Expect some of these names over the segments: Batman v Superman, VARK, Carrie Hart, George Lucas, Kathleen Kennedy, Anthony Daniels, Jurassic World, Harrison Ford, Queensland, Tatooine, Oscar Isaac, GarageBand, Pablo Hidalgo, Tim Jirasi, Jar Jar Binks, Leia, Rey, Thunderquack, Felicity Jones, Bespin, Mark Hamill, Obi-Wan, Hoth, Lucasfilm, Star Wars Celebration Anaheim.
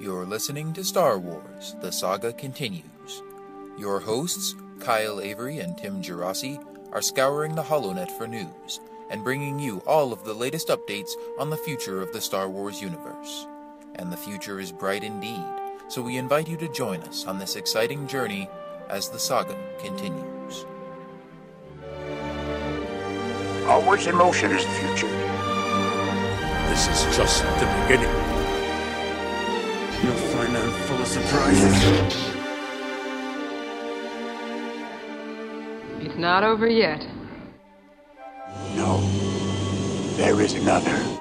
You're listening to Star Wars, The Saga Continues. Your hosts, Kyle Avery and Tim Jirasi, are scouring the HoloNet for news, and bringing you all of the latest updates on the future of the Star Wars universe. And the future is bright indeed, so we invite you to join us on this exciting journey as the saga continues. Always in motion is the future. This is just the beginning. You'll find I'm full of surprises. It's not over yet. No. There is another.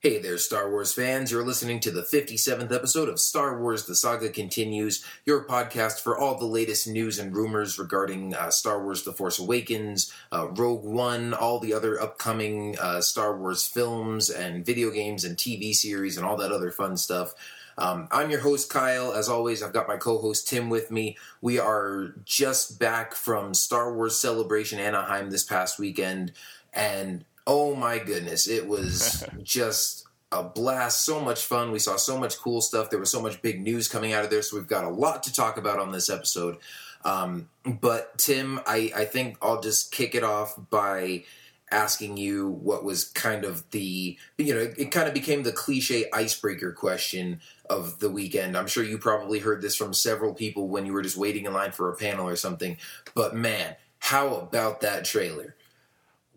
Hey there, Star Wars fans. You're listening to the 57th episode of Star Wars: The Saga Continues, your podcast for all the latest news and rumors regarding Star Wars: The Force Awakens, Rogue One, all the other upcoming Star Wars films and video games and TV series and all that other fun stuff. I'm your host, Kyle. As always, I've got my co-host, Tim, with me. We are just back from Star Wars Celebration Anaheim this past weekend, and oh my goodness, it was just a blast, so much fun. We saw so much cool stuff. There was so much big news coming out of there, so we've got a lot to talk about on this episode. But Tim, I think I'll just kick it off by asking you what was kind of the, you know, it kind of became the cliche icebreaker question of the weekend. I'm sure you probably heard this from several people when you were just waiting in line for a panel or something, but man, how about that trailer?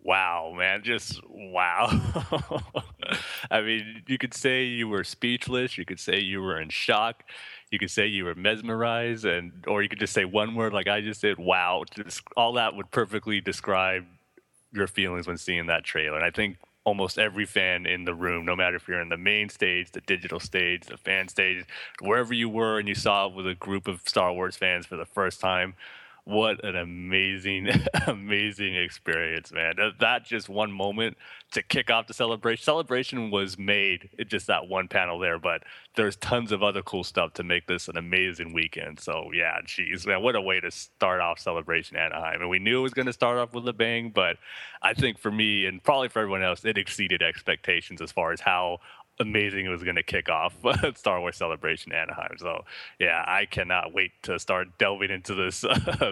Wow, man, just wow. I mean, you could say you were speechless, you could say you were in shock, you could say you were mesmerized, or you could just say one word like I just did, wow. Just, all that would perfectly describe your feelings when seeing that trailer. And I think almost every fan in the room, no matter if you're in the main stage, the digital stage, the fan stage, wherever you were and you saw it with a group of Star Wars fans for the first time, what an amazing, amazing experience, man. That just one moment to kick off the celebration. Celebration was made, just that one panel there, but there's tons of other cool stuff to make this an amazing weekend. So, yeah, geez, man, what a way to start off Celebration Anaheim. And we knew it was going to start off with a bang, but I think for me and probably for everyone else, it exceeded expectations as far as how amazing it was going to kick off Star Wars Celebration Anaheim. So, yeah, I cannot wait to start delving into this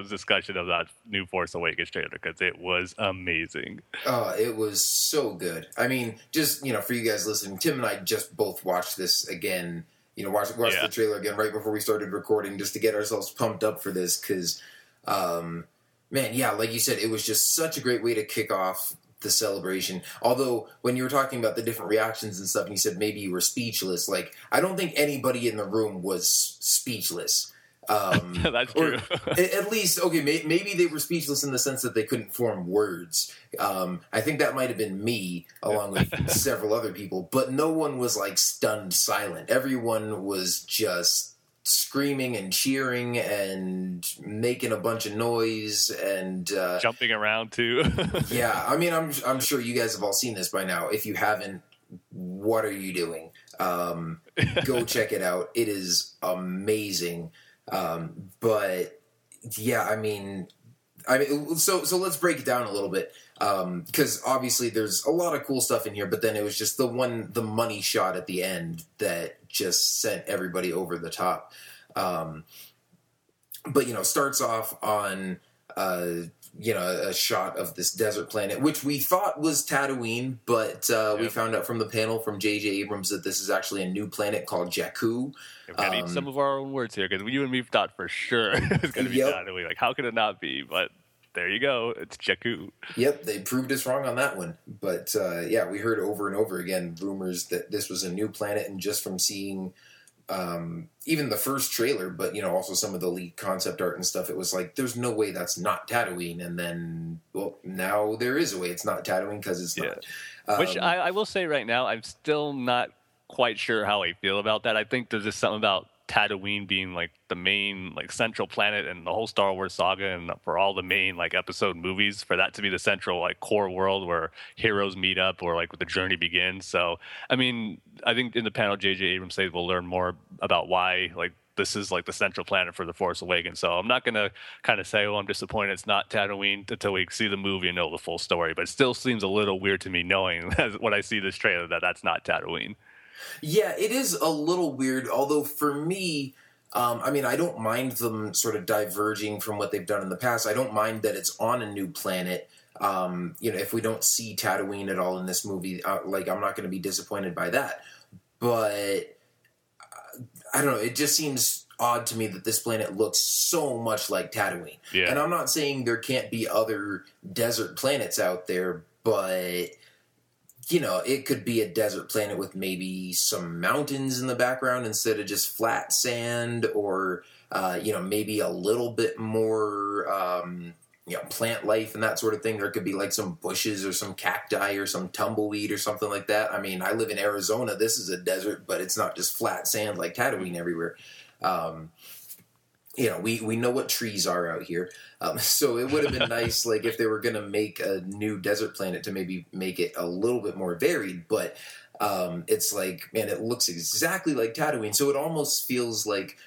discussion of that new Force Awakens trailer because it was amazing. It was so good. I mean, just, you know, for you guys listening, Tim and I just both watched this again, you know, watched the trailer again right before we started recording just to get ourselves pumped up for this because, man, yeah, like you said, it was just such a great way to kick off the celebration. Although when you were talking about the different reactions and stuff, and you said maybe you were speechless, like I don't think anybody in the room was speechless. That's true. At least, okay, maybe they were speechless in the sense that they couldn't form words. I think that might have been me along with several other people, but no one was like stunned silent. Everyone was just screaming and cheering and making a bunch of noise and jumping around too. Yeah, I mean, I'm sure you guys have all seen this by now. If you haven't, what are you doing? Go check it out. It is amazing. But yeah, I mean, so let's break it down a little bit because obviously there's a lot of cool stuff in here. But then it was just the money shot at the end that just sent everybody over the top. But, you know, starts off on, you know, a shot of this desert planet, which we thought was Tatooine, but we found out from the panel from J.J. Abrams that this is actually a new planet called Jakku. We've got to eat some of our own words here, because you and me thought for sure it was going to be Tatooine. Like, how could it not be? But there you go. It's Jakku. Yep, they proved us wrong on that one. But, yeah, we heard over and over again rumors that this was a new planet, and just from seeing even the first trailer, but, you know, also some of the leaked concept art and stuff, it was like, there's no way that's not Tatooine. And then, well, now there is a way it's not Tatooine because it's not. Which I will say right now, I'm still not quite sure how I feel about that. I think there's just something about Tatooine being like the main like central planet and the whole Star Wars saga, and for all the main like episode movies, for that to be the central like core world where heroes meet up or like the journey begins. So I mean, I think in the panel J.J. Abrams said we'll learn more about why like this is like the central planet for The Force Awakens. So I'm not going to kind of say, oh, I'm disappointed it's not Tatooine until we see the movie and know the full story. But it still seems a little weird to me knowing when I see this trailer that that's not Tatooine. Yeah, it is a little weird, although for me, I mean, I don't mind them sort of diverging from what they've done in the past. I don't mind that it's on a new planet. You know, if we don't see Tatooine at all in this movie, like, I'm not going to be disappointed by that. But, I don't know, it just seems odd to me that this planet looks so much like Tatooine. Yeah. And I'm not saying there can't be other desert planets out there, but... you know, it could be a desert planet with maybe some mountains in the background instead of just flat sand, or, you know, maybe a little bit more, you know, plant life and that sort of thing. There could be like some bushes or some cacti or some tumbleweed or something like that. I mean, I live in Arizona. This is a desert, but it's not just flat sand like Tatooine everywhere. You know, we know what trees are out here. So it would have been nice, like, if they were going to make a new desert planet to maybe make it a little bit more varied. But it's like, man, it looks exactly like Tatooine. So it almost feels like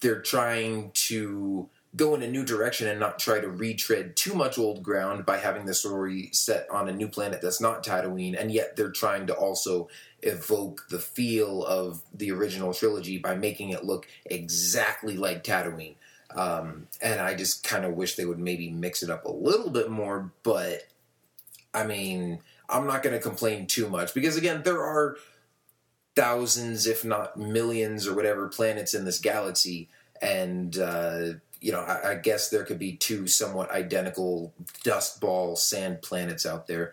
they're trying to go in a new direction and not try to retread too much old ground by having the story set on a new planet that's not Tatooine. And yet they're trying to also evoke the feel of the original trilogy by making it look exactly like Tatooine. And I just kind of wish they would maybe mix it up a little bit more, but I mean, I'm not going to complain too much because, again, there are thousands, if not millions or whatever, planets in this galaxy. And, you know, I guess there could be two somewhat identical dust ball sand planets out there.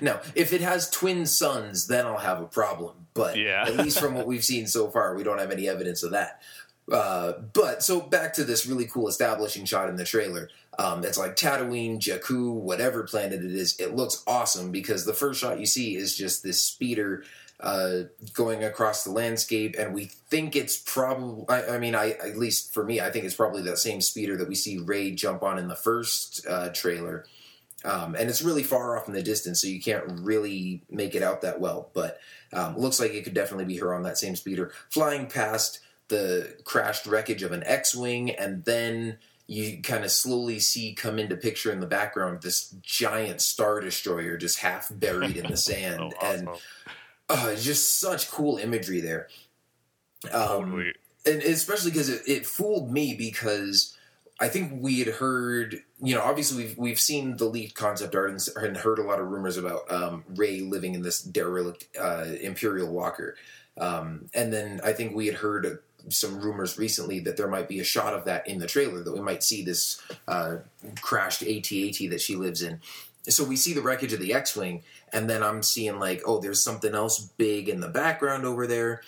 Now, if it has twin suns, then I'll have a problem. But yeah. At least from what we've seen so far, we don't have any evidence of that. But so back to this really cool establishing shot in the trailer. It's like Tatooine, Jakku, whatever planet it is. It looks awesome because the first shot you see is just this speeder going across the landscape, and we think it's probably, I mean, at least for me, I think it's probably that same speeder that we see Rey jump on in the first trailer. And it's really far off in the distance, so you can't really make it out that well. But looks like it could definitely be her on that same speeder, flying past the crashed wreckage of an X-Wing, and then you kind of slowly see come into picture in the background this giant Star Destroyer just half buried in the sand. Oh, awesome. And just such cool imagery there. Totally. And especially because it fooled me because... I think we had heard, you know, obviously we've seen the leaked concept art and heard a lot of rumors about Rey living in this derelict Imperial walker. And then I think we had heard some rumors recently that there might be a shot of that in the trailer, that we might see this crashed AT-AT that she lives in. So we see the wreckage of the X-Wing, and then I'm seeing like, oh, there's something else big in the background over there.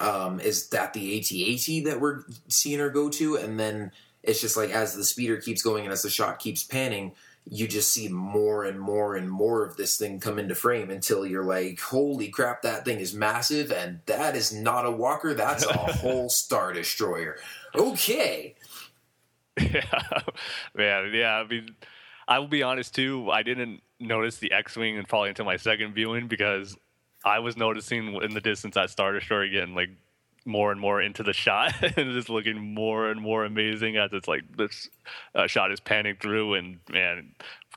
Is that the AT-AT that we're seeing her go to? And then... it's just like as the speeder keeps going and as the shot keeps panning, you just see more and more and more of this thing come into frame until you're like, holy crap, that thing is massive, and that is not a walker. That's a whole Star Destroyer. Okay. Yeah, man, yeah. I mean, I will be honest, too. I didn't notice the X-Wing and probably until my second viewing because I was noticing in the distance that Star Destroyer again, like, more and more into the shot and it's looking more and more amazing as it's like this shot is panning through. And man,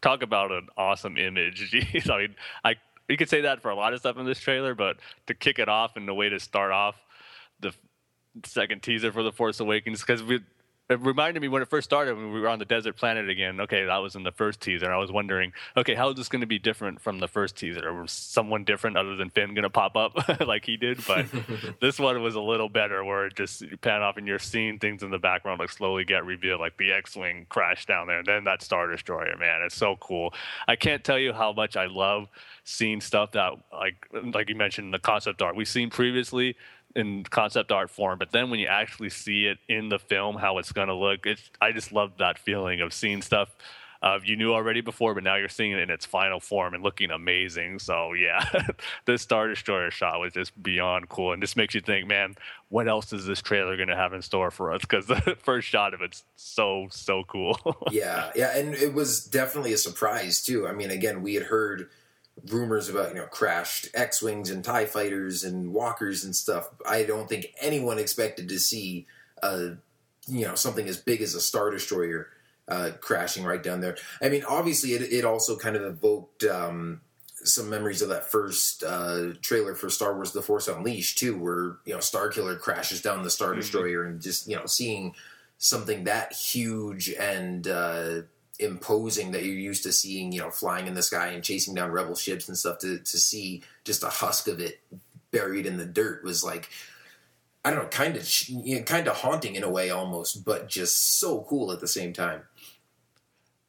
talk about an awesome image. Jeez, I mean, you could say that for a lot of stuff in this trailer, but to kick it off and the way to start off the second teaser for The Force Awakens, because it reminded me when it first started, when we were on the desert planet again. Okay, that was in the first teaser. And I was wondering, okay, how is this going to be different from the first teaser? Or was someone different other than Finn going to pop up like he did? But this one was a little better where it just pan off and you're seeing things in the background like slowly get revealed, like the X-Wing crash down there. And then that Star Destroyer, man, it's so cool. I can't tell you how much I love seeing stuff that, like you mentioned, the concept art we've seen previously in concept art form, but then when you actually see it in the film, how it's going to look, I just love that feeling of seeing stuff you knew already before, but now you're seeing it in its final form and looking amazing. So yeah, this Star Destroyer shot was just beyond cool and just makes you think, man, what else is this trailer going to have in store for us? Because the first shot of it's so cool. Yeah, and it was definitely a surprise too. I mean, again, we had heard rumors about, you know, crashed X-Wings and TIE fighters and walkers and stuff. I don't think anyone expected to see, you know, something as big as a Star Destroyer crashing right down there. I mean, obviously, it also kind of evoked some memories of that first trailer for Star Wars: The Force Unleashed, too, where, you know, Starkiller crashes down the Star Destroyer and just, you know, seeing something that huge and imposing that you're used to seeing, you know, flying in the sky and chasing down rebel ships and stuff, to see just a husk of it buried in the dirt was like, I don't know, kind of haunting in a way almost, but just so cool at the same time.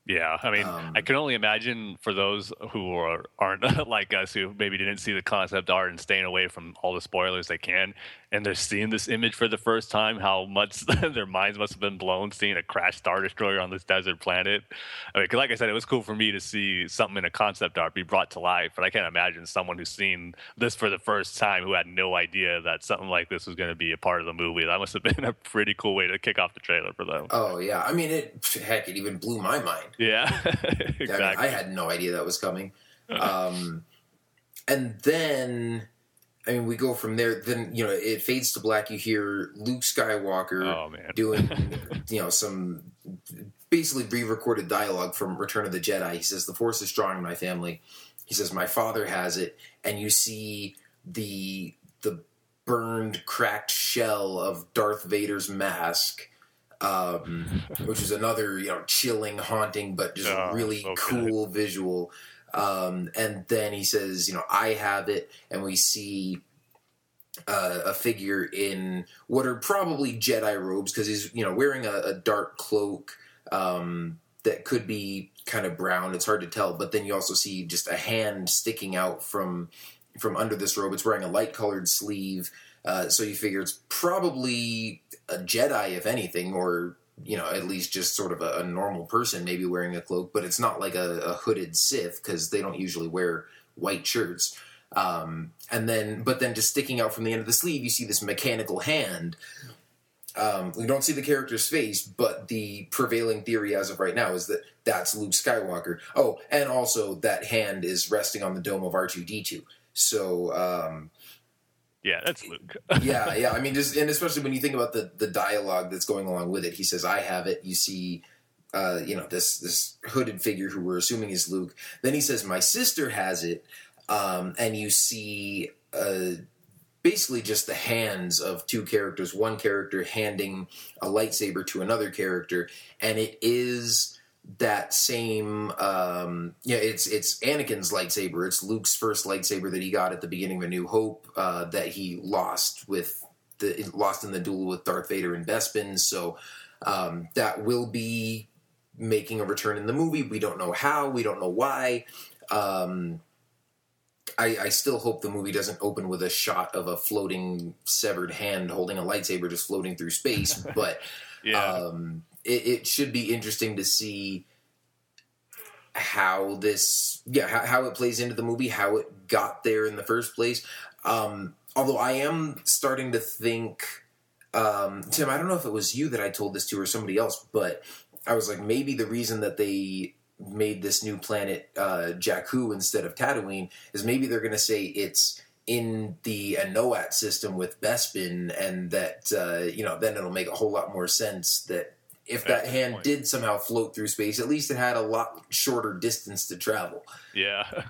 Yeah, I mean, I can only imagine for those who aren't like us, who maybe didn't see the concept art and staying away from all the spoilers they can, and they're seeing this image for the first time, how much their minds must have been blown seeing a crashed Star Destroyer on this desert planet. I mean, 'cause like I said, it was cool for me to see something in a concept art be brought to life, but I can't imagine someone who's seen this for the first time, who had no idea that something like this was going to be a part of the movie. That must have been a pretty cool way to kick off the trailer for them. Oh, yeah. I mean, it even blew my mind. Yeah, exactly. I mean, I had no idea that was coming. And then, I mean, we go from there. Then, you know, it fades to black. You hear Luke Skywalker doing, you know, some basically re-recorded dialogue from Return of the Jedi. He says, "The Force is strong in my family." He says, "My father has it." And you see the burned, cracked shell of Darth Vader's mask, which is another, you know, chilling, haunting, but just really cool visual. And then he says, you know, "I have it," and we see a figure in what are probably Jedi robes, because he's, you know, wearing a dark cloak that could be kind of brown. It's hard to tell. But then you also see just a hand sticking out from under this robe. It's wearing a light-colored sleeve. So you figure it's probably a Jedi, if anything, or, you know, at least just sort of a normal person maybe wearing a cloak, but it's not like a hooded Sith, because they don't usually wear white shirts. But then just sticking out from the end of the sleeve, you see this mechanical hand. We don't see the character's face, but the prevailing theory as of right now is that that's Luke Skywalker. Oh, and also that hand is resting on the dome of R2-D2. So, yeah, that's Luke. yeah. I mean, just, and especially when you think about the dialogue that's going along with it. He says, "I have it." You see, you know, this hooded figure who we're assuming is Luke. Then he says, "My sister has it," and you see basically just the hands of two characters. One character handing a lightsaber to another character, and it is that same. It's Anakin's lightsaber. It's Luke's first lightsaber that he got at the beginning of A New Hope, that he lost in the duel with Darth Vader and Bespin. So that will be making a return in the movie. We don't know how. We don't know why. I still hope the movie doesn't open with a shot of a floating severed hand holding a lightsaber just floating through space, but. Yeah. It should be interesting to see how it plays into the movie, how it got there in the first place. Although I am starting to think, Tim, I don't know if it was you that I told this to or somebody else, but I was like, maybe the reason that they made this new planet Jakku instead of Tatooine is maybe they're going to say it's in the Anoat system with Bespin, and that, you know, then it'll make a whole lot more sense that, if that hand did somehow float through space, at least it had a lot shorter distance to travel. Yeah.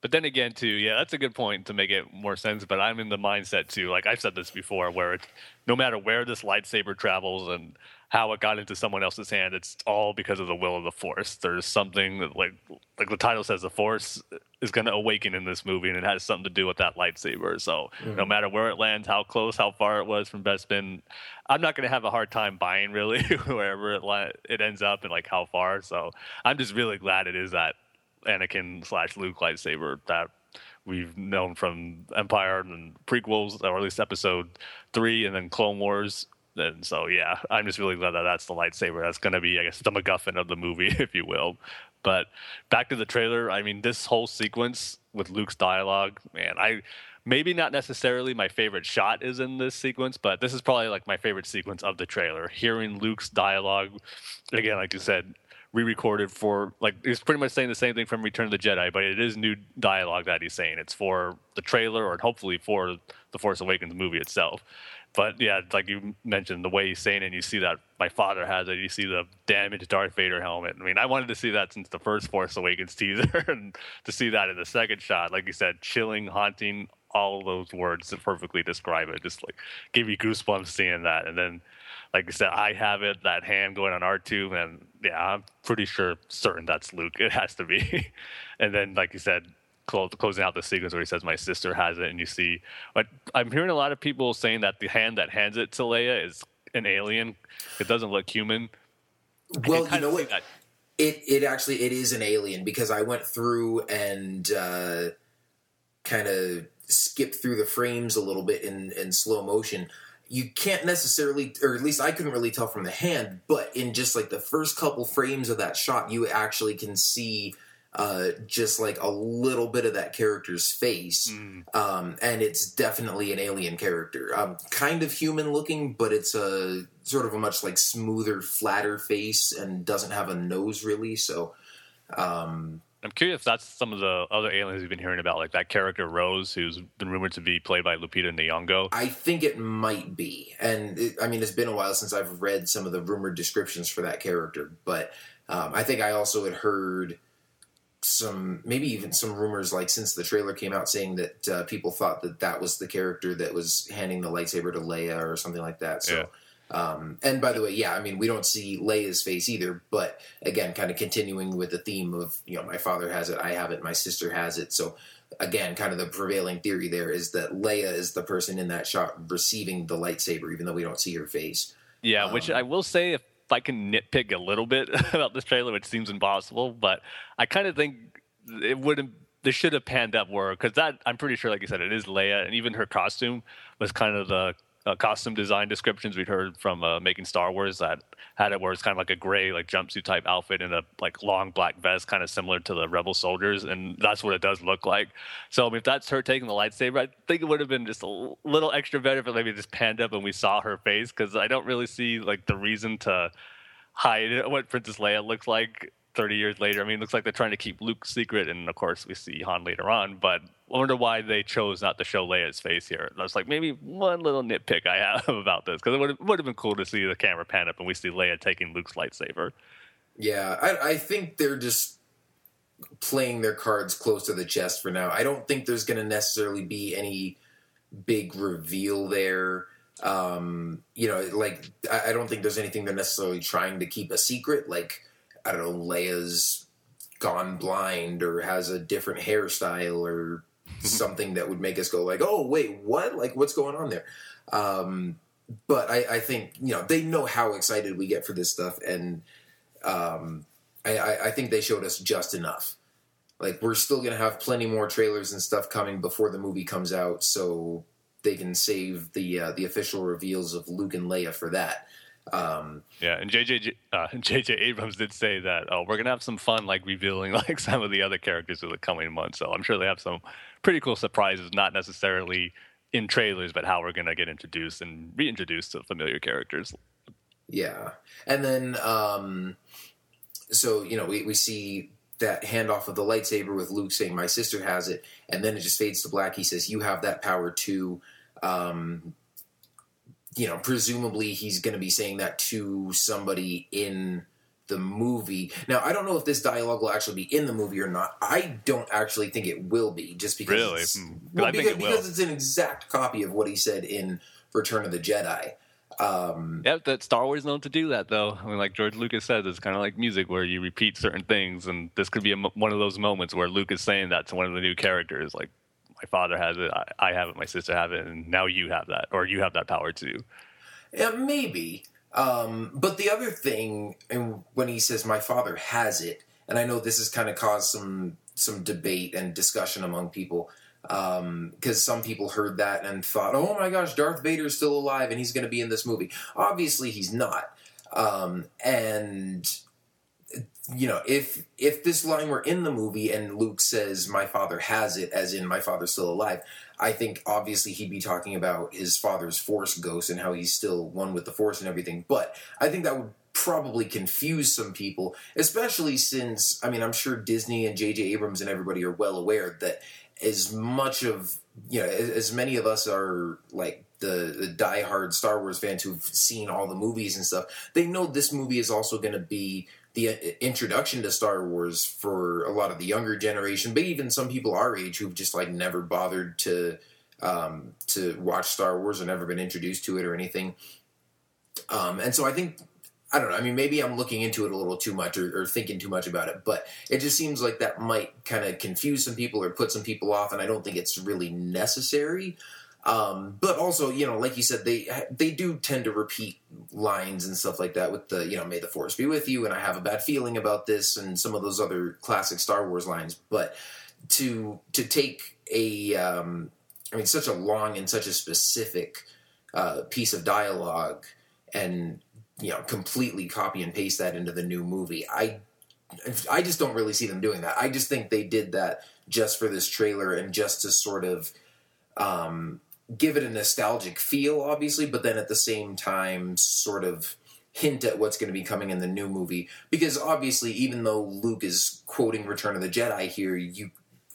But then again, too, yeah, that's a good point to make it more sense. But I'm in the mindset, too, like I've said this before, where it's, no matter where this lightsaber travels and how it got into someone else's hand, it's all because of the will of the Force. There's something that, like the title says, the Force is going to awaken in this movie, and it has something to do with that lightsaber. So no matter where it lands, how close, how far it was from Bespin, I'm not going to have a hard time buying, really, wherever it ends up and like how far. So I'm just really glad it is that Anakin/Luke lightsaber that we've known from Empire and prequels, or at least Episode 3, and then Clone Wars. And so, yeah, I'm just really glad that that's the lightsaber. That's going to be, I guess, the MacGuffin of the movie, if you will. But back to the trailer, I mean, this whole sequence with Luke's dialogue, man, maybe not necessarily my favorite shot is in this sequence, but this is probably like my favorite sequence of the trailer. Hearing Luke's dialogue, again, like you said, re-recorded for, like, he's pretty much saying the same thing from Return of the Jedi, but it is new dialogue that he's saying. It's for the trailer or hopefully for the Force Awakens movie itself. But yeah, like you mentioned, the way he's saying it, and you see that my father has it. You see the damaged Darth Vader helmet. I mean, I wanted to see that since the first Force Awakens teaser, and to see that in the second shot, like you said, chilling, haunting, all those words to perfectly describe it. Just like gave you goosebumps seeing that. And then, like you said, I have it, that hand going on R2, and yeah, I'm pretty certain that's Luke. It has to be. And then, like you said, closing out the sequence where he says, my sister has it, and you see, but I'm hearing a lot of people saying that the hand that hands it to Leia is an alien. It doesn't look human. Well, you know what? It actually is an alien, because I went through and kind of skipped through the frames a little bit in slow motion. You can't necessarily, or at least I couldn't really tell from the hand, but in just like the first couple frames of that shot, you actually can see just like a little bit of that character's face. And it's definitely an alien character. Kind of human looking, but it's a sort of a much like smoother, flatter face, and doesn't have a nose really. So I'm curious if that's some of the other aliens we've been hearing about, like that character Rose, who's been rumored to be played by Lupita Nyong'o. I think it might be. And it's been a while since I've read some of the rumored descriptions for that character, but I think I also had heard maybe even some rumors, like since the trailer came out, saying that people thought that was the character that was handing the lightsaber to Leia or something like that. So, yeah. And by the way, yeah, we don't see Leia's face either, but again, kind of continuing with the theme of, my father has it, I have it, my sister has it. So again, kind of the prevailing theory there is that Leia is the person in that shot receiving the lightsaber, even though we don't see her face. Yeah. Which I will say, if I can nitpick a little bit about this trailer, which seems impossible, but I kind of think this should have panned up more, because that, I'm pretty sure, like you said, it is Leia, and even her costume was kind of the costume design descriptions we'd heard from Making Star Wars, that had it where it's kind of like a gray, like jumpsuit type outfit and a like long black vest, kind of similar to the Rebel soldiers, and that's what it does look like. So if that's her taking the lightsaber, I think it would have been just a little extra better if it maybe just panned up and we saw her face, because I don't really see like the reason to hide what Princess Leia looks like 30 years later. It looks like they're trying to keep Luke secret, and of course we see Han later on, but I wonder why they chose not to show Leia's face here. That's like maybe one little nitpick I have about this, because it would have been cool to see the camera pan up and we see Leia taking Luke's lightsaber. Yeah, I think they're just playing their cards close to the chest for now. I don't think there's going to necessarily be any big reveal there. I don't think there's anything they're necessarily trying to keep a secret, like, I don't know, Leia's gone blind or has a different hairstyle or something that would make us go like, oh, wait, what? Like, what's going on there? But I think, they know how excited we get for this stuff. And I think they showed us just enough. Like, we're still going to have plenty more trailers and stuff coming before the movie comes out, so they can save the official reveals of Luke and Leia for that. And J.J. Abrams did say that we're gonna have some fun, like revealing like some of the other characters in the coming months. So I'm sure they have some pretty cool surprises, not necessarily in trailers, but how we're gonna get introduced and reintroduced to familiar characters. Yeah, and then we see that handoff of the lightsaber with Luke saying, "My sister has it," and then it just fades to black. He says, "You have that power too." Presumably he's going to be saying that to somebody in the movie. Now, I don't know if this dialogue will actually be in the movie or not. I don't actually think it will be, just because, really? Because it's an exact copy of what he said in Return of the Jedi. That Star Wars is known to do that, though. Like George Lucas says, it's kind of like music where you repeat certain things, and this could be one of those moments where Luke is saying that to one of the new characters, like, my father has it, I have it, my sister have it, and now you have that, or you have that power too. Yeah, maybe. But the other thing, and when he says, my father has it, and I know this has kind of caused some debate and discussion among people, because some people heard that and thought, oh my gosh, Darth Vader's still alive and he's going to be in this movie. Obviously he's not. If this line were in the movie and Luke says, my father has it, as in my father's still alive, I think obviously he'd be talking about his father's Force ghost and how he's still one with the Force and everything. But I think that would probably confused some people, especially since, I mean, I'm sure Disney and J.J. Abrams and everybody are well aware that as much of, you know, as many of us are, like, the diehard Star Wars fans who've seen all the movies and stuff, they know this movie is also going to be the introduction to Star Wars for a lot of the younger generation, but even some people our age who've just, like, never bothered to watch Star Wars or never been introduced to it or anything. And so I think, I don't know, I mean, maybe I'm looking into it a little too much or thinking too much about it, but it just seems like that might kind of confuse some people or put some people off, and I don't think it's really necessary. But also, you know, like you said, they do tend to repeat lines and stuff like that with the, you know, may the force be with you, and I have a bad feeling about this, and some of those other classic Star Wars lines. But to take a, I mean, such a long and such a specific piece of dialogue and, you know, completely copy and paste that into the new movie, I just don't really see them doing that. I just think they did that just for this trailer and just to sort of, give it a nostalgic feel, obviously, but then at the same time sort of hint at what's going to be coming in the new movie. Because obviously, even though Luke is quoting Return of the Jedi here, you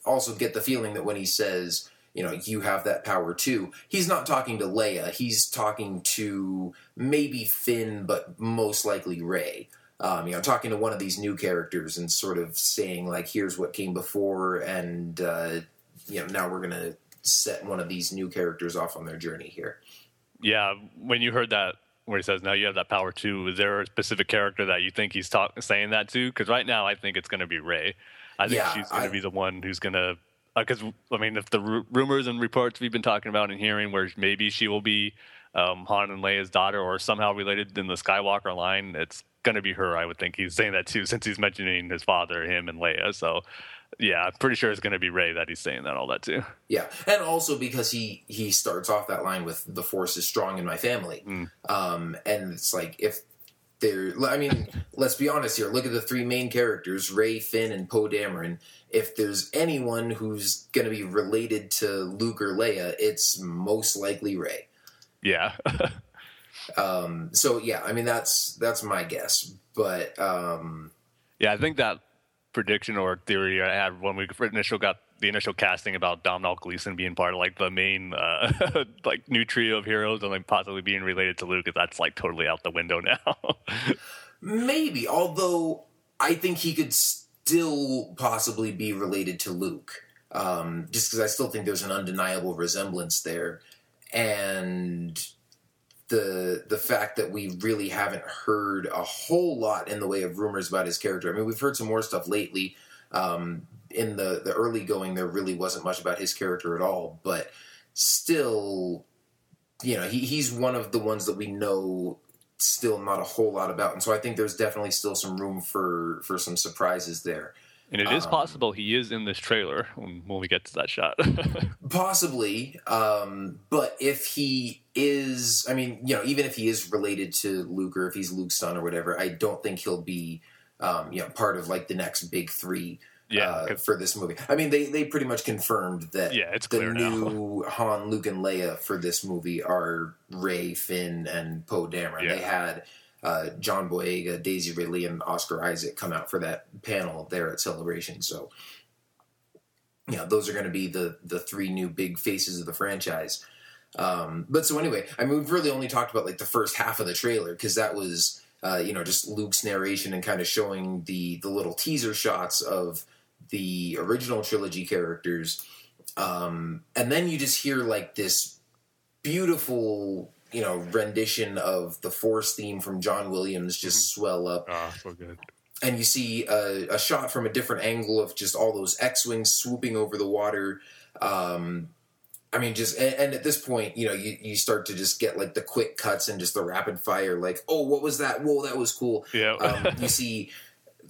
also get the feeling that when he says, you know, you have that power too, he's not talking to Leia. He's talking to maybe Finn, but most likely Rey. You know, talking to one of these new characters and sort of saying, like, here's what came before, and, you know, now we're going to set one of these new characters off on their journey here. Yeah, when you heard that, where he says, now you have that power too, is there a specific character that you think he's saying that to? Because right now I think it's going to be Rey. I think she's going to be the one who's going to... Because, I mean, if the rumors and reports we've been talking about and hearing where maybe she will be Han and Leia's daughter or somehow related in the Skywalker line, it's going to be her, I would think. He's saying that too, since he's mentioning his father, him, and Leia, so... Yeah, I'm pretty sure it's going to be Rey that he's saying that, all that too. Yeah, and also because he starts off that line with, the Force is strong in my family. And it's like, if they're... I mean, let's be honest here. Look at the three main characters, Rey, Finn, and Poe Dameron. If there's anyone who's going to be related to Luke or Leia, it's most likely Rey. Yeah. So, yeah, I mean, that's my guess. But... yeah, I think that... prediction or theory I had when we got the initial casting about Domhnall Gleeson being part of, like, the main like, new trio of heroes and, like, possibly being related to Luke, that's, like, totally out the window now. Maybe, although I think he could still possibly be related to Luke, just because I still think there's an undeniable resemblance there, and the fact that we really haven't heard a whole lot in the way of rumors about his character. I mean, we've heard some more stuff lately. In the early going, there really wasn't much about his character at all. But still, you know, he's one of the ones that we know still not a whole lot about. And so I think there's definitely still some room for some surprises there. And it is possible he is in this trailer when we get to that shot. Possibly. But if he is, I mean, you know, even if he is related to Luke or if he's Luke's son or whatever, I don't think he'll be, you know, part of, like, the next big three for this movie. I mean, they pretty much confirmed that it's the new now. Han, Luke, and Leia for this movie are Rey, Finn, and Poe Dameron. Yeah. They had... John Boyega, Daisy Ridley, and Oscar Isaac come out for that panel there at Celebration. So, you know, those are going to be the three new big faces of the franchise. But so anyway, I mean, we've really only talked about, like, the first half of the trailer because that was, you know, just Luke's narration and kind of showing the little teaser shots of the original trilogy characters. And then you just hear, like, this beautiful... you know, rendition of the Force theme from John Williams just swell up. Ah, so good. And you see a shot from a different angle of just all those X-Wings swooping over the water. I mean, just... And at this point, you know, you start to just get, like, the quick cuts and just the rapid fire, like, oh, what was that? Whoa, that was cool. Yeah. You see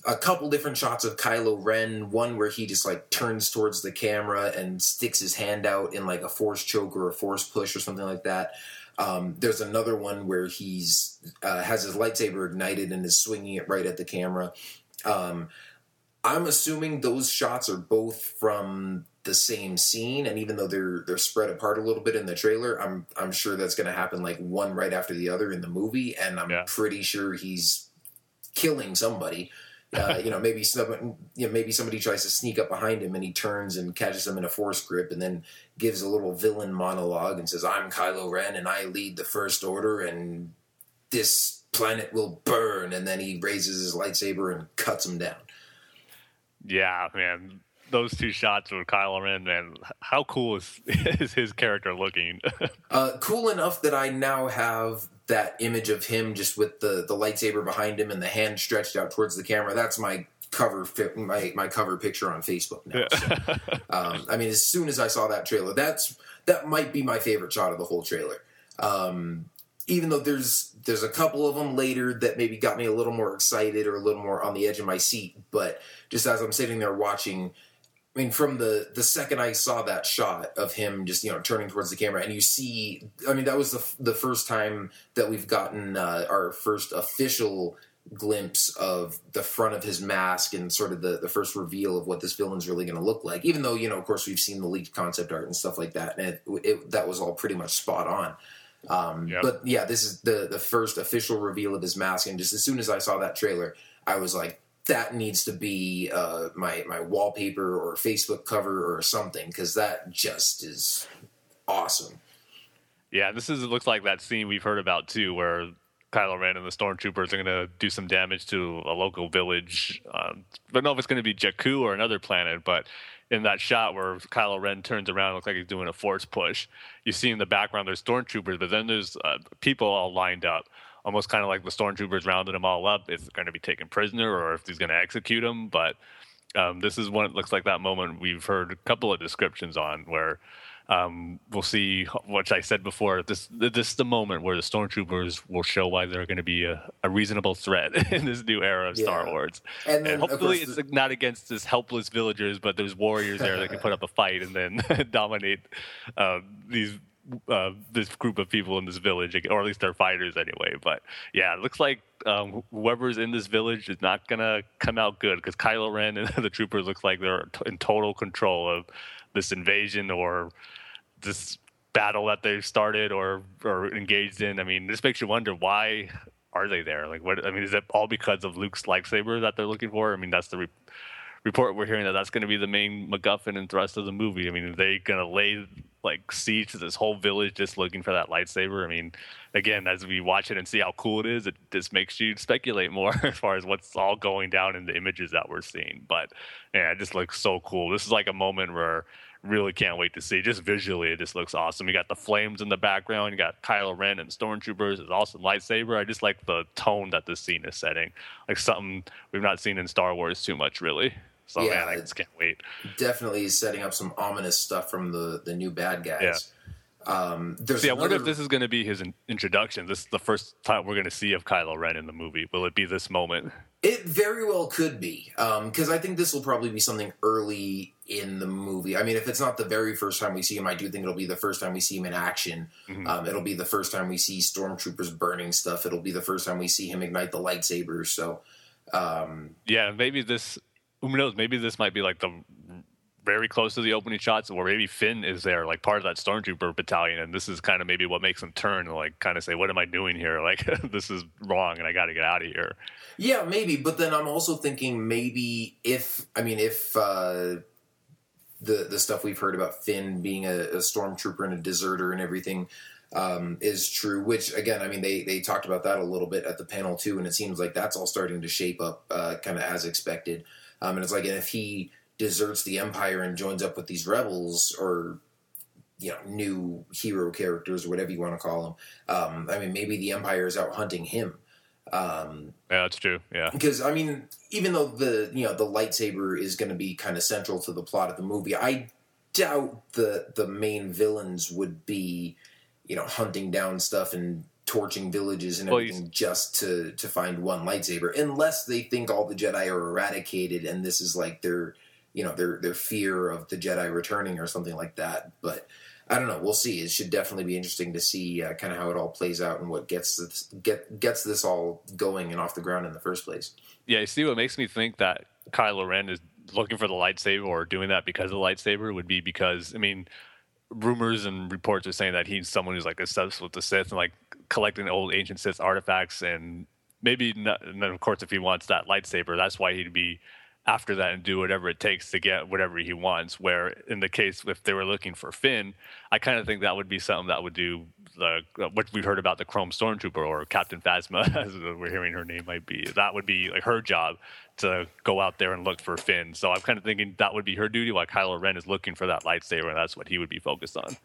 a couple different shots of Kylo Ren, one where he just, like, turns towards the camera and sticks his hand out in, like, a Force choke or a Force push or something like that. There's another one where he's has his lightsaber ignited and is swinging it right at the camera. I'm assuming those shots are both from the same scene, and even though they're spread apart a little bit in the trailer, I'm sure that's going to happen, like, one right after the other in the movie, and I'm pretty sure he's killing somebody. Maybe somebody tries to sneak up behind him and he turns and catches them in a force grip and then gives a little villain monologue and says, "I'm Kylo Ren and I lead the First Order and this planet will burn." And then he raises his lightsaber and cuts him down. Yeah, man. Those two shots with Kylo Ren, man, how cool is his character looking? Cool enough that I now have that image of him just with the lightsaber behind him and the hand stretched out towards the camera. That's my cover my cover picture on Facebook now. So, as soon as I saw that trailer, that might be my favorite shot of the whole trailer. Even though there's a couple of them later that maybe got me a little more excited or a little more on the edge of my seat, but just as I'm sitting there watching, I mean, from the second I saw that shot of him just, turning towards the camera, and you see, I mean, that was the first time that we've gotten our first official glimpse of the front of his mask and sort of the first reveal of what this villain's really going to look like, even though, of course, we've seen the leaked concept art and stuff like that, and that was all pretty much spot on. Yep. But yeah, this is the first official reveal of his mask, and just as soon as I saw that trailer, I was like, that needs to be my wallpaper or Facebook cover or something, because that just is awesome. Yeah, it looks like that scene we've heard about too, where Kylo Ren and the stormtroopers are going to do some damage to a local village. I don't know if it's going to be Jakku or another planet, but in that shot where Kylo Ren turns around and looks like he's doing a force push, you see in the background there's stormtroopers, but then there's people all lined up. Almost kind of like the stormtroopers rounded them all up. If they're going to be taken prisoner or if he's going to execute them. But this is one, it looks like that moment we've heard a couple of descriptions on where we'll see, which I said before, this is the moment where the stormtroopers will show why they're going to be a reasonable threat in this new era of Star Wars. And, hopefully it's not against this helpless villagers, but there's warriors there that can put up a fight and then dominate this group of people in this village, or at least they're fighters anyway. But yeah, it looks like whoever's in this village is not gonna come out good, because Kylo Ren and the troopers looks like they're in total control of this invasion or this battle that they've started or engaged in. I mean, this makes you wonder, why are they there? Like, what? I mean, is it all because of Luke's lightsaber that they're looking for? I mean, that's the report we're hearing, that's going to be the main MacGuffin and thrust of the movie. I mean, are they going to lay siege to this whole village just looking for that lightsaber? I mean, again, as we watch it and see how cool it is, it just makes you speculate more as far as what's all going down in the images that we're seeing. But yeah, it just looks so cool. This is like a moment where I really can't wait to see. Just visually, it just looks awesome. You got the flames in the background. You got Kylo Ren and stormtroopers. It's awesome lightsaber. I just like the tone that this scene is setting. Like something we've not seen in Star Wars too much, really. So yeah, man, I just can't wait. Definitely setting up some ominous stuff from the new bad guys. Yeah. I wonder if this is going to be his introduction. This is the first time we're going to see of Kylo Ren in the movie. Will it be this moment? It very well could be, because I think this will probably be something early in the movie. I mean, if it's not the very first time we see him, I do think it'll be the first time we see him in action. Mm-hmm. It'll be the first time we see stormtroopers burning stuff. It'll be the first time we see him ignite the lightsaber. So, yeah, maybe this... Who knows? Maybe this might be like the very close to the opening shots, or maybe Finn is there, like part of that stormtrooper battalion, and this is kind of maybe what makes him turn and like kind of say, "What am I doing here? Like this is wrong, and I got to get out of here." Yeah, maybe. But then I'm also thinking maybe if the stuff we've heard about Finn being a stormtrooper and a deserter and everything is true, which again, I mean, they talked about that a little bit at the panel too, and it seems like that's all starting to shape up kind of as expected. And it's like, if he deserts the Empire and joins up with these rebels or, new hero characters, whatever you want to call them, maybe the Empire is out hunting him. Yeah, that's true. Yeah. Because, I mean, even though the lightsaber is going to be kind of central to the plot of the movie, I doubt the main villains would be, hunting down stuff and torching villages and everything just to find one lightsaber, unless they think all the Jedi are eradicated and this is like their fear of the Jedi returning or something like that. But I don't know. We'll see. It should definitely be interesting to see kind of how it all plays out and what gets this all going and off the ground in the first place. Yeah, you see, what makes me think that Kylo Ren is looking for the lightsaber or doing that because of the lightsaber would be because, I mean, rumors and reports are saying that he's someone who's like obsessed with the Sith and like collecting old ancient Sith artifacts and Maybe not, and then of course if he wants that lightsaber, that's why he'd be after that and do whatever it takes to get whatever he wants. Where in the case if they were looking for Finn, I kind of think that would be something that would do the what we've heard about the Chrome Stormtrooper or Captain Phasma, as we're hearing her name might be. That would be like her job to go out there and look for Finn. So I'm kind of thinking that would be her duty while Kylo Ren is looking for that lightsaber, and that's what he would be focused on.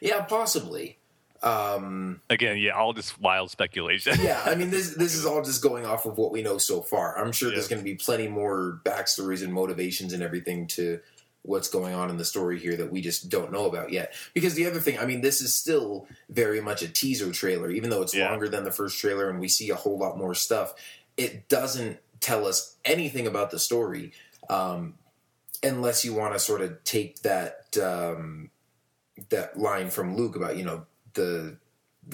Yeah, possibly. Again, yeah, all this wild speculation. Yeah, I mean, this is all just going off of what we know so far. I'm sure there's going to be plenty more backstories and motivations and everything to what's going on in the story here that we just don't know about yet. Because the other thing, I mean, this is still very much a teaser trailer, even though it's longer than the first trailer and we see a whole lot more stuff. It doesn't tell us anything about the story, unless you want to sort of take that that line from Luke about, you know, the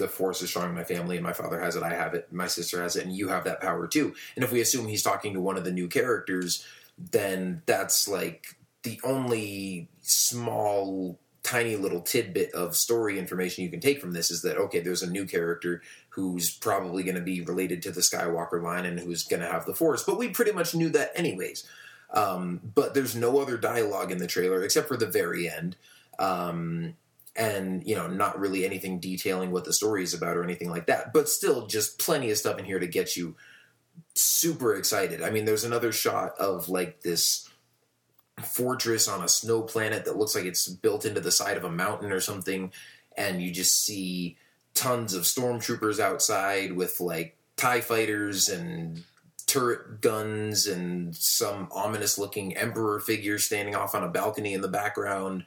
force is strong in my family and my father has it, I have it, my sister has it, and you have that power too. And if we assume he's talking to one of the new characters, then that's like the only small, tiny little tidbit of story information you can take from this is that, okay, there's a new character who's probably going to be related to the Skywalker line and who's going to have the force. But we pretty much knew that anyways. But there's no other dialogue in the trailer except for the very end. And, you know, not really anything detailing what the story is about or anything like that. But still, just plenty of stuff in here to get you super excited. I mean, there's another shot of, like, this fortress on a snow planet that looks like it's built into the side of a mountain or something. And you just see tons of stormtroopers outside with, like, TIE fighters and turret guns and some ominous-looking emperor figure standing off on a balcony in the background.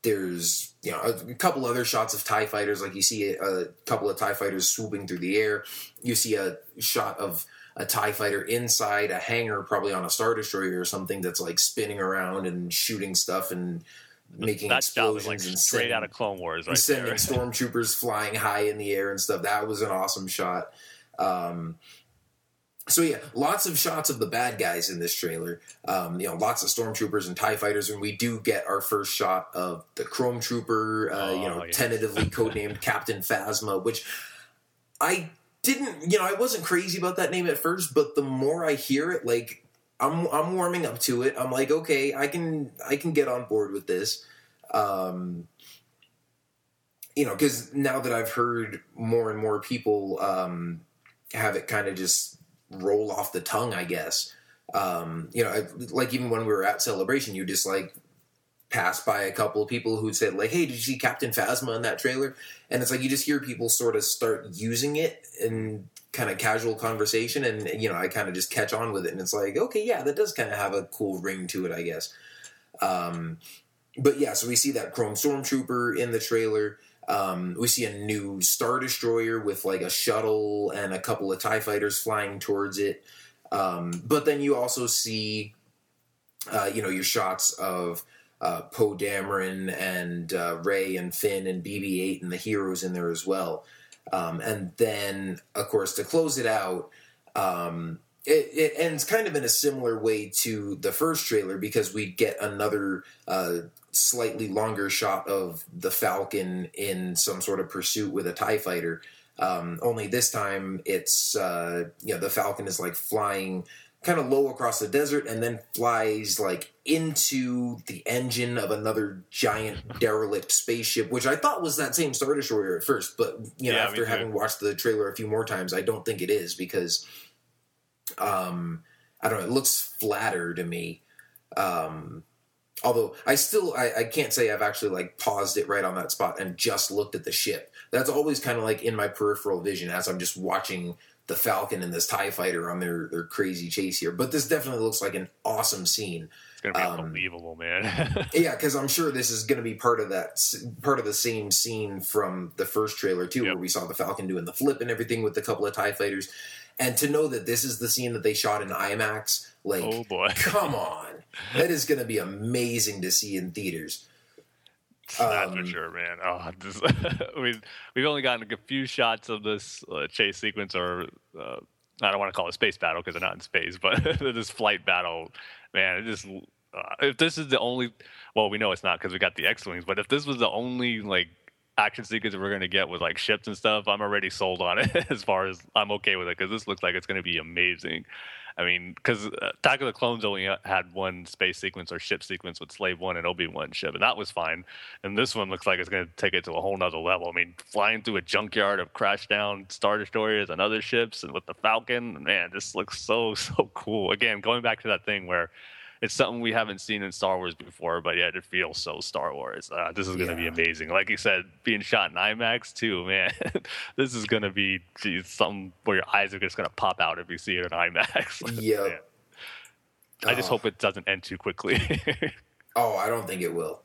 There's, you know, a couple other shots of TIE fighters. Like you see a couple of TIE fighters swooping through the air. You see a shot of a TIE fighter inside a hangar, probably on a Star Destroyer or something, that's like spinning around and shooting stuff and making that explosions. Like, and straight out of Clone Wars, right? Sending there. Stormtroopers flying high in the air and stuff. That was an awesome shot. So yeah, lots of shots of the bad guys in this trailer. You know, lots of stormtroopers and TIE fighters, and we do get our first shot of the Chrome Trooper, tentatively codenamed Captain Phasma, which I wasn't crazy about that name at first, but the more I hear it, like I'm warming up to it. I'm like, okay, I can get on board with this. You know, because now that I've heard more and more people have it kind of just roll off the tongue, I guess. You know, like even when we were at Celebration, you just like passed by a couple of people who said like, "Hey, did you see Captain Phasma in that trailer?" And it's like you just hear people sort of start using it in kind of casual conversation, and you know, I kind of just catch on with it, and it's like, okay, yeah, that does kind of have a cool ring to it, I guess. But yeah, so we see that Chrome Stormtrooper in the trailer. We see a new Star Destroyer with like a shuttle and a couple of TIE fighters flying towards it. But then you also see, you know, your shots of Poe Dameron and Rey and Finn and BB-8 and the heroes in there as well. And then, of course, to close it out, it ends kind of in a similar way to the first trailer because we get another slightly longer shot of the Falcon in some sort of pursuit with a TIE fighter. Only this time it's, you know, the Falcon is like flying kind of low across the desert and then flies like into the engine of another giant derelict spaceship, which I thought was that same Star Destroyer at first, but you know, after having watched the trailer a few more times, I don't think it is because, I don't know. It looks flatter to me. Although I can't say I've actually like paused it right on that spot and just looked at the ship. That's always kind of like in my peripheral vision as I'm just watching the Falcon and this TIE fighter on their crazy chase here. But this definitely looks like an awesome scene. It's going to be unbelievable, man. Yeah, because I'm sure this is going to be part of the same scene from the first trailer too, where we saw the Falcon doing the flip and everything with a couple of TIE fighters. And to know that this is the scene that they shot in IMAX, like, oh boy. Come on. That is going to be amazing to see in theaters. That's for sure, man. Oh, we've only gotten a few shots of this chase sequence, or I don't want to call it space battle because they're not in space, but this flight battle, man, it just... if this is the only... Well, we know it's not because we got the X-Wings, but if this was the only, like, action sequences we're going to get with like ships and stuff, I'm already sold on it as far as I'm okay with it, because this looks like it's going to be amazing. I mean, because Attack of the Clones only had one space sequence or ship sequence with Slave One and Obi-Wan ship, and that was fine. And this one looks like it's going to take it to a whole nother level. I mean, flying through a junkyard of crashed down Star Destroyers and other ships and with the Falcon, man, this looks so, so cool. Again, going back to that thing where it's something we haven't seen in Star Wars before, but yet it feels so Star Wars. This is going to be amazing. Like you said, being shot in IMAX too, man. This is going to be something where your eyes are just going to pop out if you see it in IMAX. Yeah. I just hope it doesn't end too quickly. I don't think it will.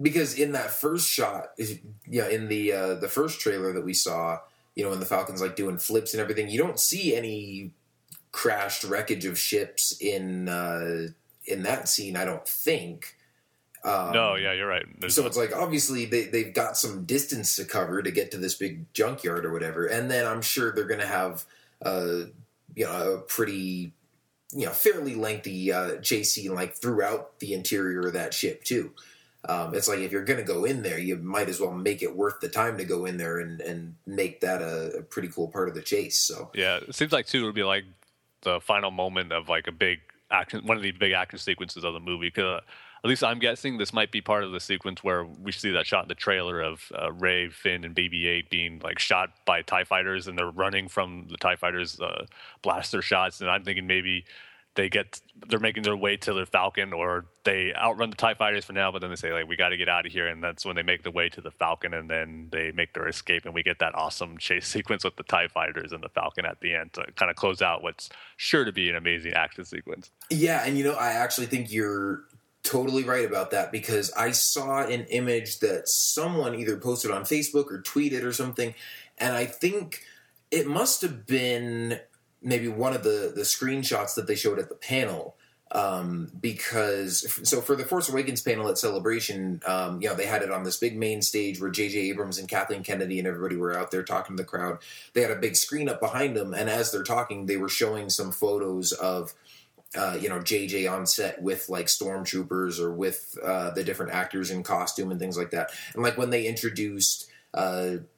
Because in that first shot, in the first trailer that we saw, when the Falcon's like doing flips and everything, you don't see any crashed wreckage of ships in that scene, I don't think. You're right. It's like, obviously they've got some distance to cover to get to this big junkyard or whatever, and then I'm sure they're going to have a pretty fairly lengthy chase scene like throughout the interior of that ship too. It's like, if you're going to go in there, you might as well make it worth the time to go in there and make that a pretty cool part of the chase. So yeah, it seems like too it'll be like the final moment of like a big action, one of the big action sequences of the movie. Because at least I'm guessing this might be part of the sequence where we see that shot in the trailer of Rey, Finn, and BB-8 being like shot by TIE fighters, and they're running from the TIE fighters' blaster shots. And I'm thinking maybe they're making their way to the Falcon, or they outrun the TIE fighters for now, but then they say like, we got to get out of here, and that's when they make the way to the Falcon, and then they make their escape, and we get that awesome chase sequence with the TIE fighters and the Falcon at the end to kind of close out what's sure to be an amazing action sequence. Yeah, and I actually think you're totally right about that, because I saw an image that someone either posted on Facebook or tweeted or something, and I think it must have been maybe one of the screenshots that they showed at the panel, because for the Force Awakens panel at Celebration, they had it on this big main stage where J.J. Abrams and Kathleen Kennedy and everybody were out there talking to the crowd. They had a big screen up behind them, and as they're talking, they were showing some photos of, J.J. on set with, like, stormtroopers or with the different actors in costume and things like that. And, like, when they introduced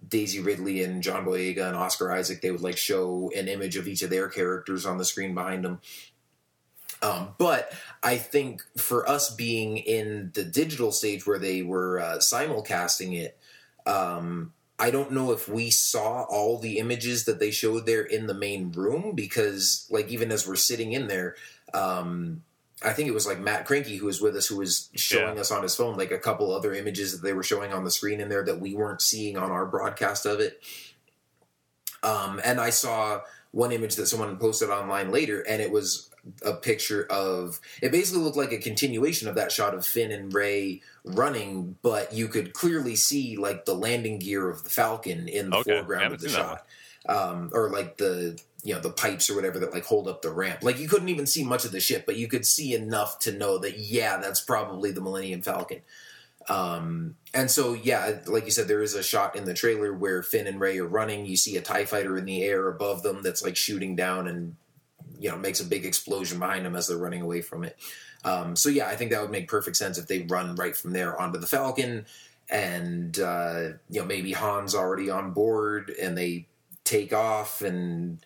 Daisy Ridley and John Boyega and Oscar Isaac, they would like show an image of each of their characters on the screen behind them. But I think for us being in the digital stage where they were simulcasting it, I don't know if we saw all the images that they showed there in the main room, because like even as we're sitting in there, I think it was like Matt Cranky who was with us, who was showing us on his phone, like a couple other images that they were showing on the screen in there that we weren't seeing on our broadcast of it. And I saw one image that someone posted online later, and it was a picture of, it basically looked like a continuation of that shot of Finn and Rey running, but you could clearly see like the landing gear of the Falcon in the foreground of the shot. Or like the, the pipes or whatever that like hold up the ramp. Like you couldn't even see much of the ship, but you could see enough to know that, that's probably the Millennium Falcon. And so, like you said, there is a shot in the trailer where Finn and Rey are running. You see a TIE fighter in the air above them that's like shooting down and, makes a big explosion behind them as they're running away from it. I think that would make perfect sense if they run right from there onto the Falcon, and, maybe Han's already on board and they take off, and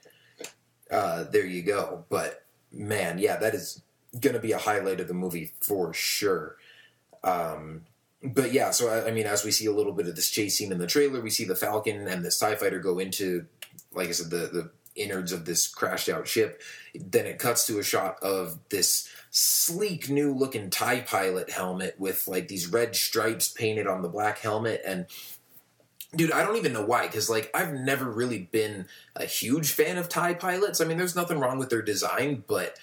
there you go. But man, that is gonna be a highlight of the movie for sure. I mean, as we see a little bit of this chase scene in the trailer, we see the Falcon and this TIE fighter go into, like I said, the innards of this crashed out ship. Then it cuts to a shot of this sleek new looking TIE pilot helmet with like these red stripes painted on the black helmet. And dude, I don't even know why, because, like, I've never really been a huge fan of TIE pilots. I mean, there's nothing wrong with their design, but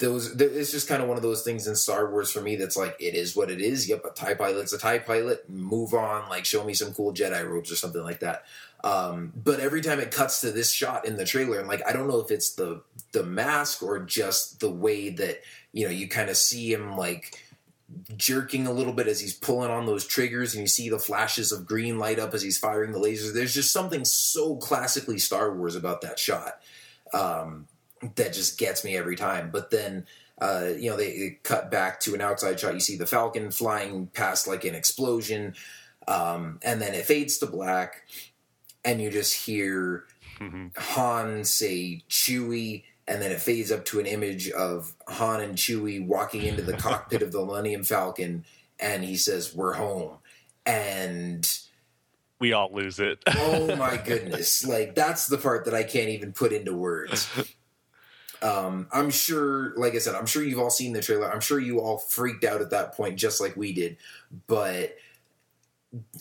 it's just kind of one of those things in Star Wars for me that's like, it is what it is. Yep, a TIE pilot's a TIE pilot. Move on. Like, show me some cool Jedi robes or something like that. But every time it cuts to this shot in the trailer, and, like, I don't know if it's the mask or just the way that, you kind of see him, like, jerking a little bit as he's pulling on those triggers, and you see the flashes of green light up as he's firing the lasers. There's just something so classically Star Wars about that shot that just gets me every time. But then They cut back to an outside shot. You see the Falcon flying past like an explosion, and then it fades to black, and you just hear Han say Chewie, and then it fades up to an image of Han and Chewie walking into the cockpit of the Millennium Falcon, and he says, "We're home," and we all lose it. Oh my goodness! Like, that's the part that I can't even put into words. I'm sure, like I said, I'm sure you've all seen the trailer. I'm sure you all freaked out at that point, just like we did. But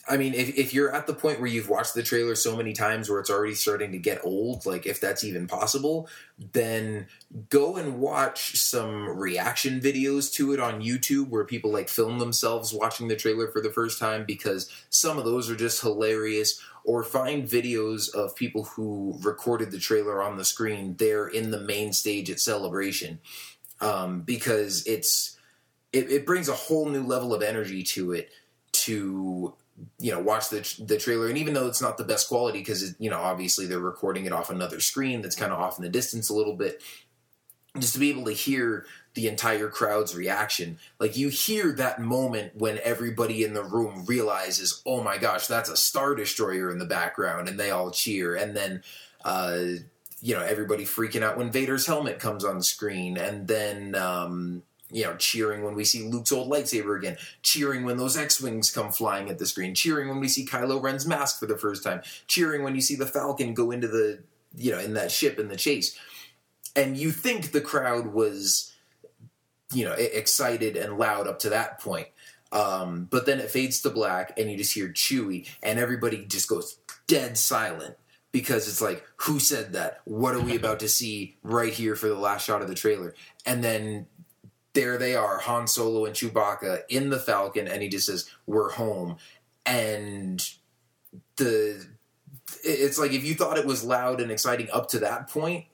I mean, if you're at the point where you've watched the trailer so many times where it's already starting to get old, like if that's even possible, then go and watch some reaction videos to it on YouTube where people like film themselves watching the trailer for the first time, because some of those are just hilarious. Or find videos of people who recorded the trailer on the screen there in the main stage at Celebration, because it brings a whole new level of energy to it to, you know, watch the trailer. And even though it's not the best quality, because, you know, obviously they're recording it off another screen that's kind of off in the distance a little bit, just to be able to hear the entire crowd's reaction. Like, you hear that moment when everybody in the room realizes, oh my gosh, that's a Star Destroyer in the background, and they all cheer. And then, everybody freaking out when Vader's helmet comes on the screen, and then, cheering when we see Luke's old lightsaber again, cheering when those X-Wings come flying at the screen, cheering when we see Kylo Ren's mask for the first time, cheering when you see the Falcon go into the, in that ship in the chase. And you think the crowd was, excited and loud up to that point. But then it fades to black, and you just hear Chewie, and everybody just goes dead silent, because it's like, who said that? What are we about to see right here for the last shot of the trailer? And then there they are, Han Solo and Chewbacca in the Falcon, and he just says, "We're home." And it's like, if you thought it was loud and exciting up to that point,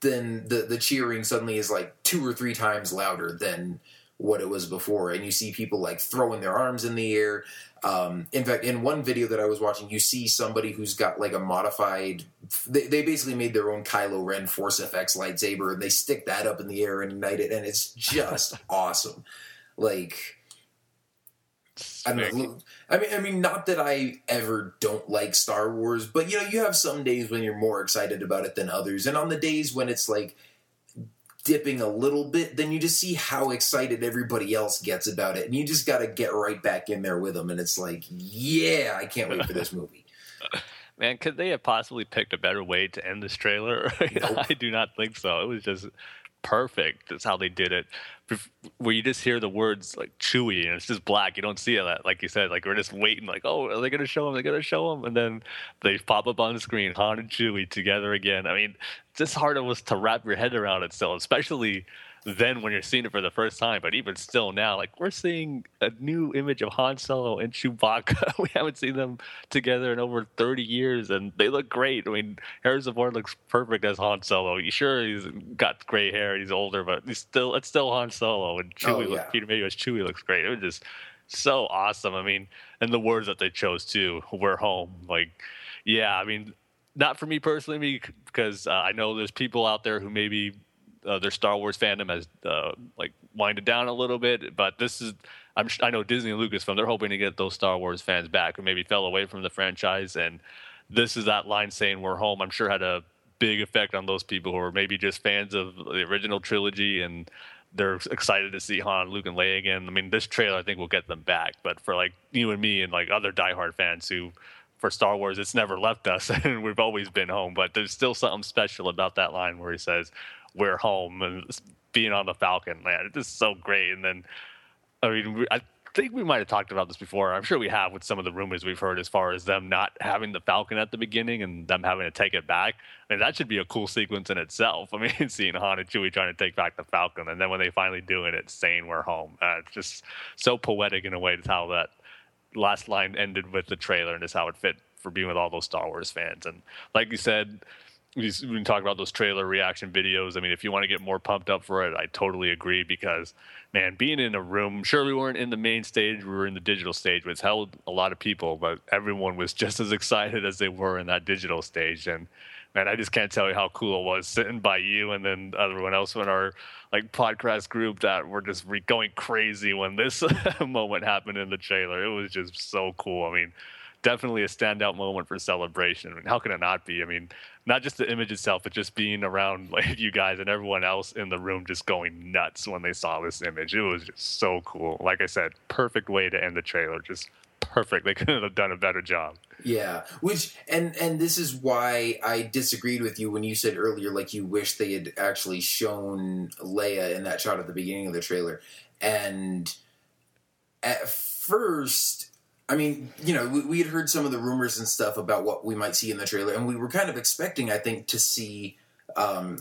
then the cheering suddenly is like 2 or 3 times louder than what it was before. And you see people like throwing their arms in the air. In fact, in one video that I was watching, you see somebody who's got like a modified... They basically made their own Kylo Ren Force FX lightsaber, and they stick that up in the air and ignite it, and it's just awesome. Like... I mean, not that I ever don't like Star Wars, but, you have some days when you're more excited about it than others. And on the days when it's, like, dipping a little bit, then you just see how excited everybody else gets about it. And you just got to get right back in there with them. And it's like, yeah, I can't wait for this movie. Man, could they have possibly picked a better way to end this trailer? Nope. I do not think so. It was just... perfect. That's how they did it, where you just hear the words like Chewie, and it's just black. You don't see it, like you said. Like, we're just waiting, like, oh, are they going to show him? They're going to show him. And then they pop up on the screen, Han and Chewie together again. I mean, it's hard was to wrap your head around it still, especially then when you're seeing it for the first time. But even still now, like, we're seeing a new image of Han Solo and Chewbacca. We haven't seen them together in over 30 years, and they look great. I mean, Harrison Ford looks perfect as Han Solo. Sure, he's got gray hair, he's older, but it's still Han Solo. And Chewie, Peter Mayhew as Chewie looks great. It was just so awesome. I mean, and the words that they chose too, "We're home." Like, yeah, I mean, not for me personally, because I know there's people out there who maybe... their Star Wars fandom has winded down a little bit, but this is I know Disney and Lucasfilm, they're hoping to get those Star Wars fans back who maybe fell away from the franchise, and this is that line saying "We're home." I'm sure had a big effect on those people who are maybe just fans of the original trilogy, and they're excited to see Han, Luke, and Leia again. I mean, this trailer I think will get them back, but for like you and me and like other diehard fans who, for Star Wars, it's never left us and we've always been home, but there's still something special about that line where he says "We're home," and being on the Falcon, man, it's just so great. And then, I mean, I think we might have talked about this before. I'm sure we have, with some of the rumors we've heard as far as them not having the Falcon at the beginning and them having to take it back. I mean, that should be a cool sequence in itself. I mean, seeing Han and Chewie trying to take back the Falcon, and then when they finally do it, it's saying "We're home." It's just so poetic in a way. It's how that last line ended with the trailer, and it's how it fit for being with all those Star Wars fans. And like you said, we can talk about those trailer reaction videos. I mean, if you want to get more pumped up for it, I totally agree, because, man, being in a room, sure, we weren't in the main stage, we were in the digital stage, which held a lot of people, but everyone was just as excited as they were in that digital stage. And man, I just can't tell you how cool it was sitting by you and then everyone else in our like podcast group that were just going crazy when this moment happened in the trailer. It was just so cool. I mean, definitely a standout moment for Celebration. I mean, how can it not be? I mean, not just the image itself, but just being around like you guys and everyone else in the room just going nuts when they saw this image. It was just so cool. Like I said, perfect way to end the trailer. Just perfect. They couldn't have done a better job. Yeah, which and this is why I disagreed with you when you said earlier, like you wish they had actually shown Leia in that shot at the beginning of the trailer. And at first, I mean, you know, we had heard some of the rumors and stuff about what we might see in the trailer, and we were kind of expecting, I think, to see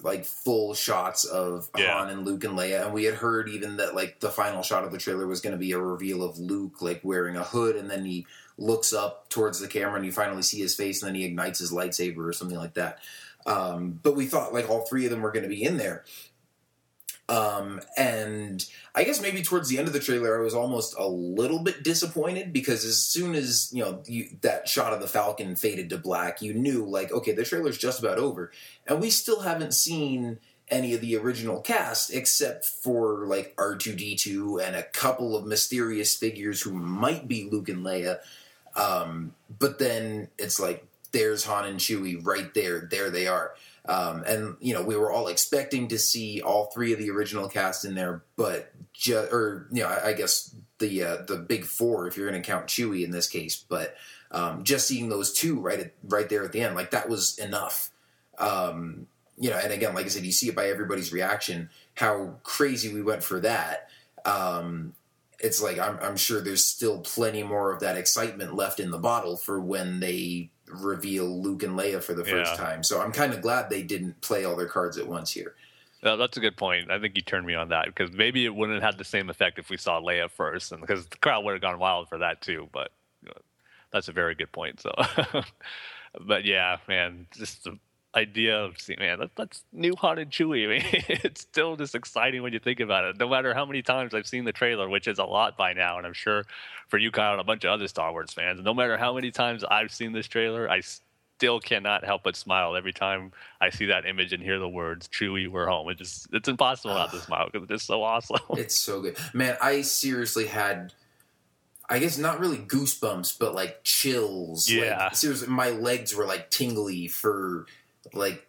like full shots of Han and Luke and Leia. And we had heard even that like the final shot of the trailer was going to be a reveal of Luke like wearing a hood, and then he looks up towards the camera and you finally see his face, and then he ignites his lightsaber or something like that. But we thought like all three of them were going to be in there. And I guess maybe towards the end of the trailer, I was almost a little bit disappointed, because as soon as, you know, that shot of the Falcon faded to black, you knew like, okay, the trailer's just about over, and we still haven't seen any of the original cast except for like R2-D2 and a couple of mysterious figures who might be Luke and Leia. But then it's like, there's Han and Chewie right there. There they are. And, you know, we were all expecting to see all three of the original cast in there, but I guess the big four, if you're going to count Chewie in this case, but just seeing those two right there at the end, like that was enough. You know, and again, like I said, you see it by everybody's reaction, how crazy we went for that. It's like, I'm sure there's still plenty more of that excitement left in the bottle for when they reveal Luke and Leia for the first time. So I'm kind of glad they didn't play all their cards at once here. No, that's a good point. I think you turned me on that, because maybe it wouldn't have had the same effect if we saw Leia first, and because the crowd would have gone wild for that too. But you know, that's a very good point. So, but yeah, man, just the idea of seeing, man, that's new Han and Chewie. I mean, it's still just exciting when you think about it. No matter how many times I've seen the trailer, which is a lot by now, and I'm sure for you, Kyle, and a bunch of other Star Wars fans, no matter how many times I've seen this trailer, I still cannot help but smile every time I see that image and hear the words "Chewie, we're home." It's impossible not to smile, because it's just so awesome. It's so good, man. I seriously had, I guess not really goosebumps, but like chills. Yeah, like, seriously, my legs were like tingly for, like,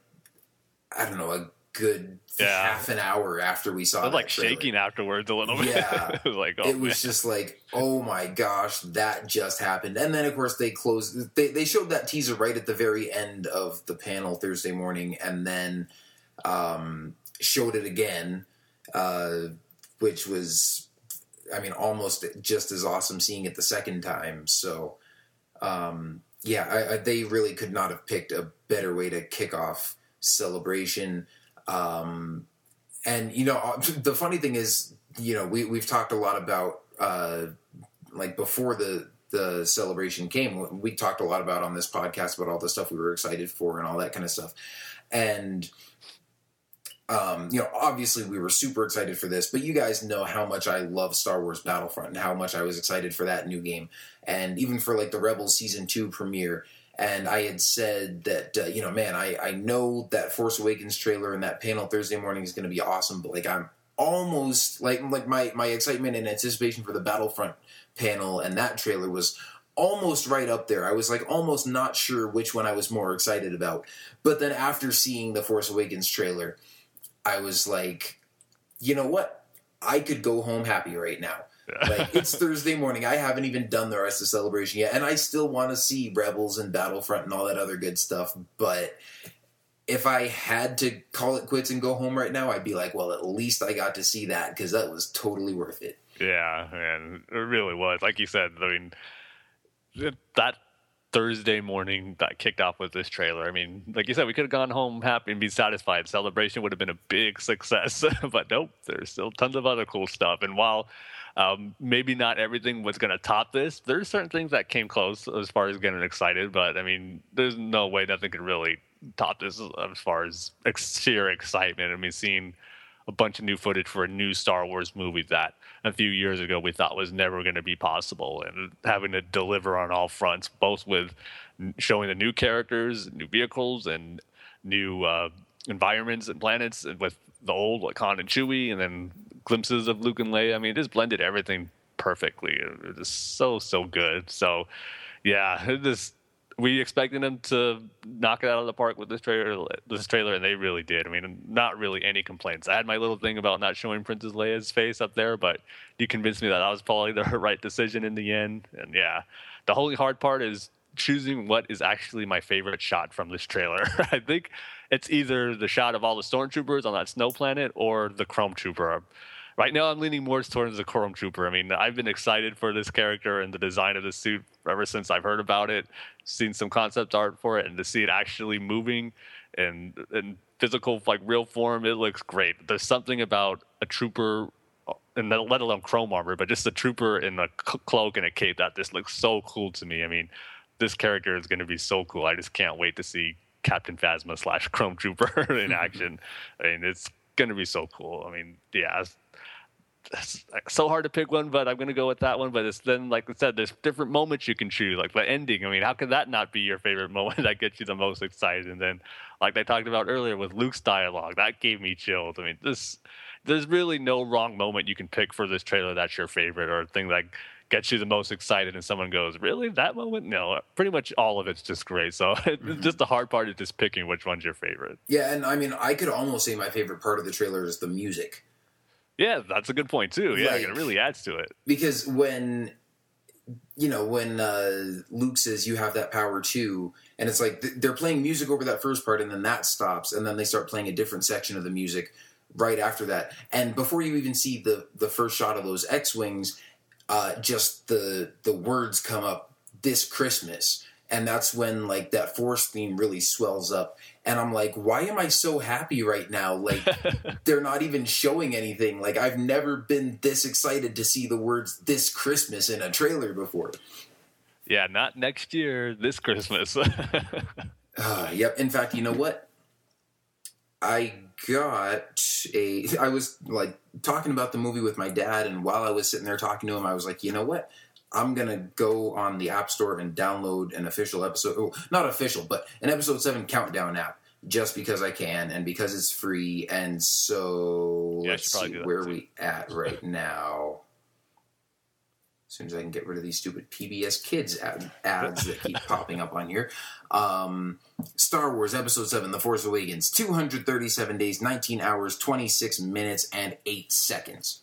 I don't know, a good half an hour after we saw it. I was like shaking afterwards a little bit. Yeah. It was just like, oh my gosh, that just happened. And then, of course, they closed. They showed that teaser right at the very end of the panel Thursday morning, and then showed it again, which was, I mean, almost just as awesome seeing it the second time. So, they really could not have picked a better way to kick off Celebration. And, you know, the funny thing is, you know, we've talked a lot about, like, before the Celebration came, we talked a lot about on this podcast about all the stuff we were excited for and all that kind of stuff. And, you know, obviously we were super excited for this, but you guys know how much I love Star Wars Battlefront and how much I was excited for that new game. And even for like the Rebels Season 2 premiere. And I had said that, you know, man, I know that Force Awakens trailer and that panel Thursday morning is going to be awesome. But like, I'm almost like my excitement and anticipation for the Battlefront panel and that trailer was almost right up there. I was like almost not sure which one I was more excited about. But then after seeing the Force Awakens trailer, I was like, you know what? I could go home happy right now. Like, it's Thursday morning. I haven't even done the rest of Celebration yet, and I still want to see Rebels and Battlefront and all that other good stuff. But if I had to call it quits and go home right now, I'd be like, well, at least I got to see that, because that was totally worth it. Yeah, man, it really was. Like you said, I mean, that Thursday morning that kicked off with this trailer. I mean, like you said, we could have gone home happy and be satisfied. Celebration would have been a big success, but nope, there's still tons of other cool stuff. And while maybe not everything was going to top this, there's certain things that came close as far as getting excited, but I mean, there's no way nothing could really top this as far as sheer excitement. I mean, seeing a bunch of new footage for a new Star Wars movie that a few years ago we thought was never going to be possible, and having to deliver on all fronts, both with showing the new characters, new vehicles, and new environments and planets with the old, like Han and Chewie, and then glimpses of Luke and Leia. I mean, it just blended everything perfectly. It was so good. So, yeah, we expected them to knock it out of the park with this trailer, and they really did. I mean, not really any complaints. I had my little thing about not showing Princess Leia's face up there, but you convinced me that I was probably the right decision in the end. And yeah, the only hard part is choosing what is actually my favorite shot from this trailer. I think it's either the shot of all the stormtroopers on that snow planet or the Chrome Trooper. Right now, I'm leaning more towards the Chrome Trooper. I mean, I've been excited for this character and the design of the suit ever since I've heard about it, seen some concept art for it, and to see it actually moving in physical, like, real form, it looks great. There's something about a trooper, and let alone chrome armor, but just a trooper in a cloak and a cape, that just looks so cool to me. I mean, this character is going to be so cool. I just can't wait to see Captain Phasma / Chrome Trooper in action. I mean, it's going to be so cool. I mean, yeah, it's so hard to pick one, but I'm going to go with that one. But it's then, like I said, there's different moments you can choose, like the ending. I mean, how could that not be your favorite moment that gets you the most excited? And then, like they talked about earlier with Luke's dialogue, that gave me chills. I mean, there's really no wrong moment you can pick for this trailer that's your favorite, or a thing that gets you the most excited and someone goes, really, that moment? No, pretty much all of it's just great. So just the hard part is just picking which one's your favorite. Yeah, and I mean, I could almost say my favorite part of the trailer is the music. Yeah, that's a good point, too. Yeah, like, it really adds to it. Because when Luke says, you have that power, too, and it's like they're playing music over that first part, and then that stops, and then they start playing a different section of the music right after that. And before you even see the first shot of those X-Wings, just the words come up, this Christmas. And that's when, like, that Force theme really swells up. And I'm like, why am I so happy right now? Like, they're not even showing anything. Like, I've never been this excited to see the words this Christmas in a trailer before. Yeah, not next year, this Christmas. Yep. In fact, you know what? I was, like, talking about the movie with my dad, and while I was sitting there talking to him, I was like, you know what? I'm going to go on the App Store and download an official episode, not official, but an Episode 7 countdown app, just because I can and because it's free. And so let's see where we at right now. As soon as I can get rid of these stupid PBS Kids ads that keep popping up on here. Star Wars Episode 7, The Force Awakens, 237 days, 19 hours, 26 minutes, and 8 seconds.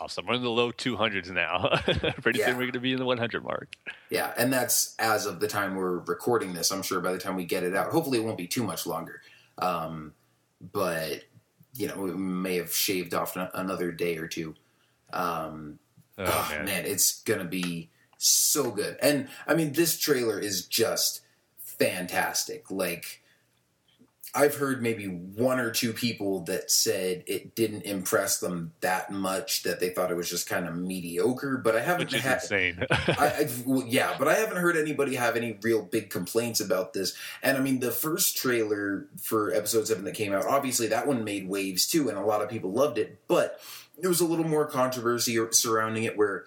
Awesome. We're in the low 200s now. Pretty soon we're going to be in the 100 mark. Yeah, and that's as of the time we're recording this. I'm sure by the time we get it out, hopefully it won't be too much longer. But, you know, we may have shaved off another day or two. Man, it's going to be so good. And, I mean, this trailer is just fantastic. Like, I've heard maybe one or two people that said it didn't impress them that much, that they thought it was just kind of mediocre, but I haven't insane. But I haven't heard anybody have any real big complaints about this. And I mean, the first trailer for Episode 7 that came out, obviously that one made waves too, and a lot of people loved it, but there was a little more controversy surrounding it where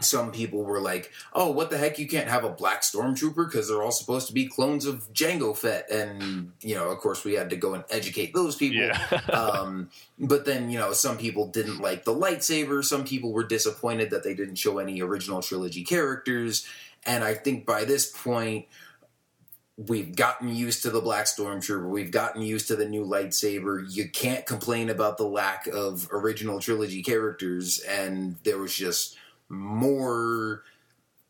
some people were like, oh, what the heck, you can't have a black stormtrooper because they're all supposed to be clones of Jango Fett. And, you know, of course, we had to go and educate those people. Yeah. But then, you know, some people didn't like the lightsaber. Some people were disappointed that they didn't show any original trilogy characters. And I think by this point, we've gotten used to the black stormtrooper. We've gotten used to the new lightsaber. You can't complain about the lack of original trilogy characters. And there was just more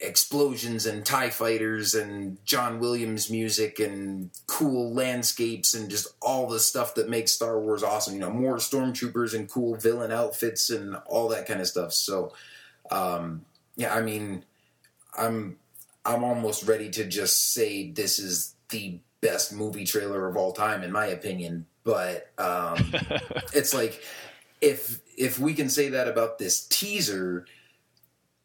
explosions and TIE fighters and John Williams music and cool landscapes and just all the stuff that makes Star Wars awesome. You know, more stormtroopers and cool villain outfits and all that kind of stuff. So, I mean, I'm almost ready to just say this is the best movie trailer of all time, in my opinion. But it's like, if we can say that about this teaser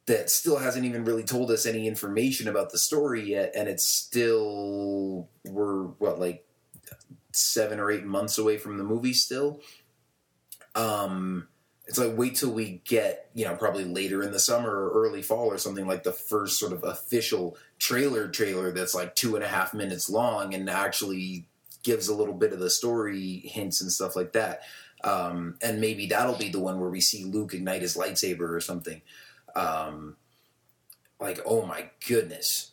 that still hasn't even really told us any information about the story yet, and it's still, we're, what, like 7 or 8 months away from the movie still? It's like, wait till we get, you know, probably later in the summer or early fall or something, like the first sort of official trailer that's like 2.5 minutes long and actually gives a little bit of the story hints and stuff like that. And maybe that'll be the one where we see Luke ignite his lightsaber or something. Like, oh my goodness.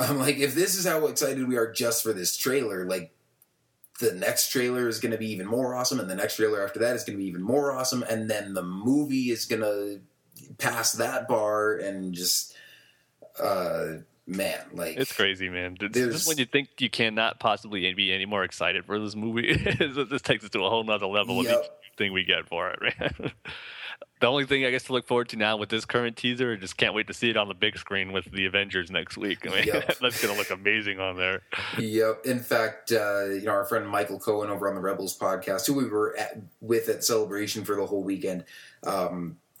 I'm like, if this is how excited we are just for this trailer, like, the next trailer is going to be even more awesome, and the next trailer after that is going to be even more awesome, and then the movie is going to pass that bar, and just, man, like... It's crazy, man. Just when you think you cannot possibly be any more excited for this movie, this takes it to a whole nother level of each thing we get for it, right? The only thing I guess to look forward to now with this current teaser, I just can't wait to see it on the big screen with the Avengers next week. I mean, that's going to look amazing on there. Yep. In fact, you know, our friend Michael Cohen over on the Rebels podcast, who we were with at Celebration for the whole weekend,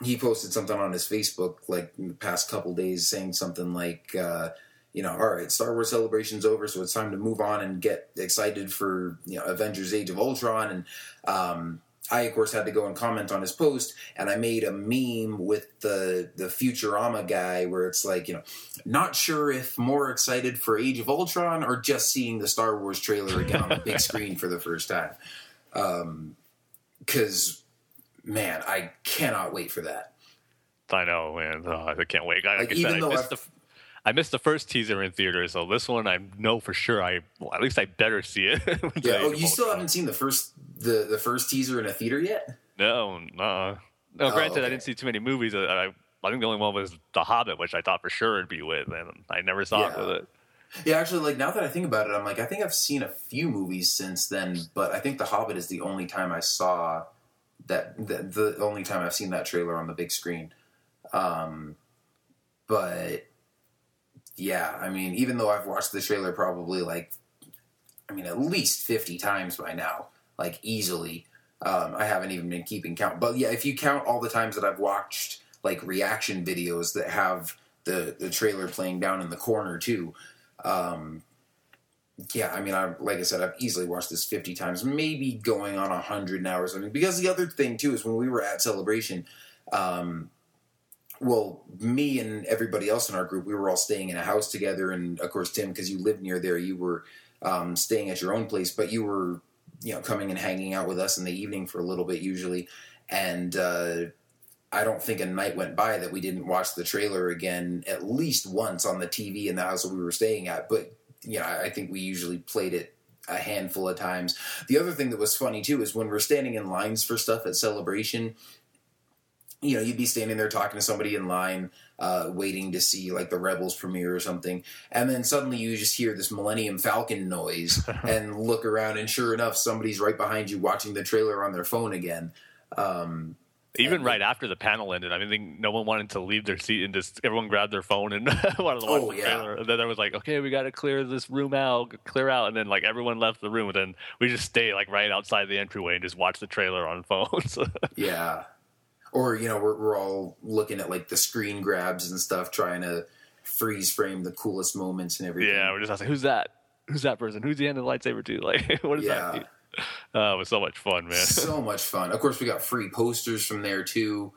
he posted something on his Facebook like in the past couple days saying something like, you know, all right, Star Wars Celebration's over, so it's time to move on and get excited for, you know, Avengers Age of Ultron. And, I, of course, had to go and comment on his post, and I made a meme with the Futurama guy where it's like, you know, not sure if more excited for Age of Ultron or just seeing the Star Wars trailer again on the big screen for the first time. Because, man, I cannot wait for that. I know, man. Oh, I can't wait. Like I said, I missed the first teaser in theaters, so this one I know for sure. At least I better see it. Yeah. Oh, you still haven't seen the first teaser in a theater yet? No. Granted, okay. I didn't see too many movies. I think the only one was The Hobbit, which I thought for sure it'd be with, and I never saw it with it. Yeah, actually, like now that I think about it, I'm like, I think I've seen a few movies since then, but I think The Hobbit is the only time I saw that. The only time I've seen that trailer on the big screen, but. Yeah, I mean, even though I've watched the trailer probably, like, I mean, at least 50 times by now, like, easily. I haven't even been keeping count. But, yeah, if you count all the times that I've watched, like, reaction videos that have the trailer playing down in the corner, too. Yeah, I mean, like I said, I've easily watched this 50 times, maybe going on 100 now or something. Because the other thing, too, is when we were at Celebration, well, me and everybody else in our group, we were all staying in a house together. And, of course, Tim, because you lived near there, you were staying at your own place. But you were, you know, coming and hanging out with us in the evening for a little bit usually. And I don't think a night went by that we didn't watch the trailer again at least once on the TV in the house that we were staying at. But, you know, I think we usually played it a handful of times. The other thing that was funny, too, is when we're standing in lines for stuff at Celebration – you know, you'd be standing there talking to somebody in line, waiting to see, like, the Rebels premiere or something. And then suddenly you just hear this Millennium Falcon noise and look around. And sure enough, somebody's right behind you watching the trailer on their phone again. Even right after the panel ended, I mean, no one wanted to leave their seat and just everyone grabbed their phone and wanted to watch the trailer. And then I was like, okay, we got to clear this room out, And then, like, everyone left the room. And then we just stayed, like, right outside the entryway and just watched the trailer on phones. Yeah. Or, you know, we're all looking at, like, the screen grabs and stuff, trying to freeze frame the coolest moments and everything. Yeah, we're just like, who's that? Who's that person? Who's the end of the lightsaber to? Like, what does that mean? It was so much fun, man. So much fun. Of course, we got free posters from there, too.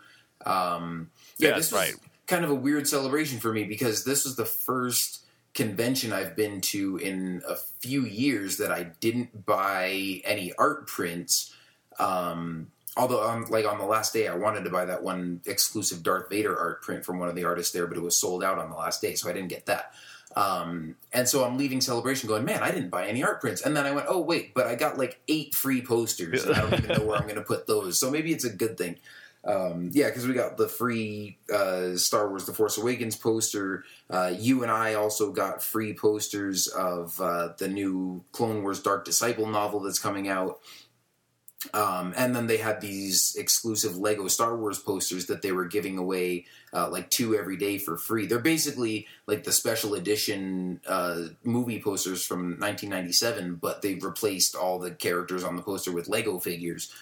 This was kind of a weird celebration for me because this was the first convention I've been to in a few years that I didn't buy any art prints. Although, like, on the last day, I wanted to buy that one exclusive Darth Vader art print from one of the artists there, but it was sold out on the last day, so I didn't get that. And so I'm leaving Celebration going, man, I didn't buy any art prints. And then I went, oh, wait, but I got, like, 8 free posters, and I don't even know where I'm going to put those. So maybe it's a good thing. Because we got the free Star Wars The Force Awakens poster. You and I also got free posters of the new Clone Wars Dark Disciple novel that's coming out. And then they had these exclusive Lego Star Wars posters that they were giving away, like 2 every day for free. They're basically like the special edition movie posters from 1997, but they replaced all the characters on the poster with Lego figures.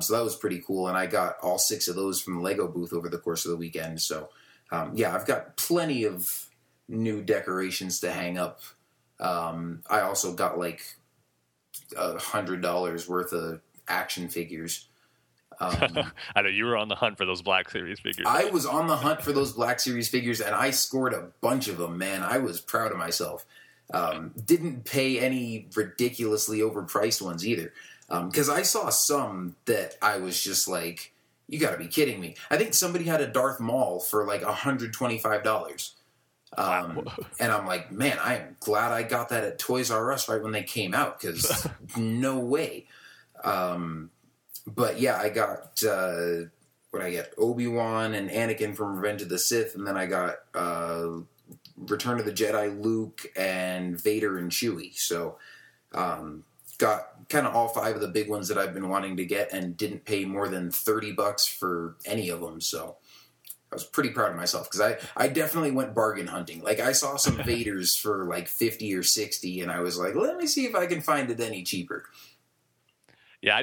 So that was pretty cool. And I got all 6 of those from the Lego booth over the course of the weekend. So, I've got plenty of new decorations to hang up. I also got like $100 worth of action figures. I know you were on the hunt for those Black Series figures. I was on the hunt for those Black Series figures, and I scored a bunch of them, man. I was proud of myself. Didn't pay any ridiculously overpriced ones either. Because I saw some that I was just like, you got to be kidding me. I think somebody had a Darth Maul for like $125. And I'm like, man, I am glad I got that at Toys R Us right when they came out, because no way. But yeah, I got, what I get? Obi-Wan and Anakin from Revenge of the Sith. And then I got Return of the Jedi, Luke, and Vader and Chewie. So got kind of all five of the big ones that I've been wanting to get, and didn't pay more than $30 for any of them. So I was pretty proud of myself, because I definitely went bargain hunting. Like, I saw some Vaders for like 50 or 60, and I was like, let me see if I can find it any cheaper. Yeah, I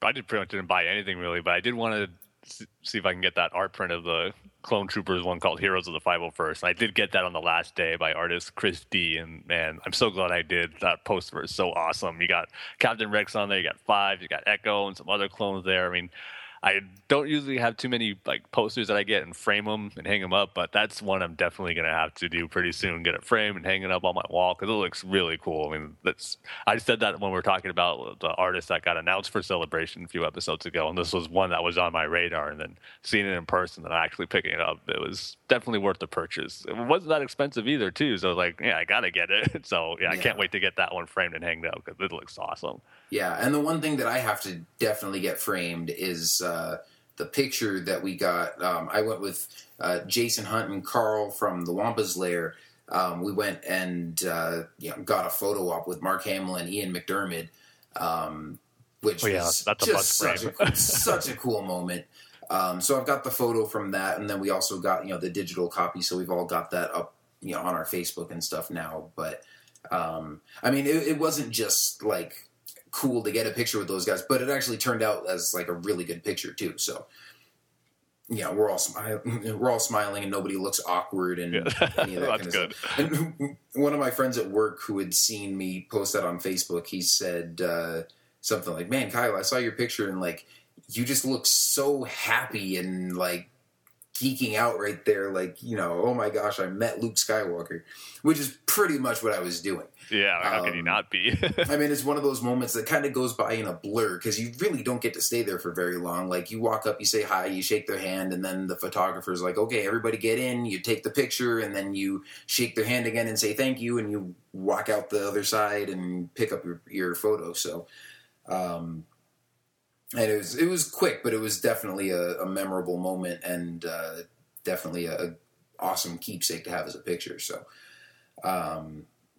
pretty much didn't buy anything really, but I did want to see if I can get that art print of the Clone Troopers one called Heroes of the 501st. And I did get that on the last day by artist Chris D. And man, I'm so glad I did. That poster is so awesome. You got Captain Rex on there, you got Five, you got Echo, and some other clones there. I mean, I don't usually have too many like posters that I get and frame them and hang them up, but that's one I'm definitely going to have to do pretty soon, get it framed and hang it up on my wall, because it looks really cool. I mean, I said that when we were talking about the artist that got announced for Celebration a few episodes ago, and this was one that was on my radar, and then seeing it in person and actually picking it up, it was definitely worth the purchase. It wasn't that expensive either, too, so I was like, yeah, I got to get it. So, yeah, I can't wait to get that one framed and hanged up, because it looks awesome. Yeah, and the one thing that I have to definitely get framed is the picture that we got. I went with Jason Hunt and Carl from the Wampa's Lair. We went and got a photo op with Mark Hamill and Ian McDiarmid, which was just such a cool moment. So I've got the photo from that, and then we also got the digital copy, so we've all got that up on our Facebook and stuff now. But I mean, it wasn't just like cool to get a picture with those guys, but it actually turned out as like a really good picture too. So we're all smiling, and nobody looks awkward and any of that kind of good stuff. And one of my friends at work who had seen me post that on Facebook, he said something like, "Man, Kyle, I saw your picture, and like you just look so happy and like geeking out right there, like oh my gosh, I met Luke Skywalker," which is pretty much what I was doing. Yeah, how can you not be? I mean, it's one of those moments that kind of goes by in a blur, because you really don't get to stay there for very long. Like, you walk up, you say hi, you shake their hand, and then the photographer's like, "Okay, everybody get in," you take the picture, and then you shake their hand again and say thank you, and you walk out the other side and pick up your photo. So and it was quick, but it was definitely a memorable moment, and definitely a awesome keepsake to have as a picture. So,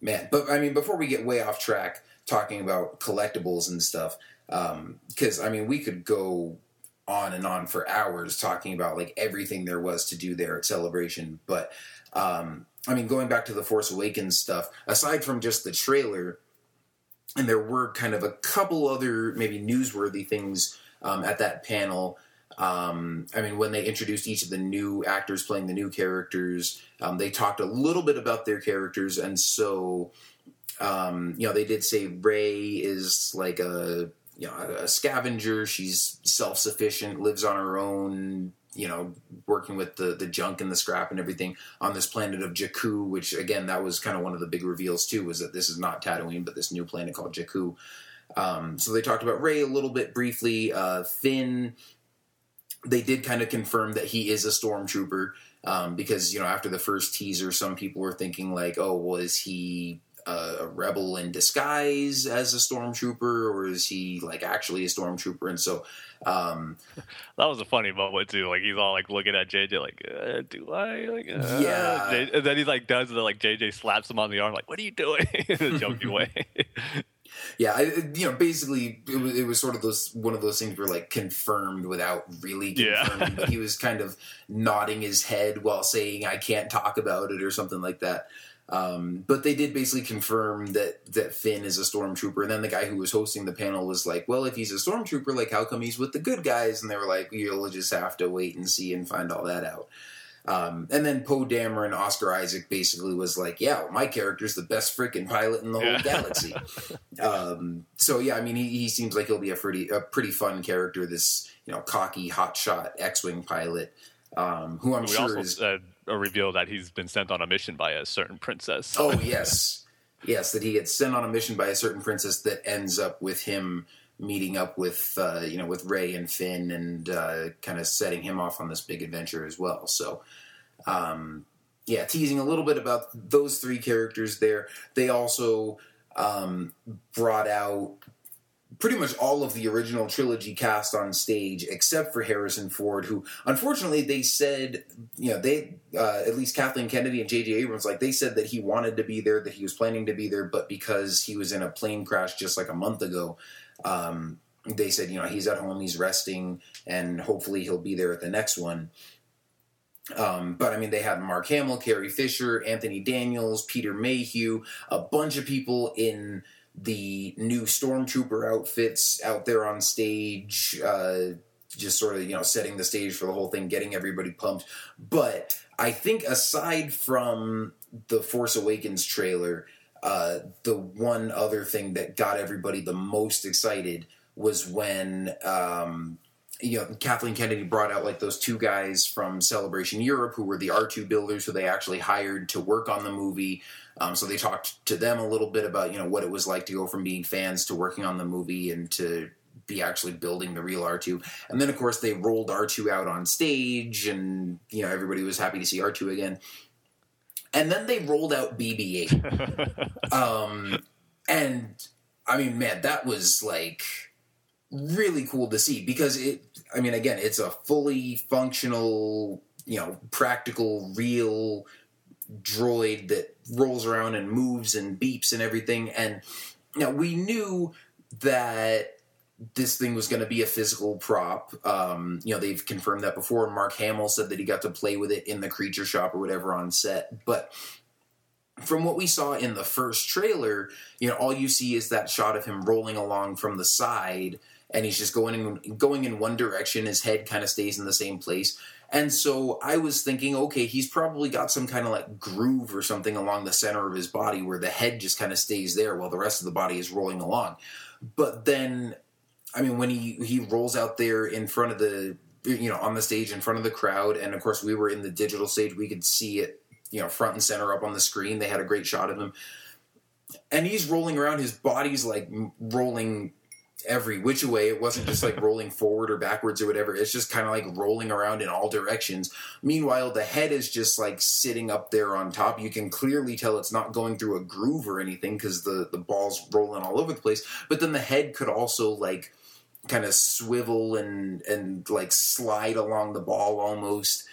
man, but I mean, before we get way off track talking about collectibles and stuff, because I mean, we could go on and on for hours talking about like everything there was to do there at Celebration. But I mean, going back to the Force Awakens stuff, aside from just the trailer. And there were kind of a couple other maybe newsworthy things at that panel. I mean, when they introduced each of the new actors playing the new characters, they talked a little bit about their characters. And so, they did say Rey is like a scavenger. She's self-sufficient, lives on her own, working with the junk and the scrap and everything on this planet of Jakku, which, again, that was kind of one of the big reveals, too, was that this is not Tatooine, but this new planet called Jakku. So they talked about Rey a little bit briefly. Finn, they did kind of confirm that he is a stormtrooper, because, after the first teaser, some people were thinking, like, oh, well, is he a rebel in disguise as a stormtrooper, or is he like actually a stormtrooper? And so that was a funny moment too. Like, he's all like looking at JJ like, do I? Like, yeah. And then he like does the like JJ slaps him on the arm like, "What are you doing?" in a joking way. Yeah, basically it was sort of one of those things where like confirmed without really confirming, but he was kind of nodding his head while saying, "I can't talk about it" or something like that. But they did basically confirm that Finn is a stormtrooper. And then the guy who was hosting the panel was like, "Well, if he's a stormtrooper, like, how come he's with the good guys?" And they were like, "You'll just have to wait and see and find all that out." And then Poe Dameron, Oscar Isaac, basically was like, "Yeah, well, my character's the best freaking pilot in the whole galaxy." So, yeah, I mean, he seems like he'll be a pretty fun character, this, cocky, hotshot X-Wing pilot, who I'm sure also is... a reveal that he's been sent on a mission by a certain princess. Oh, yes. Yes, that he gets sent on a mission by a certain princess that ends up with him meeting up with, with Rey and Finn and kind of setting him off on this big adventure as well. So, teasing a little bit about those three characters there. They also brought out pretty much all of the original trilogy cast on stage, except for Harrison Ford, who, unfortunately, they said, at least Kathleen Kennedy and J.J. Abrams, they said that he wanted to be there, that he was planning to be there, but because he was in a plane crash just a month ago, they said, he's at home, he's resting, and hopefully he'll be there at the next one. But, they had Mark Hamill, Carrie Fisher, Anthony Daniels, Peter Mayhew, a bunch of people in the new Stormtrooper outfits out there on stage, just sort of, setting the stage for the whole thing, getting everybody pumped. But I think aside from the Force Awakens trailer, the one other thing that got everybody the most excited was when, Kathleen Kennedy brought out those two guys from Celebration Europe who were the R2 builders who they actually hired to work on the movie. So they talked to them a little bit about, what it was like to go from being fans to working on the movie and to be actually building the real R2. And then, of course, they rolled R2 out on stage and, everybody was happy to see R2 again. And then they rolled out BB-8. That was, really cool to see because it's a fully functional, practical, real droid that rolls around and moves and beeps and everything. And now we knew that this thing was going to be a physical prop. They've confirmed that before. Mark Hamill said that he got to play with it in the creature shop or whatever on set. But from what we saw in the first trailer, all you see is that shot of him rolling along from the side and he's just going in one direction. His head kind of stays in the same place. And so I was thinking, okay, he's probably got some kind of groove or something along the center of his body where the head just kind of stays there while the rest of the body is rolling along. But then, when he rolls out there in front of the, on the stage in front of the crowd, and of course we were in the digital stage, we could see it, front and center up on the screen. They had a great shot of him. And he's rolling around. His body's rolling every which way. It wasn't just rolling forward or backwards or whatever. It's just kind of rolling around in all directions. Meanwhile, the head is just sitting up there on top. You can clearly tell it's not going through a groove or anything because the ball's rolling all over the place. But then the head could also kind of swivel and slide along the ball almost.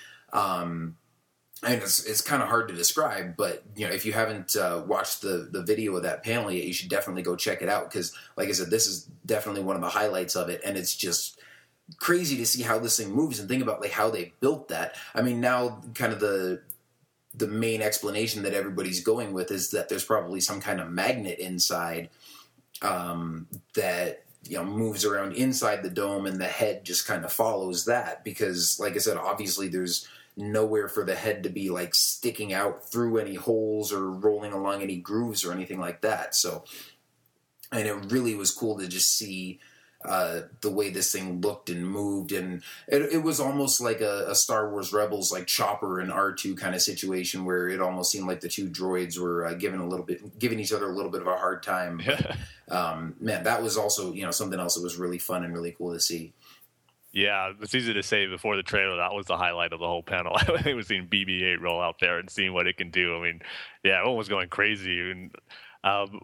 And it's kind of hard to describe, but if you haven't watched the video of that panel yet, you should definitely go check it out because, like I said, this is definitely one of the highlights of it, and it's just crazy to see how this thing moves and think about how they built that. Now kind of the main explanation that everybody's going with is that there's probably some kind of magnet inside that moves around inside the dome, and the head just kind of follows that because, like I said, obviously there's nowhere for the head to be sticking out through any holes or rolling along any grooves or anything like that. So, and it really was cool to just see the way this thing looked and moved. And it was almost like a Star Wars Rebels, Chopper and R2 kind of situation where it almost seemed like the two droids were giving each other a little bit of a hard time. Yeah. That was also, something else that was really fun and really cool to see. Yeah, it's easy to say before the trailer, that was the highlight of the whole panel. I think was seeing BB-8 roll out there and seeing what it can do. Everyone was going crazy. And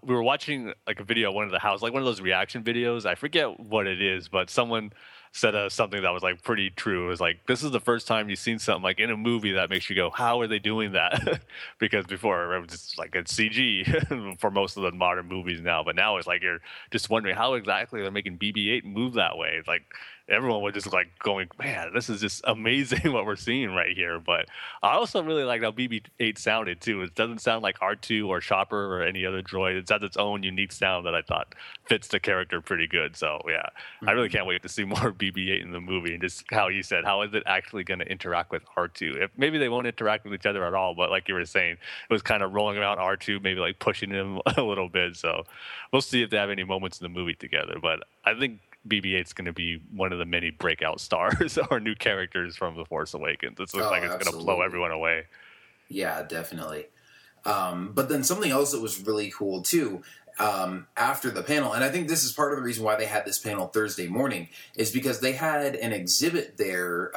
we were watching a video at one of the house, one of those reaction videos. I forget what it is, but someone said something that was pretty true. It was this is the first time you've seen something in a movie that makes you go, how are they doing that? Because before it was just it's CG for most of the modern movies now, but now it's you're just wondering how exactly they're making BB-8 move that way. It's everyone was just going, man, this is just amazing what we're seeing right here. But I also really liked how BB-8 sounded too. It doesn't sound like R2 or Chopper or any other droid. It's got its own unique sound that I thought fits the character pretty good. So yeah, mm-hmm. I really can't wait to see more BB-8 in the movie, and just how you said, how is it actually going to interact with R2? If maybe they won't interact with each other at all, but like you were saying, it was kind of rolling around R2, maybe pushing him a little bit. So we'll see if they have any moments in the movie together. But I think BB-8 is going to be one of the many breakout stars or new characters from The Force Awakens. It looks it's going to blow everyone away. Yeah, definitely. But then something else that was really cool too, after the panel, and I think this is part of the reason why they had this panel Thursday morning, is because they had an exhibit there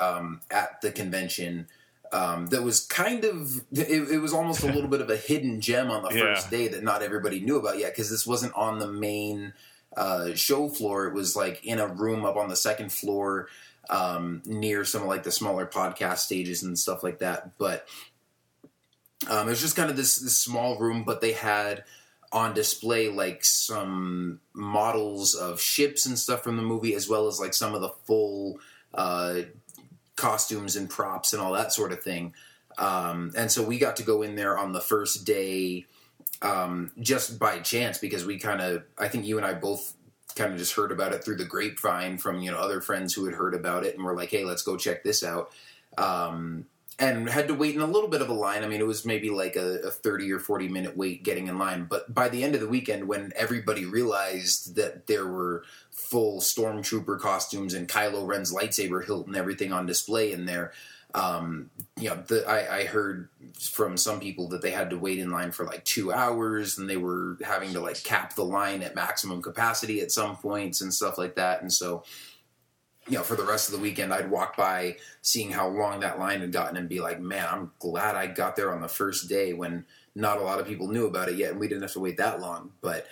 at the convention that was kind of, it was almost a little bit of a hidden gem on the first day that not everybody knew about yet, because this wasn't on the main show floor. It was like in a room up on the second floor near some of like the smaller podcast stages and stuff like that. But it was just kind of this small room, but they had on display like some models of ships and stuff from the movie, as well as like some of the full costumes and props and all that sort of thing. And so we got to go in there on the first day just by chance, because we kind of, I think you and I both kind of just heard about it through the grapevine from, you know, other friends who had heard about it and were like, hey, let's go check this out. And had to wait in a little bit of a line. I mean, it was maybe like a 30 or 40 minute wait getting in line. But by the end of the weekend, when everybody realized that there were full Stormtrooper costumes and Kylo Ren's lightsaber hilt and everything on display in there, you know, I heard from some people that they had to wait in line for like 2 hours, and they were having to like cap the line at maximum capacity at some points and stuff like that. And so, you know, for the rest of the weekend, I'd walk by seeing how long that line had gotten and be like, man, I'm glad I got there on the first day when not a lot of people knew about it yet and we didn't have to wait that long. But,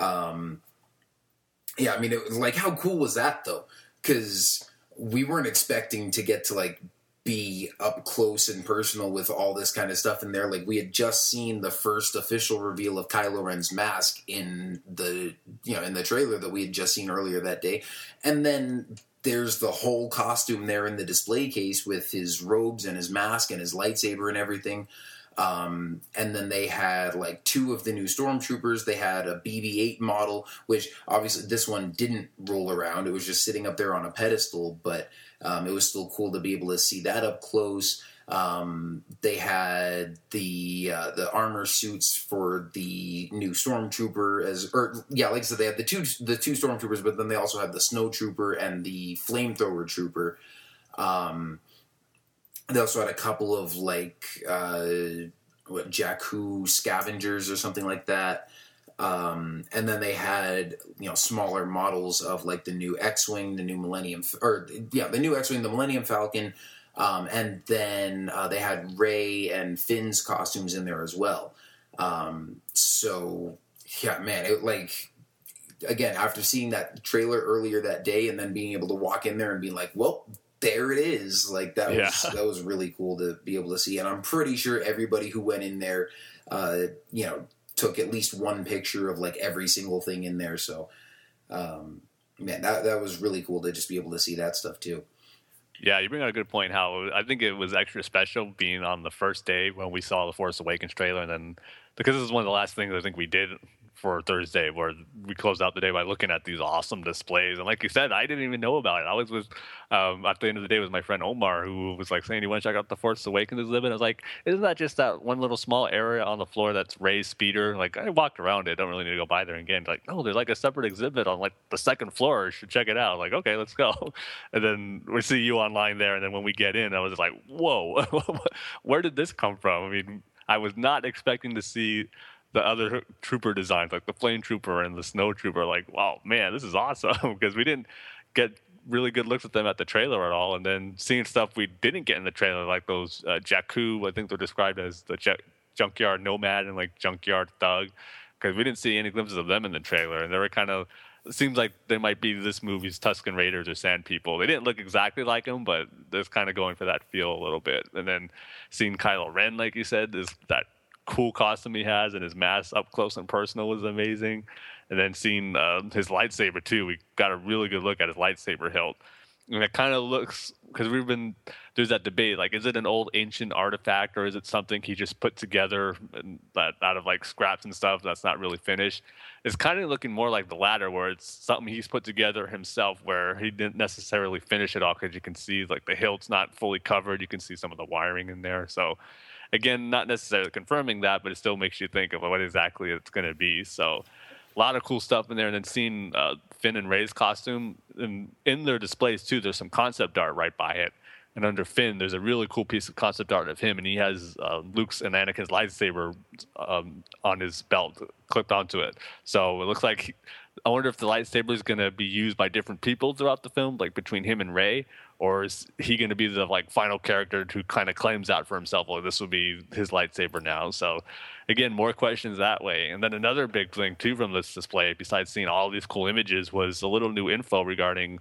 yeah, I mean, it was like, how cool was that though? Because we weren't expecting to get to like be up close and personal with all this kind of stuff in there. Like, we had just seen the first official reveal of Kylo Ren's mask in the, you know, in the trailer that we had just seen earlier that day. And then there's the whole costume there in the display case with his robes and his mask and his lightsaber and everything. And then they had like 2 of the new Stormtroopers. They had a BB-8 model, which obviously this one didn't roll around. It was just sitting up there on a pedestal, but it was still cool to be able to see that up close. They had the armor suits for the new Stormtrooper like I said, they had the two Stormtroopers, but then they also had the Snow Trooper and the Flamethrower Trooper. They also had a couple of like, Jakku scavengers or something like that. And then they had, you know, smaller models of like the new X-Wing, the new X-Wing, the Millennium Falcon. And then they had Rey and Finn's costumes in there as well. So, yeah, man, it, like, again, after seeing that trailer earlier that day and then being able to walk in there and be like, well, there it is. Like, that was really cool to be able to see. And I'm pretty sure everybody who went in there, you know, took at least one picture of, like, every single thing in there. So, man, that was really cool to just be able to see that stuff, too. Yeah, you bring out a good point, Hal. I think it was extra special being on the first day when we saw the Force Awakens trailer, and then because this is one of the last things I think we did for Thursday, where we closed out the day by looking at these awesome displays. And like you said, I didn't even know about it. I was at the end of the day with my friend Omar, who was like saying, "You want to check out the Force Awakens exhibit?" I was like, "Isn't that just that one little small area on the floor that's Rey's speeder?" Like, I walked around it. I don't really need to go by there again. Like, no, there's like a separate exhibit on like the second floor. You should check it out. I'm like, okay, let's go. And then we see you online there. And then when we get in, I was just like, whoa, where did this come from? I mean, I was not expecting to see the other trooper designs, like the Flame Trooper and the Snow Trooper. Like, wow, man, this is awesome, because we didn't get really good looks at them at the trailer at all. And then seeing stuff we didn't get in the trailer, like those Jakku, I think they're described as the junkyard nomad and like junkyard thug, because we didn't see any glimpses of them in the trailer. And they were kind of, it seems like they might be this movie's Tusken Raiders or Sand People. They didn't look exactly like him, but they're kind of going for that feel a little bit. And then seeing Kylo Ren, like you said, is that cool costume he has, and his mask up close and personal was amazing. And then seeing his lightsaber too, we got a really good look at his lightsaber hilt. And it kind of looks, because there's that debate, like, is it an old ancient artifact, or is it something he just put together out of like scraps and stuff that's not really finished? It's kind of looking more like the latter, where it's something he's put together himself, where he didn't necessarily finish it all, because you can see like the hilt's not fully covered. You can see some of the wiring in there. So again, not necessarily confirming that, but it still makes you think of what exactly it's going to be. So a lot of cool stuff in there. And then seeing Finn and Rey's costume, and in their displays too, there's some concept art right by it. And under Finn, there's a really cool piece of concept art of him, and he has Luke's and Anakin's lightsaber on his belt clipped onto it. So it looks like I wonder if the lightsaber is going to be used by different people throughout the film, like between him and Rey, or is he going to be the like final character who kind of claims out for himself, like this will be his lightsaber now. So again, more questions that way. And then another big thing too from this display, besides seeing all these cool images, was a little new info regarding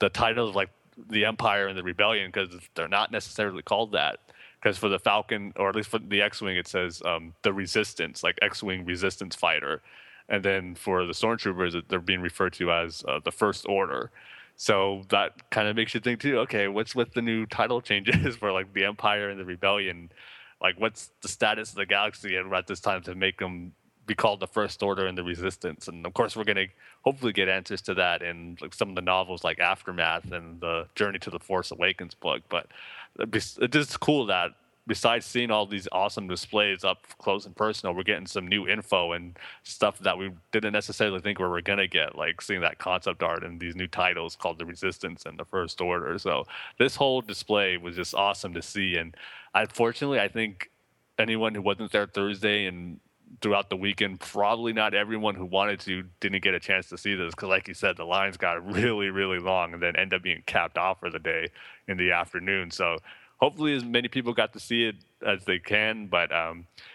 the titles of like the Empire and the Rebellion, because they're not necessarily called that. Because for the Falcon, or at least for the X-Wing, it says the Resistance, like X-Wing Resistance Fighter. And then for the Stormtroopers, they're being referred to as the First Order. So that kind of makes you think, too, okay, what's with the new title changes for, like, the Empire and the Rebellion? Like, what's the status of the galaxy at this time to make them be called the First Order and the Resistance? And of course we're going to hopefully get answers to that in like some of the novels like Aftermath and the Journey to the Force Awakens book. But it's just cool that besides seeing all these awesome displays up close and personal, we're getting some new info and stuff that we didn't necessarily think we were going to get, like seeing that concept art and these new titles called the Resistance and the First Order. So this whole display was just awesome to see. And unfortunately, I think anyone who wasn't there Thursday and throughout the weekend, probably not everyone who wanted to didn't get a chance to see this, because like you said, the lines got really, really long and then end up being capped off for the day in the afternoon. So hopefully as many people got to see it as they can. But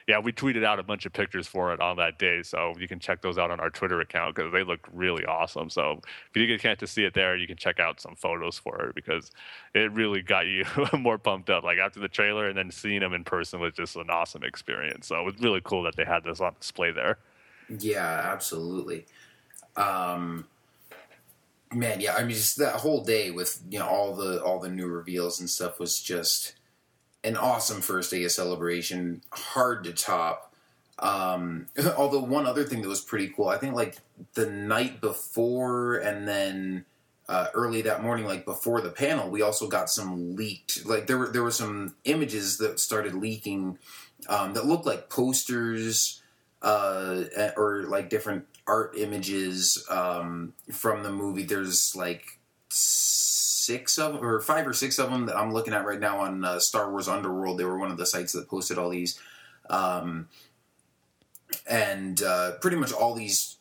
yeah, we tweeted out a bunch of pictures for it on that day, so you can check those out on our Twitter account because they looked really awesome. So if you get a chance to see it there, you can check out some photos for it because it really got you more pumped up. Like after the trailer and then seeing them in person was just an awesome experience. So it was really cool that they had this on display there. Yeah, absolutely. Man, yeah, I mean, just that whole day with, you know, all the new reveals and stuff was just an awesome first day of celebration, hard to top. Although one other thing that was pretty cool, I think like the night before and then early that morning, like before the panel, we also got some leaked, like there were some images that started leaking that looked like posters or like different art images from the movie. There's like 5 or 6 of them that I'm looking at right now on Star Wars Underworld. They were one of the sites that posted all these. And pretty much all these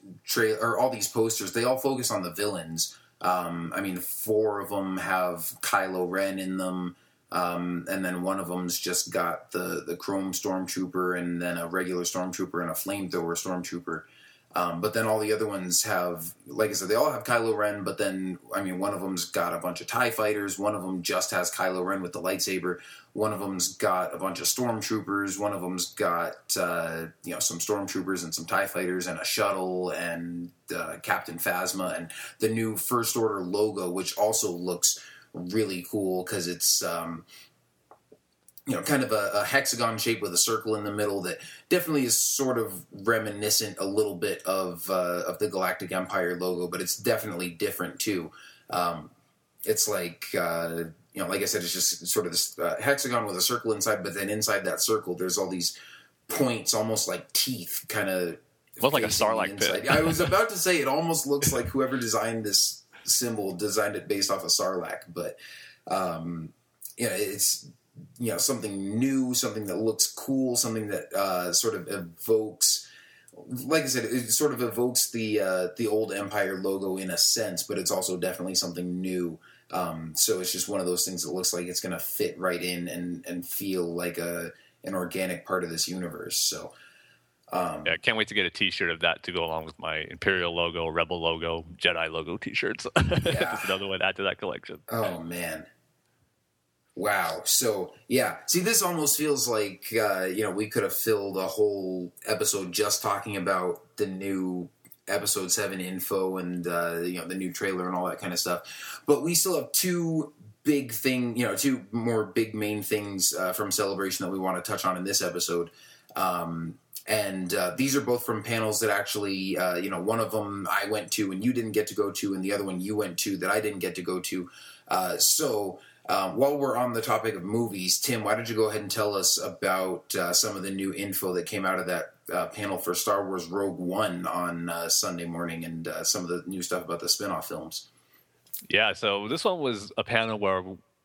posters, they all focus on the villains. I mean, 4 of them have Kylo Ren in them. And then one of them's just got the Chrome Stormtrooper and then a regular Stormtrooper and a Flamethrower Stormtrooper. But then all the other ones have, like I said, they all have Kylo Ren, but then, I mean, one of them's got a bunch of TIE fighters, one of them just has Kylo Ren with the lightsaber, one of them's got a bunch of stormtroopers, one of them's got, some stormtroopers and some TIE fighters and a shuttle and Captain Phasma and the new First Order logo, which also looks really cool because it's, kind of a hexagon shape with a circle in the middle that definitely is sort of reminiscent a little bit of the Galactic Empire logo, but it's definitely different too. It's like, like I said, it's just sort of this hexagon with a circle inside, but then inside that circle, there's all these points, almost like teeth, kind of. Looks like a Sarlacc pit. I was about to say, it almost looks like whoever designed this symbol designed it based off of Sarlacc, but it's... something new, something that looks cool, something that sort of evokes, like I said, it sort of evokes the old Empire logo in a sense, but it's also definitely something new. So it's just one of those things that looks like it's going to fit right in and feel like an organic part of this universe. So I can't wait to get a T-shirt of that to go along with my Imperial logo, Rebel logo, Jedi logo T-shirts. Yeah. Another one to add to that collection. Oh, man. Wow. So, yeah. See, this almost feels like, we could have filled a whole episode just talking about the new Episode 7 info and, the new trailer and all that kind of stuff. But we still have two more big main things from Celebration that we want to touch on in this episode. And these are both from panels that actually, one of them I went to and you didn't get to go to, and the other one you went to that I didn't get to go to. While we're on the topic of movies, Tim, why don't you go ahead and tell us about some of the new info that came out of that panel for Star Wars Rogue One on Sunday morning and some of the new stuff about the spinoff films? Yeah, so this one was a panel where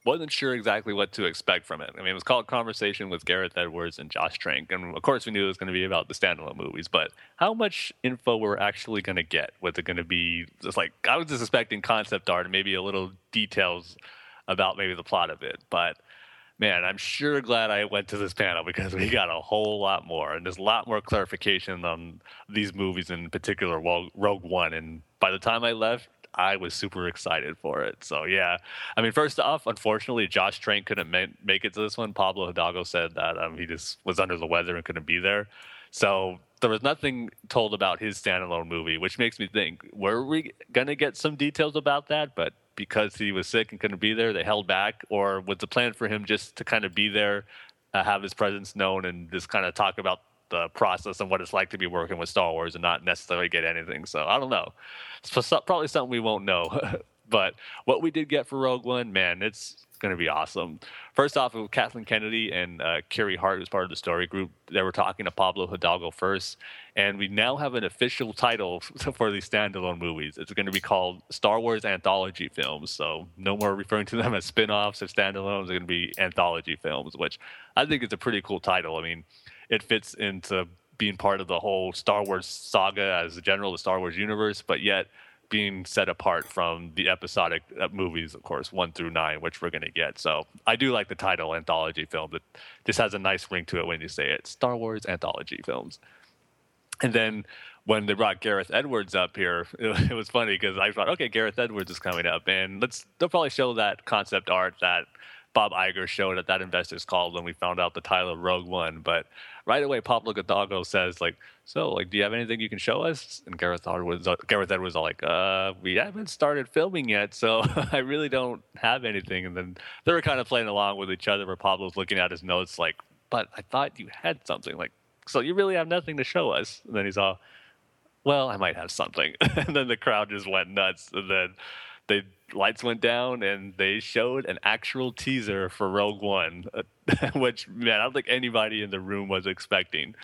wasn't sure exactly what to expect from it. I mean, it was called Conversation with Gareth Edwards and Josh Trank. And, of course, we knew it was going to be about the standalone movies. But how much info we're actually going to get? Was it going to be just like – I was just expecting concept art and maybe a little details about maybe the plot of it. But, man, I'm sure glad I went to this panel because we got a whole lot more. And there's a lot more clarification on these movies, in particular Rogue One. And by the time I left, I was super excited for it. So, yeah. I mean, first off, unfortunately, Josh Trank couldn't make it to this one. Pablo Hidalgo said that he just was under the weather and couldn't be there. So there was nothing told about his standalone movie, which makes me think, were we going to get some details about that? But because he was sick and couldn't be there, they held back? Or was the plan for him just to kind of be there, have his presence known, and just kind of talk about the process and what it's like to be working with Star Wars and not necessarily get anything? So I don't know. It's probably something we won't know. But what we did get for Rogue One, man, it's going to be awesome. First off, with Kathleen Kennedy and Carrie Hart, who's part of the story group, they were talking to Pablo Hidalgo first. And we now have an official title for these standalone movies. It's going to be called Star Wars Anthology Films. So no more referring to them as spin-offs or standalones. They're going to be anthology films, which I think is a pretty cool title. I mean, it fits into being part of the whole Star Wars saga as a general, the Star Wars universe, but yet being set apart from the episodic movies, of course, 1 through 9, which we're going to get. So I do like the title anthology film. It just has a nice ring to it when you say it. Star Wars Anthology Films. And then when they brought Gareth Edwards up here, it was funny because I thought, okay, Gareth Edwards is coming up, and they'll probably show that concept art that Bob Iger showed at that investors call when we found out the title of Rogue One. But right away, Pablo Hidalgo says, do you have anything you can show us? And Gareth Edwards was like, we haven't started filming yet, so I really don't have anything. And then they were kind of playing along with each other, where Pablo's looking at his notes like, but I thought you had something. Like, so you really have nothing to show us? And then he's all, well, I might have something. And then the crowd just went nuts. And then the lights went down, and they showed an actual teaser for Rogue One, which, man, I don't think anybody in the room was expecting.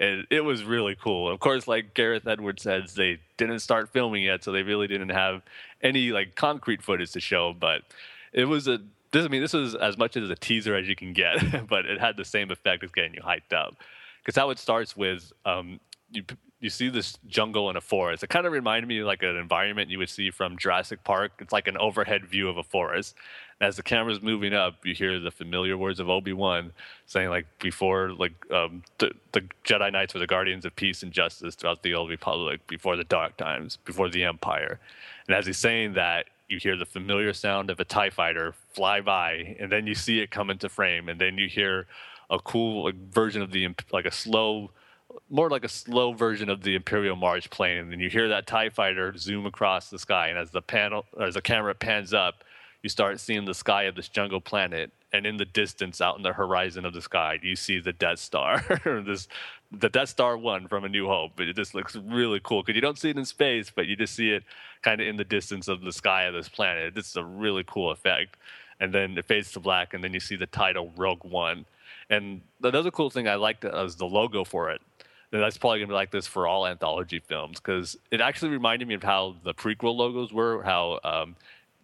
And it was really cool. Of course, like Gareth Edwards says, they didn't start filming yet, so they really didn't have any concrete footage to show. But it was this was as much as a teaser as you can get, but it had the same effect as getting you hyped up. Because how it starts with you see this jungle in a forest. It kind of reminded me of an environment you would see from Jurassic Park. It's like an overhead view of a forest. And as the camera's moving up, you hear the familiar words of Obi-Wan saying, the Jedi Knights were the guardians of peace and justice throughout the Old Republic, before the dark times, before the Empire. And as he's saying that, you hear the familiar sound of a TIE fighter fly by, and then you see it come into frame, and then you hear a cool version of the, a slow version of the Imperial March plane, and then you hear that TIE fighter zoom across the sky. And as the camera pans up, you start seeing the sky of this jungle planet. And in the distance, out in the horizon of the sky, you see the Death Star. The Death Star 1 from A New Hope. It just looks really cool because you don't see it in space, but you just see it kind of in the distance of the sky of this planet. It's a really cool effect. And then it fades to black, and then you see the title Rogue One. And another cool thing I liked was the logo for it. And that's probably going to be like this for all anthology films, because it actually reminded me of how the prequel logos were, how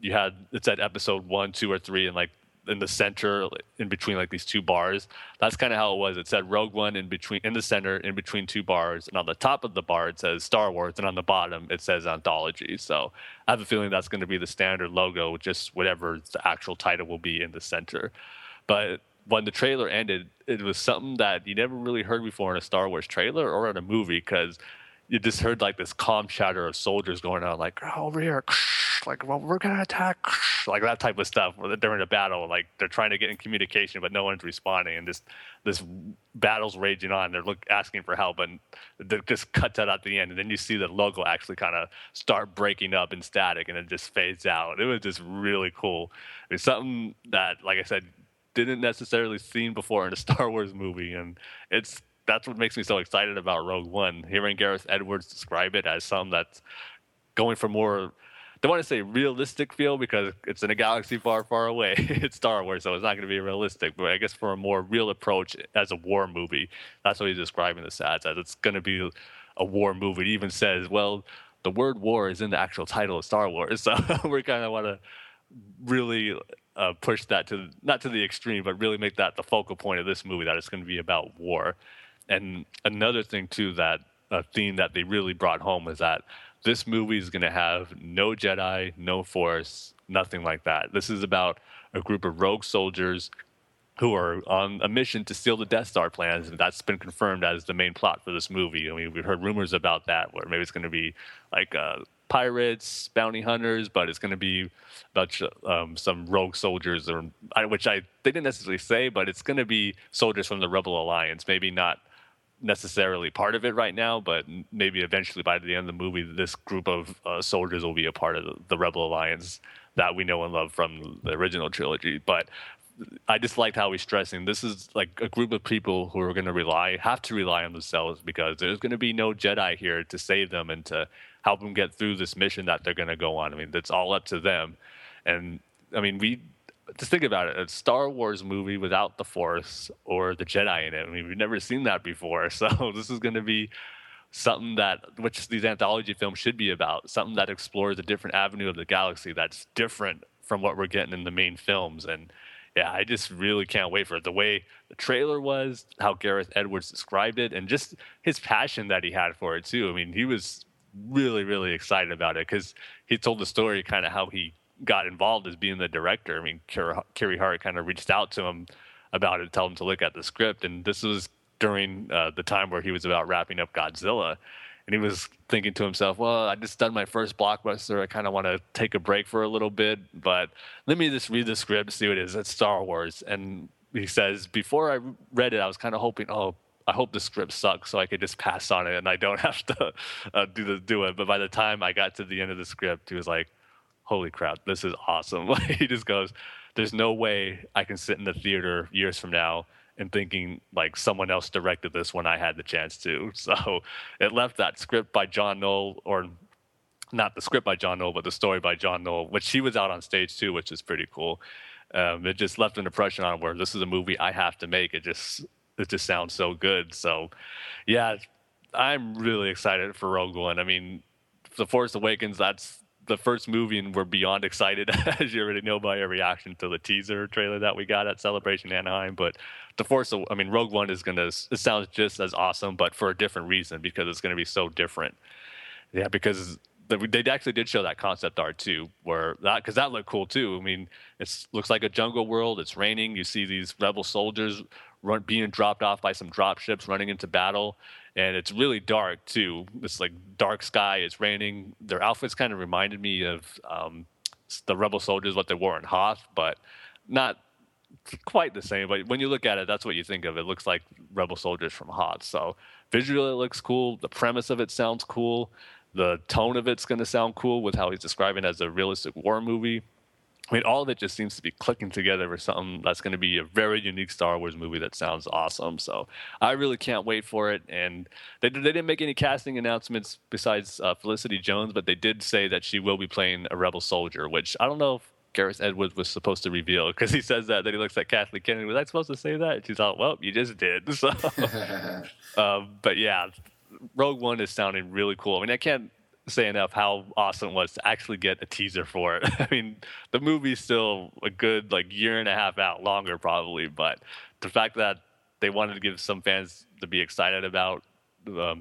it said episode 1, 2, or 3, and in the center, in between these two bars. That's kind of how it was. It said Rogue One in the center, in between two bars, and on the top of the bar it says Star Wars, and on the bottom it says Anthology. So I have a feeling that's going to be the standard logo, just whatever the actual title will be in the center. But when the trailer ended, it was something that you never really heard before in a Star Wars trailer or in a movie, because you just heard this calm chatter of soldiers going on, over here, we're gonna attack, that type of stuff during a battle. They're trying to get in communication, but no one's responding, and this battle's raging on. They're asking for help, and they just cut that at the end, and then you see the logo actually kind of start breaking up in static, and it just fades out. It was just really cool. It's something that, like I said, didn't necessarily seen before in a Star Wars movie, and that's what makes me so excited about Rogue One. Hearing Gareth Edwards describe it as something that's going for more, don't want to say realistic feel, because it's in a galaxy far, far away. It's Star Wars, so it's not going to be realistic, but I guess for a more real approach as a war movie, that's what he's describing this as. It's going to be a war movie. He even says, well, the word war is in the actual title of Star Wars, so we kind of want to really push that to, not to the extreme, but really make that the focal point of this movie, that it's going to be about war. And another thing, too, that a theme that they really brought home is that this movie is going to have no Jedi, no Force, nothing like that. This is about a group of rogue soldiers who are on a mission to steal the Death Star plans, and that's been confirmed as the main plot for this movie. I mean, we've heard rumors about that, where maybe it's going to be like pirates, bounty hunters, but it's going to be about some rogue soldiers, or which they didn't necessarily say, but it's going to be soldiers from the Rebel Alliance. Maybe not necessarily part of it right now, but maybe eventually by the end of the movie, this group of soldiers will be a part of the Rebel Alliance that we know and love from the original trilogy. But I just liked how he's stressing this is like a group of people who are going to have to rely on themselves, because there's going to be no Jedi here to save them and to help them get through this mission that they're going to go on. I mean, that's all up to them. And I mean, we just think about it, a Star Wars movie without the Force or the Jedi in it. I mean, we've never seen that before. So this is going to be something that, which these anthology films should be about, something that explores a different avenue of the galaxy that's different from what we're getting in the main films. And yeah, I just really can't wait for it. The way the trailer was, how Gareth Edwards described it, and just his passion that he had for it, too. I mean, he was really, really excited about it, because he told the story kind of how he got involved as being the director. I mean, Kerry Hart kind of reached out to him about it, told him to look at the script. And this was during the time where he was about wrapping up Godzilla. And he was thinking to himself, well, I just done my first blockbuster. I kind of want to take a break for a little bit, but let me just read the script, see what it is. It's Star Wars. And he says, before I read it, I was kind of hoping, I hope the script sucks so I could just pass on it and I don't have to do it. But by the time I got to the end of the script, he was like, holy crap, this is awesome. He just goes, there's no way I can sit in the theater years from now and thinking like someone else directed this when I had the chance to. So it left that script by John Knoll, or not the script by John Knoll, but the story by John Knoll, which he was out on stage too, which is pretty cool. It just left an impression on where this is a movie I have to make. It just sounds so good. So yeah, I'm really excited for Rogue One. I mean, The Force Awakens, that's the first movie, and we're beyond excited, as you already know by our reaction to the teaser trailer that we got at Celebration Anaheim. But Rogue One is gonna, it sounds just as awesome, but for a different reason, because it's gonna be so different. Yeah, because they actually did show that concept art too, because that looked cool too. I mean, it looks like a jungle world. It's raining. You see these rebel soldiers being dropped off by some dropships, running into battle. And it's really dark, too. It's like dark sky. It's raining. Their outfits kind of reminded me of the rebel soldiers, what they wore in Hoth, but not quite the same. But when you look at it, that's what you think of. It looks like rebel soldiers from Hoth. So visually, it looks cool. The premise of it sounds cool. The tone of it's going to sound cool with how he's describing it as a realistic war movie. I mean, all of it just seems to be clicking together for something that's going to be a very unique Star Wars movie that sounds awesome. So I really can't wait for it. And they didn't make any casting announcements besides Felicity Jones, but they did say that she will be playing a rebel soldier, which I don't know if Gareth Edwards was supposed to reveal, because he says that he looks at Kathleen Kennedy. Was I supposed to say that? And she's like, well, you just did. So, but yeah, Rogue One is sounding really cool. I mean, I can't say enough how awesome it was to actually get a teaser for it. I mean, the movie's still a good year and a half out, longer probably, but the fact that they wanted to give some fans to be excited about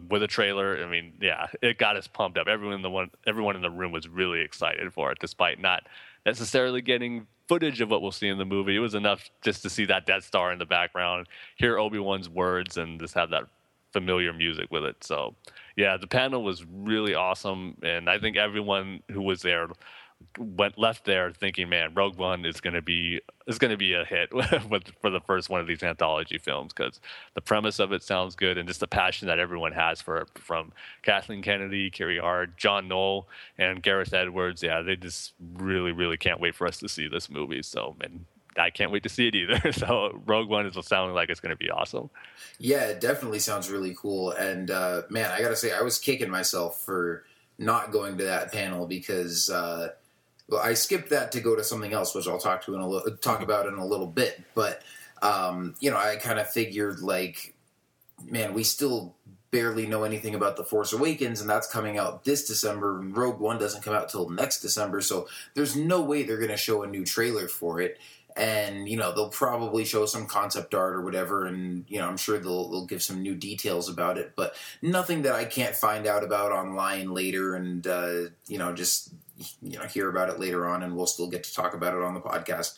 with a trailer, I mean, yeah, it got us pumped up. Everyone in the room was really excited for it, despite not necessarily getting footage of what we'll see in the movie. It was enough just to see that Death Star in the background, hear Obi-Wan's words, and just have that familiar music with it. So yeah, the panel was really awesome, and I think everyone who was there left there thinking, man, Rogue One is going to be a hit for the first one of these anthology films, because the premise of it sounds good, and just the passion that everyone has for it, from Kathleen Kennedy, Kerry Hart, John Knoll, and Gareth Edwards. Yeah, they just really, really can't wait for us to see this movie. So, and I can't wait to see it either. So Rogue One is sounding like it's going to be awesome. Yeah, it definitely sounds really cool. And man, I got to say, I was kicking myself for not going to that panel, because I skipped that to go to something else, which I'll talk about in a little bit. But I kind of figured, man, we still barely know anything about The Force Awakens, and that's coming out this December. Rogue One doesn't come out till next December, so there's no way they're going to show a new trailer for it. And, you know, they'll probably show some concept art or whatever, and, you know, I'm sure they'll give some new details about it, but nothing that I can't find out about online later and, hear about it later on, and we'll still get to talk about it on the podcast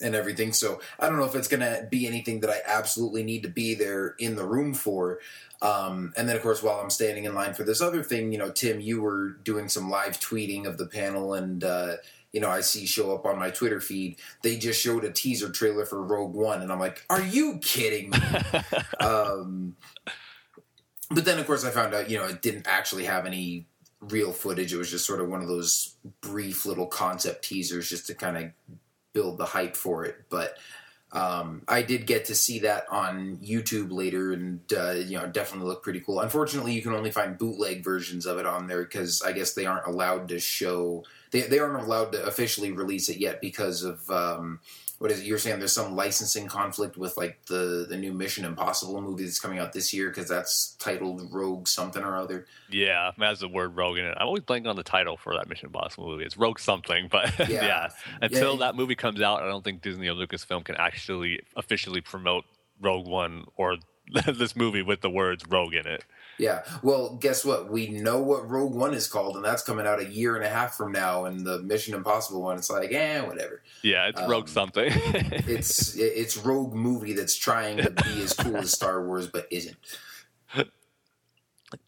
and everything. So I don't know if it's going to be anything that I absolutely need to be there in the room for. And then, of course, while I'm standing in line for this other thing, you know, Tim, you were doing some live tweeting of the panel, and, I see show up on my Twitter feed, they just showed a teaser trailer for Rogue One, and I'm like, are you kidding me? But then, of course, I found out, you know, it didn't actually have any real footage. It was just sort of one of those brief little concept teasers just to kind of build the hype for it. But I did get to see that on YouTube later, and, definitely looked pretty cool. Unfortunately, you can only find bootleg versions of it on there because I guess they aren't allowed to show... They aren't allowed to officially release it yet because of, you're saying there's some licensing conflict with, like, the new Mission Impossible movie that's coming out this year because that's titled Rogue something or other. Yeah, it has the word Rogue in it. I'm always blanking on the title for that Mission Impossible movie. It's Rogue something, but yeah. Until that movie comes out, I don't think Disney or Lucasfilm can actually officially promote Rogue One or this movie with the words Rogue in it. Yeah, well, guess what? We know what Rogue One is called, and that's coming out a year and a half from now, and the Mission Impossible one, it's like, whatever. Yeah, it's Rogue something. it's Rogue movie that's trying to be as cool as Star Wars, but isn't.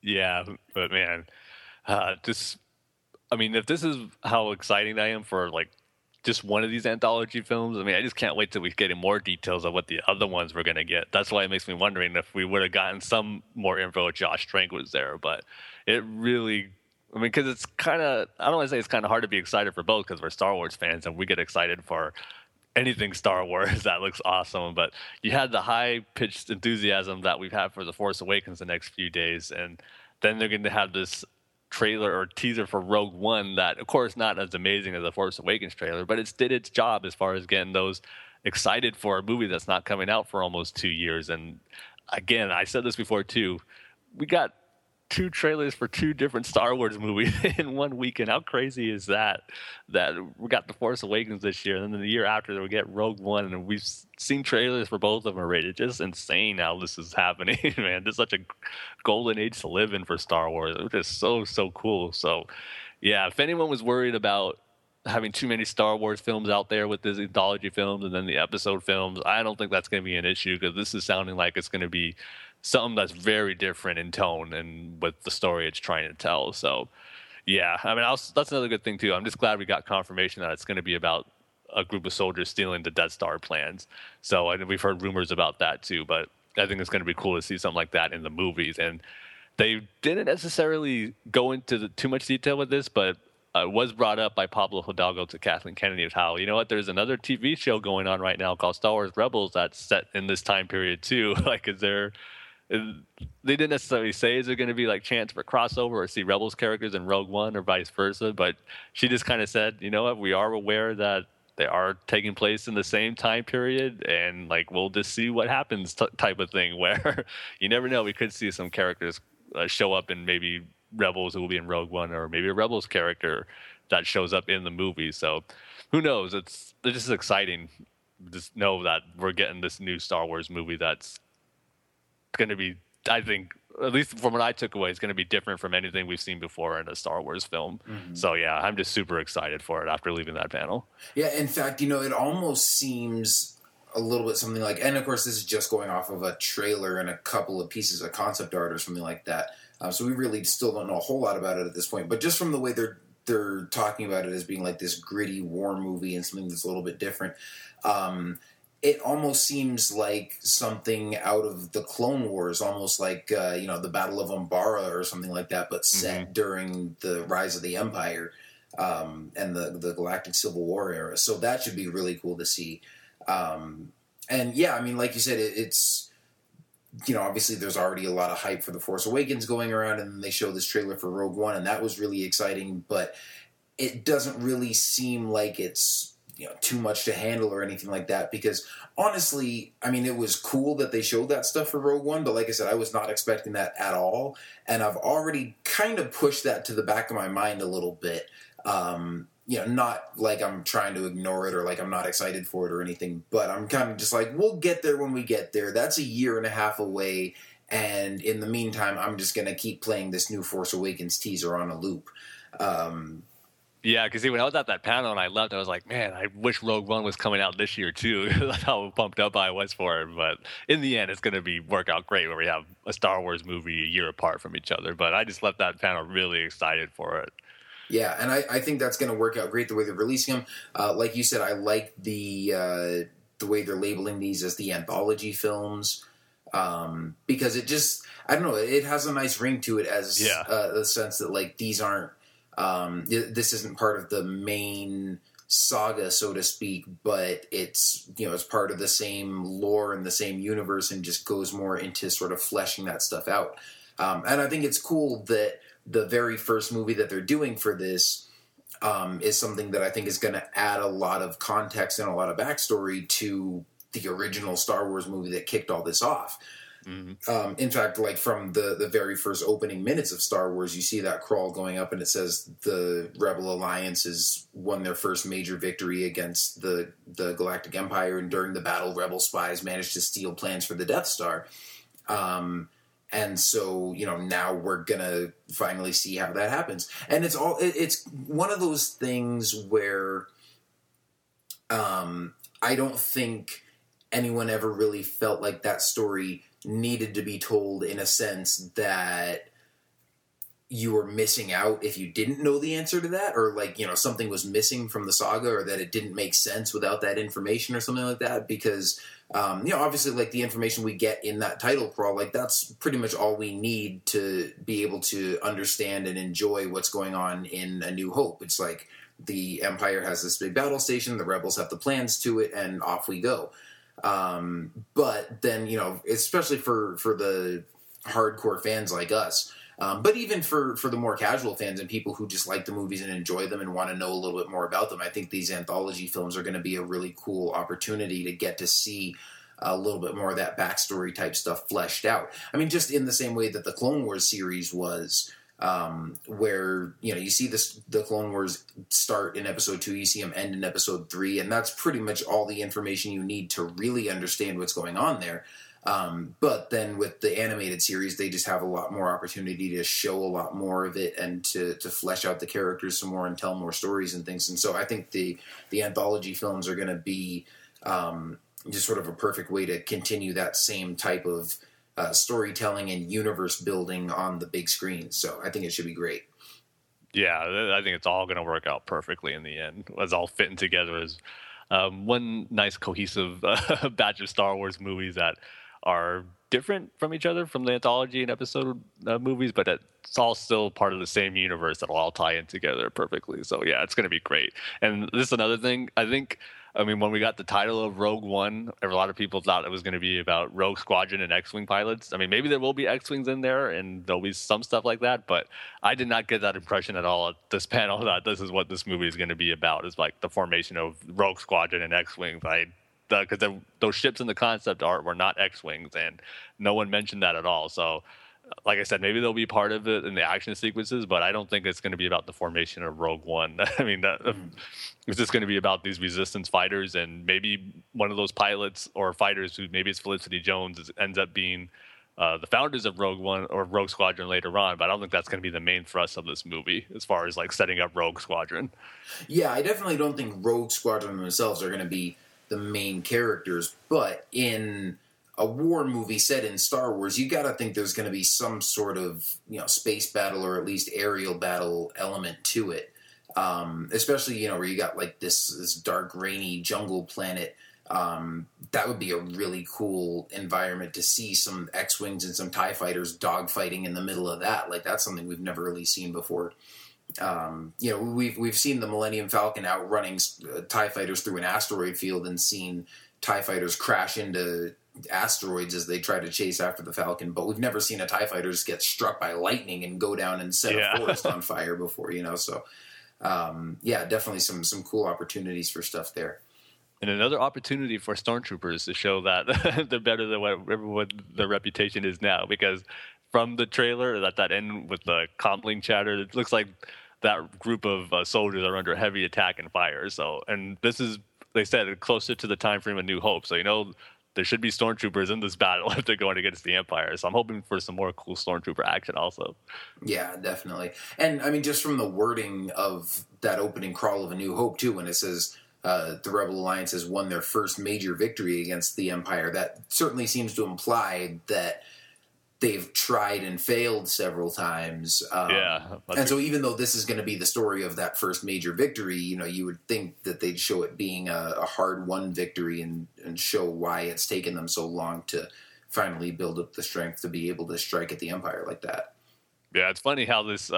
Yeah, but man, if this is how exciting I am for, like, just one of these anthology films, I mean, I just can't wait till we get in more details of what the other ones we're going to get. That's why it makes me wondering if we would have gotten some more info if Josh Trank was there. But it really, because it's kind of, I don't want to say it's kind of hard to be excited for both because we're Star Wars fans and we get excited for anything Star Wars that looks awesome. But you had the high-pitched enthusiasm that we've had for The Force Awakens the next few days, and then they're going to have this trailer or teaser for Rogue One that, of course, not as amazing as the Force Awakens trailer, but it's did its job as far as getting those excited for a movie that's not coming out for almost 2 years. And again, I said this before too, we got two trailers for two different Star Wars movies in 1 weekend. How crazy is that we got the Force Awakens this year, and then the year after we get Rogue One, and we've seen trailers for both of them already. It's just insane how this is happening, man. There's such a golden age to live in for Star Wars, which is so cool. So yeah, if anyone was worried about having too many Star Wars films out there with these anthology films and then the episode films, I don't think that's going to be an issue, because this is sounding like it's going to be something that's very different in tone and with the story it's trying to tell. So, yeah, that's another good thing, too. I'm just glad we got confirmation that it's going to be about a group of soldiers stealing the Death Star plans. So, and we've heard rumors about that, too. But I think it's going to be cool to see something like that in the movies. And they didn't necessarily go into too much detail with this, but it was brought up by Pablo Hidalgo to Kathleen Kennedy of how, you know what, there's another TV show going on right now called Star Wars Rebels that's set in this time period, too. Like, is there... They didn't necessarily say is there going to be like chance for crossover or see Rebels characters in Rogue One or vice versa, but she just kind of said, you know what, we are aware that they are taking place in the same time period, and like we'll just see what happens type of thing, where you never know, we could see some characters show up in maybe Rebels who will be in Rogue One, or maybe a Rebels character that shows up in the movie. So who knows? It's just exciting. Just know that we're getting this new Star Wars movie that's going to be, I think, at least from what I took away, it's going to be different from anything we've seen before in a Star Wars film. Mm-hmm. So yeah, I'm just super excited for it after leaving that panel. Yeah, in fact, you know, it almost seems a little bit something like, and of course this is just going off of a trailer and a couple of pieces of concept art or something like that, so we really still don't know a whole lot about it at this point, but just from the way they're talking about it as being like this gritty war movie and something that's a little bit different, it almost seems like something out of the Clone Wars, almost like, the Battle of Umbara or something like that, but set mm-hmm. during the rise of the Empire and the Galactic Civil War era. So that should be really cool to see. Like you said, it's, you know, obviously there's already a lot of hype for The Force Awakens going around, and then they show this trailer for Rogue One, and that was really exciting, but it doesn't really seem like it's too much to handle or anything like that, because honestly, I mean, it was cool that they showed that stuff for Rogue One, but like I said, I was not expecting that at all, and I've already kind of pushed that to the back of my mind a little bit. Not like I'm trying to ignore it or like I'm not excited for it or anything, but I'm kind of just like, we'll get there when we get there. That's a 1.5 years away, and in the meantime, I'm just going to keep playing this new Force Awakens teaser on a loop. Yeah, because when I was at that panel and I left, I was like, man, I wish Rogue One was coming out this year, too. That's how pumped up I was for it. But in the end, it's going to work out great where we have a Star Wars movie a year apart from each other. But I just left that panel really excited for it. Yeah, and I think that's going to work out great the way they're releasing them. Like you said, I like the way they're labeling these as the anthology films. Because it just, I don't know, it has a nice ring to it as the sense that, like, these aren't, this isn't part of the main saga, so to speak, but it's, it's part of the same lore and the same universe and just goes more into sort of fleshing that stuff out. And I think it's cool that the very first movie that they're doing for this is something that I think is going to add a lot of context and a lot of backstory to the original Star Wars movie that kicked all this off. Mm-hmm. In fact, like from the very first opening minutes of Star Wars, you see that crawl going up and it says the Rebel Alliance has won their first major victory against the Galactic Empire, and during the battle, Rebel spies managed to steal plans for the Death Star. And so, now we're going to finally see how that happens. And it's one of those things where I don't think anyone ever really felt like that story needed to be told, in a sense that you were missing out if you didn't know the answer to that, or like, something was missing from the saga, or that it didn't make sense without that information or something like that. Because, obviously, like, the information we get in that title crawl, like, that's pretty much all we need to be able to understand and enjoy what's going on in A New Hope. It's like the Empire has this big battle station, the Rebels have the plans to it, and off we go. But then, especially for the hardcore fans like us, but even for the more casual fans and people who just like the movies and enjoy them and want to know a little bit more about them, I think these anthology films are going to be a really cool opportunity to get to see a little bit more of that backstory type stuff fleshed out. I mean, just in the same way that the Clone Wars series was, where, you see the Clone Wars start in episode 2, you see them end in episode 3, and that's pretty much all the information you need to really understand what's going on there. But then with the animated series, they just have a lot more opportunity to show a lot more of it and to flesh out the characters some more and tell more stories and things. And so I think the anthology films are going to be, just sort of a perfect way to continue that same type of storytelling and universe building on the big screen. So I think it should be great. Yeah, I think it's all going to work out perfectly in the end. It's all fitting together as one nice cohesive batch of Star Wars movies that are different from each other, from the anthology and episode movies, but it's all still part of the same universe that'll all tie in together perfectly. So yeah, it's going to be great. And this is another thing, I think. I mean, when we got the title of Rogue One, a lot of people thought it was going to be about Rogue Squadron and X-Wing pilots. I mean, maybe there will be X-Wings in there, and there'll be some stuff like that, but I did not get that impression at all at this panel that this is what this movie is going to be about. It's like the formation of Rogue Squadron and X-Wings. Because those ships in the concept art were not X-Wings, and no one mentioned that at all. So, like I said, maybe they'll be part of it in the action sequences, but I don't think it's going to be about the formation of Rogue One. I mean, it's just going to be about these resistance fighters, and maybe one of those pilots or fighters who, maybe it's Felicity Jones, ends up being the founders of Rogue One or Rogue Squadron later on. But I don't think that's going to be the main thrust of this movie as far as like setting up Rogue Squadron. Yeah, I definitely don't think Rogue Squadron themselves are going to be the main characters, but in a war movie set in Star Wars, you got to think there's going to be some sort of, space battle or at least aerial battle element to it. Especially, where you got like this dark, rainy jungle planet. That would be a really cool environment to see some X-Wings and some TIE fighters dogfighting in the middle of that. Like, that's something we've never really seen before. We've seen the Millennium Falcon outrunning TIE fighters through an asteroid field and seen TIE fighters crash into asteroids as they try to chase after the Falcon, but we've never seen a TIE fighter just get struck by lightning and go down and set a forest on fire before, so yeah, definitely some cool opportunities for stuff there. And another opportunity for stormtroopers to show that they're better than what their reputation is now, because from the trailer at that end with the compling chatter, it looks like that group of soldiers are under heavy attack and fire. So, and this is, they said, closer to the time frame of New Hope. So, you know, there should be stormtroopers in this battle if they're going against the Empire. So I'm hoping for some more cool stormtrooper action also. Yeah, definitely. And, I mean, just from the wording of that opening crawl of A New Hope, too, when it says the Rebel Alliance has won their first major victory against the Empire, that certainly seems to imply that they've tried and failed several times. And so even though this is going to be the story of that first major victory, you know, you would think that they'd show it being a hard-won victory and show why it's taken them so long to finally build up the strength to be able to strike at the Empire like that. Yeah, it's funny how this,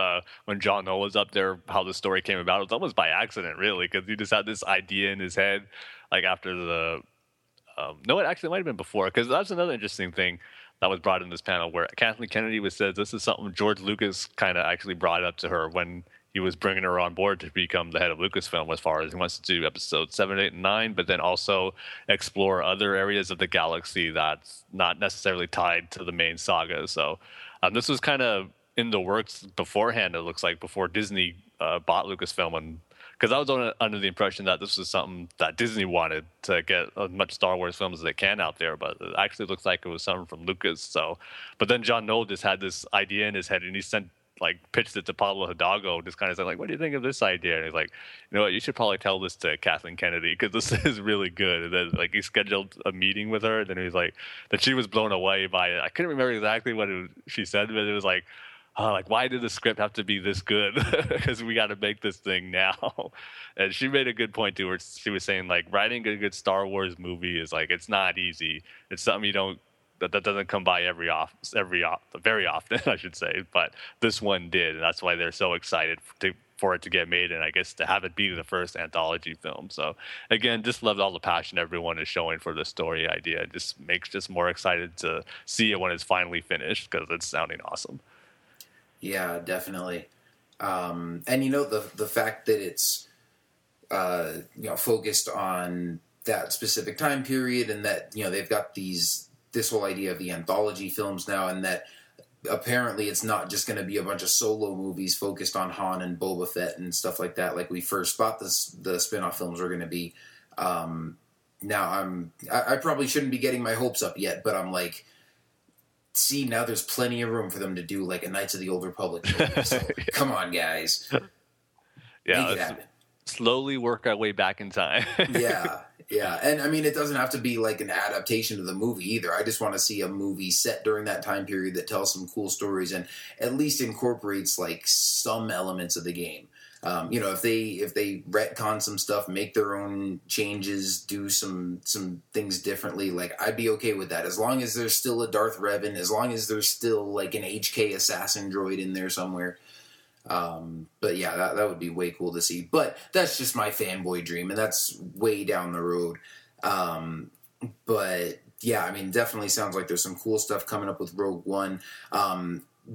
when John Knoll was up there, how the story came about. It was almost by accident, really, because he just had this idea in his head, like after the... no, it actually might have been before, because that's another interesting thing that was brought in this panel where Kathleen Kennedy was said this is something George Lucas kind of actually brought up to her when he was bringing her on board to become the head of Lucasfilm, as far as he wants to do episodes 7, 8, and 9, but then also explore other areas of the galaxy that's not necessarily tied to the main saga. So this was kind of in the works beforehand, it looks like, before Disney bought Lucasfilm, and because I was under the impression that this was something that Disney wanted to get as much Star Wars films as they can out there, but it actually looks like it was something from Lucas. So, but then John Knoll just had this idea in his head, and he pitched it to Pablo Hidalgo, just kind of said, like, what do you think of this idea? And he's like, you know what, you should probably tell this to Kathleen Kennedy, because this is really good. And then, like, he scheduled a meeting with her, and then he was like, that she was blown away by it. I couldn't remember exactly what she said, but it was like, why did the script have to be this good? Because we got to make this thing now. And she made a good point to her. She was saying, writing a good Star Wars movie is, it's not easy. It's something that doesn't come by very often, I should say. But this one did, and that's why they're so excited for it to get made, and I guess to have it be the first anthology film. So, again, just loved all the passion everyone is showing for the story idea. It just makes us more excited to see it when it's finally finished, because it's sounding awesome. Yeah, definitely. And, you know, the fact that it's, focused on that specific time period, and that, you know, they've got this whole idea of the anthology films now, and that apparently it's not just going to be a bunch of solo movies focused on Han and Boba Fett and stuff like that. Like we first thought the spin-off films were going to be. Now I probably shouldn't be getting my hopes up yet, but I'm like, see, now there's plenty of room for them to do a Knights of the Old Republic movie, so yeah. Come on, guys. Yeah, slowly work our way back in time. yeah, and I mean, it doesn't have to be an adaptation of the movie either. I just want to see a movie set during that time period that tells some cool stories and at least incorporates some elements of the game. If they retcon some stuff, make their own changes, do some things differently, I'd be okay with that. As long as there's still a Darth Revan, as long as there's still an HK assassin droid in there somewhere. But yeah, that would be way cool to see. But that's just my fanboy dream, and that's way down the road. But yeah, I mean, definitely sounds like there's some cool stuff coming up with Rogue One.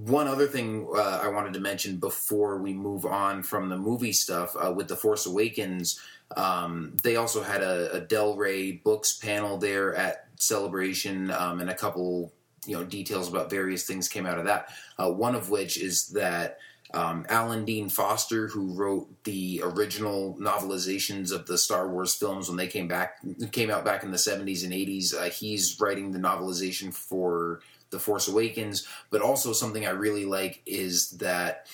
One other thing I wanted to mention before we move on from the movie stuff, with The Force Awakens, they also had a Del Rey books panel there at Celebration, and a couple details about various things came out of that, one of which is that Alan Dean Foster, who wrote the original novelizations of the Star Wars films when they came out back in the 70s and 80s, he's writing the novelization for The Force Awakens. But also something I really like is that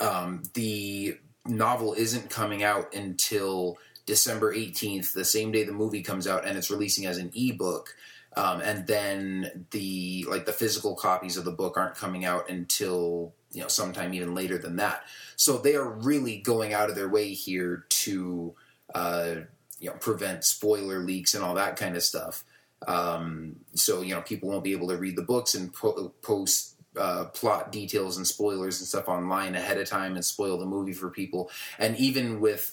the novel isn't coming out until December 18th, the same day the movie comes out, and it's releasing as an ebook. And then the physical copies of the book aren't coming out until sometime even later than that. So they are really going out of their way here to prevent spoiler leaks and all that kind of stuff. So, people won't be able to read the books and post plot details and spoilers and stuff online ahead of time and spoil the movie for people. And even with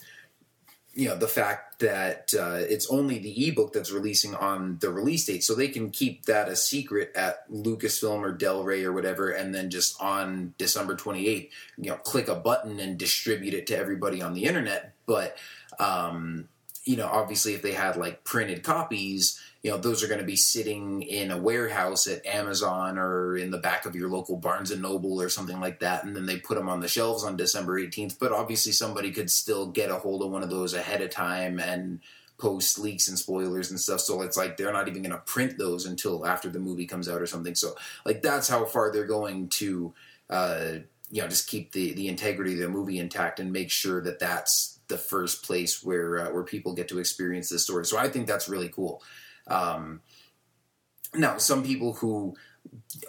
you know, the fact that it's only the ebook that's releasing on the release date, so they can keep that a secret at Lucasfilm or Del Rey or whatever, and then just on December 28th, you know, click a button and distribute it to everybody on the internet. But, you know, obviously if they had like printed copies, you know, those are going to be sitting in a warehouse at Amazon or in the back of your local Barnes and Noble or something like that. And then they put them on the shelves on December 18th. But obviously somebody could still get a hold of one of those ahead of time and post leaks and spoilers and stuff. So it's like they're not even going to print those until after the movie comes out or something. So like that's how far they're going to, you know, just keep the integrity of the movie intact and make sure that that's the first place where people get to experience this story. So I think that's really cool. Now, some people who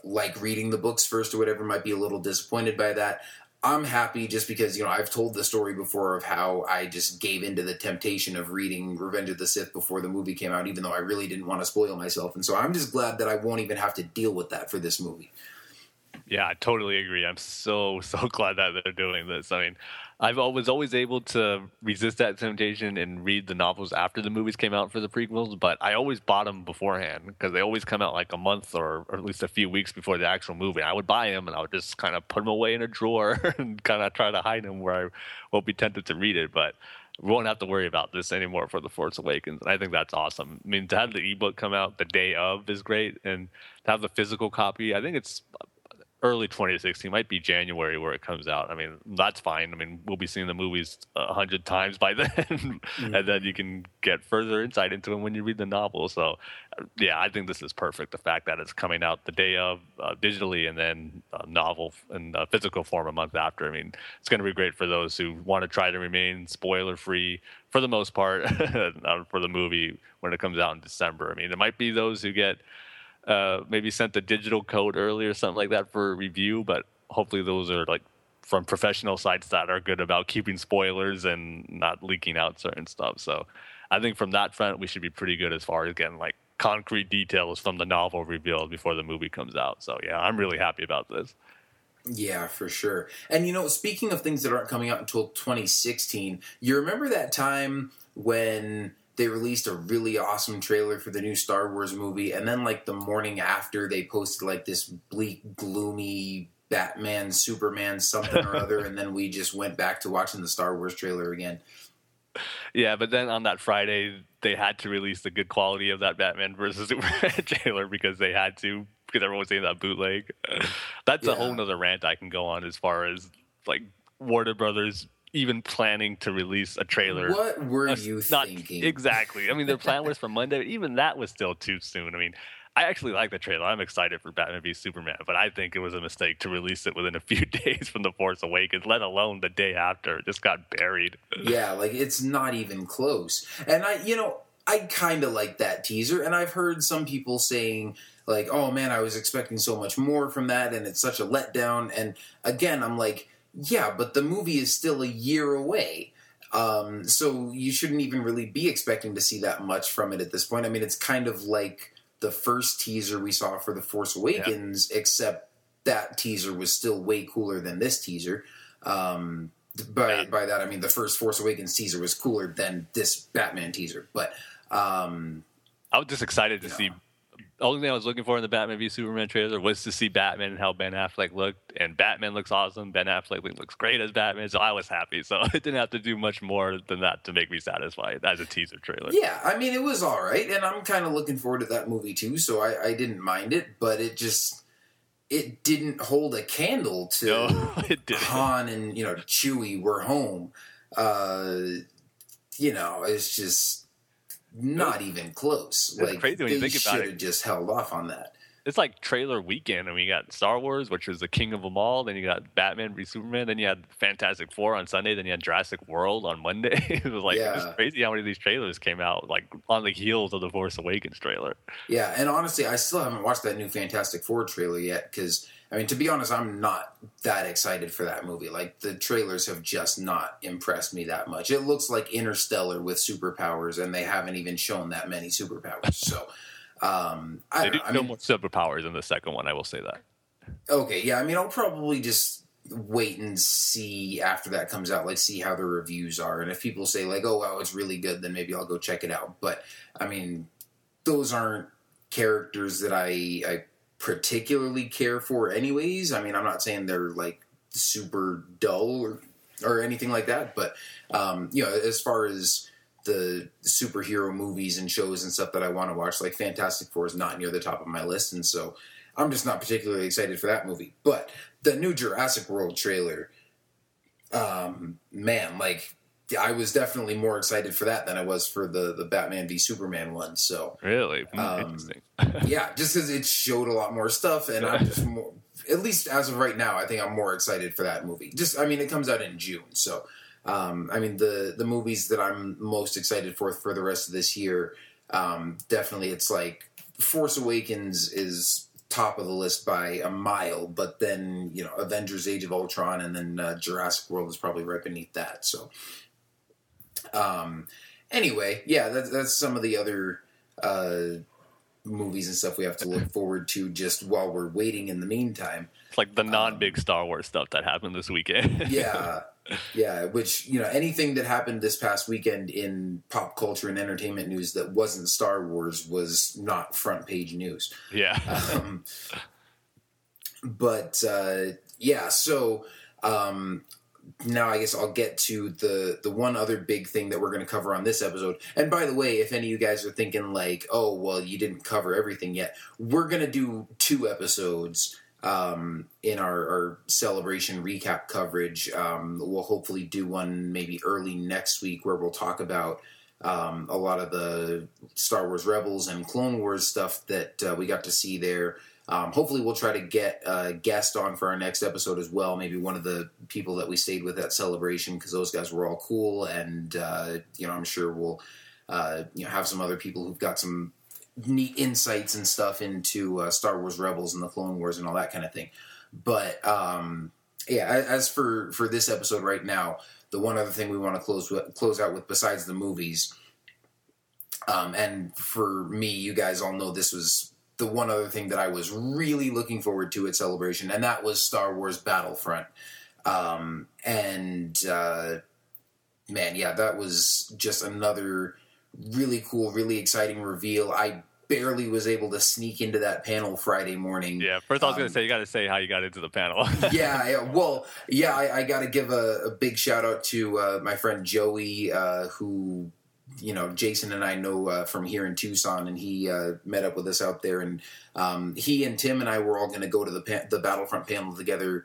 like reading the books first or whatever might be a little disappointed by that. I'm happy just because, you know, I've told the story before of how I just gave into the temptation of reading Revenge of the Sith before the movie came out, even though I really didn't want to spoil myself. And so I'm just glad that I won't even have to deal with that for this movie. Yeah, I totally agree. I'm so glad that they're doing this. I mean, I was always able to resist that temptation and read the novels after the movies came out for the prequels, but I always bought them beforehand because they always come out like a month or at least a few weeks before the actual movie. I would buy them and I would just kind of put them away in a drawer and kind of try to hide them where I won't be tempted to read it, but we won't have to worry about this anymore for The Force Awakens. And I think that's awesome. I mean, to have the ebook come out the day of is great, and to have the physical copy, I think it's early 2016, might be January where it comes out. I mean, that's fine. I mean, we'll be seeing the movies 100 times by then, mm-hmm. and then you can get further insight into them when you read the novel. So, yeah, I think this is perfect. The fact that it's coming out the day of digitally and then novel and physical form a month after. I mean, it's going to be great for those who want to try to remain spoiler-free for the most part for the movie when it comes out in December. I mean, there might be those who get maybe sent the digital code early or something like that for review, but hopefully those are like from professional sites that are good about keeping spoilers and not leaking out certain stuff. So I think from that front, we should be pretty good as far as getting like concrete details from the novel revealed before the movie comes out. So yeah, I'm really happy about this. Yeah, for sure. And you know, speaking of things that aren't coming out until 2016, you remember that time when they released a really awesome trailer for the new Star Wars movie, and then like the morning after they posted like this bleak, gloomy Batman, Superman, something or other, and then we just went back to watching the Star Wars trailer again. Yeah, but then on that Friday, they had to release the good quality of that Batman versus Superman trailer because they had to, because everyone was saying that bootleg. That's a whole nother rant I can go on as far as like Warner Brothers even planning to release a trailer. What were you thinking? Exactly. I mean, their plan was for Monday, but even that was still too soon. I mean, I actually like the trailer. I'm excited for Batman v Superman, but I think it was a mistake to release it within a few days from The Force Awakens, let alone the day after. It just got buried. Yeah, like, it's not even close. And I kind of like that teaser, and I've heard some people saying, like, oh, man, I was expecting so much more from that, and it's such a letdown. And again, I'm like, yeah, but the movie is still a year away, so you shouldn't even really be expecting to see that much from it at this point. I mean, it's kind of like the first teaser we saw for The Force Awakens, except that teaser was still way cooler than this teaser. By that, I mean, the first Force Awakens teaser was cooler than this Batman teaser. But I was just excited to see. The only thing I was looking for in the Batman v Superman trailer was to see Batman and how Ben Affleck looked. And Batman looks awesome. Ben Affleck looks great as Batman. So I was happy. So it didn't have to do much more than that to make me satisfied as a teaser trailer. Yeah, I mean, it was all right. And I'm kind of looking forward to that movie too. So I didn't mind it. But it just, it didn't hold a candle to Han and, you know, Chewie were home. You know, it's just not even close. It's like crazy when you think about it. They should have just held off on that. It's like trailer weekend, and we got Star Wars, which was the king of them all. Then you got Batman v Superman. Then you had Fantastic Four on Sunday. Then you had Jurassic World on Monday. It was like it was crazy how many of these trailers came out like on the heels of the Force Awakens trailer. Yeah, and honestly, I still haven't watched that new Fantastic Four trailer yet because, I mean, to be honest, I'm not that excited for that movie. Like, the trailers have just not impressed me that much. It looks like Interstellar with superpowers, and they haven't even shown that many superpowers. So, I don't know. I mean, more superpowers in the second one, I will say that. Okay, yeah, I mean, I'll probably just wait and see after that comes out, like see how the reviews are. And if people say like, oh, wow, it's really good, then maybe I'll go check it out. But I mean, those aren't characters that I particularly care for anyways. I mean, I'm not saying they're like super dull or anything like that, but you know, as far as the superhero movies and shows and stuff that I want to watch, like Fantastic Four is not near the top of my list. And so I'm just not particularly excited for that movie. But the new Jurassic World trailer, man, like I was definitely more excited for that than I was for the Batman v Superman one. So really, interesting. Yeah, just because it showed a lot more stuff, and I'm just more, at least as of right now, I think I'm more excited for that movie. Just, I mean, it comes out in June, so I mean, the movies that I'm most excited for the rest of this year, definitely, it's like Force Awakens is top of the list by a mile, but then, you know, Avengers Age of Ultron and then Jurassic World is probably right beneath that. So anyway, yeah, that's some of the other movies and stuff we have to look forward to just while we're waiting in the meantime. It's like the non-big Star Wars stuff that happened this weekend. Yeah, which, you know, anything that happened this past weekend in pop culture and entertainment news that wasn't Star Wars was not front page news. Yeah. But, yeah, so now I guess I'll get to the one other big thing that we're going to cover on this episode. And by the way, if any of you guys are thinking like, oh, well, you didn't cover everything yet, we're going to do 2 episodes in our celebration recap coverage. We'll hopefully do one maybe early next week where we'll talk about a lot of the Star Wars Rebels and Clone Wars stuff that we got to see there. Hopefully we'll try to get a guest on for our next episode as well. Maybe one of the people that we stayed with at Celebration, because those guys were all cool. And, you know, I'm sure we'll you know, have some other people who've got some neat insights and stuff into Star Wars Rebels and the Clone Wars and all that kind of thing. But yeah, as for this episode right now, the one other thing we want to close out with besides the movies, and for me, you guys all know this was the one other thing that I was really looking forward to at Celebration, and that was Star Wars Battlefront. And man, yeah, that was just another really cool, really exciting reveal. I barely was able to sneak into that panel Friday morning. Yeah, first I was going to say, you got to say how you got into the panel. I got to give a big shout out to my friend Joey, who, you know, Jason and I know from here in Tucson, and he met up with us out there. And he and Tim and I were all going to go to the Battlefront panel together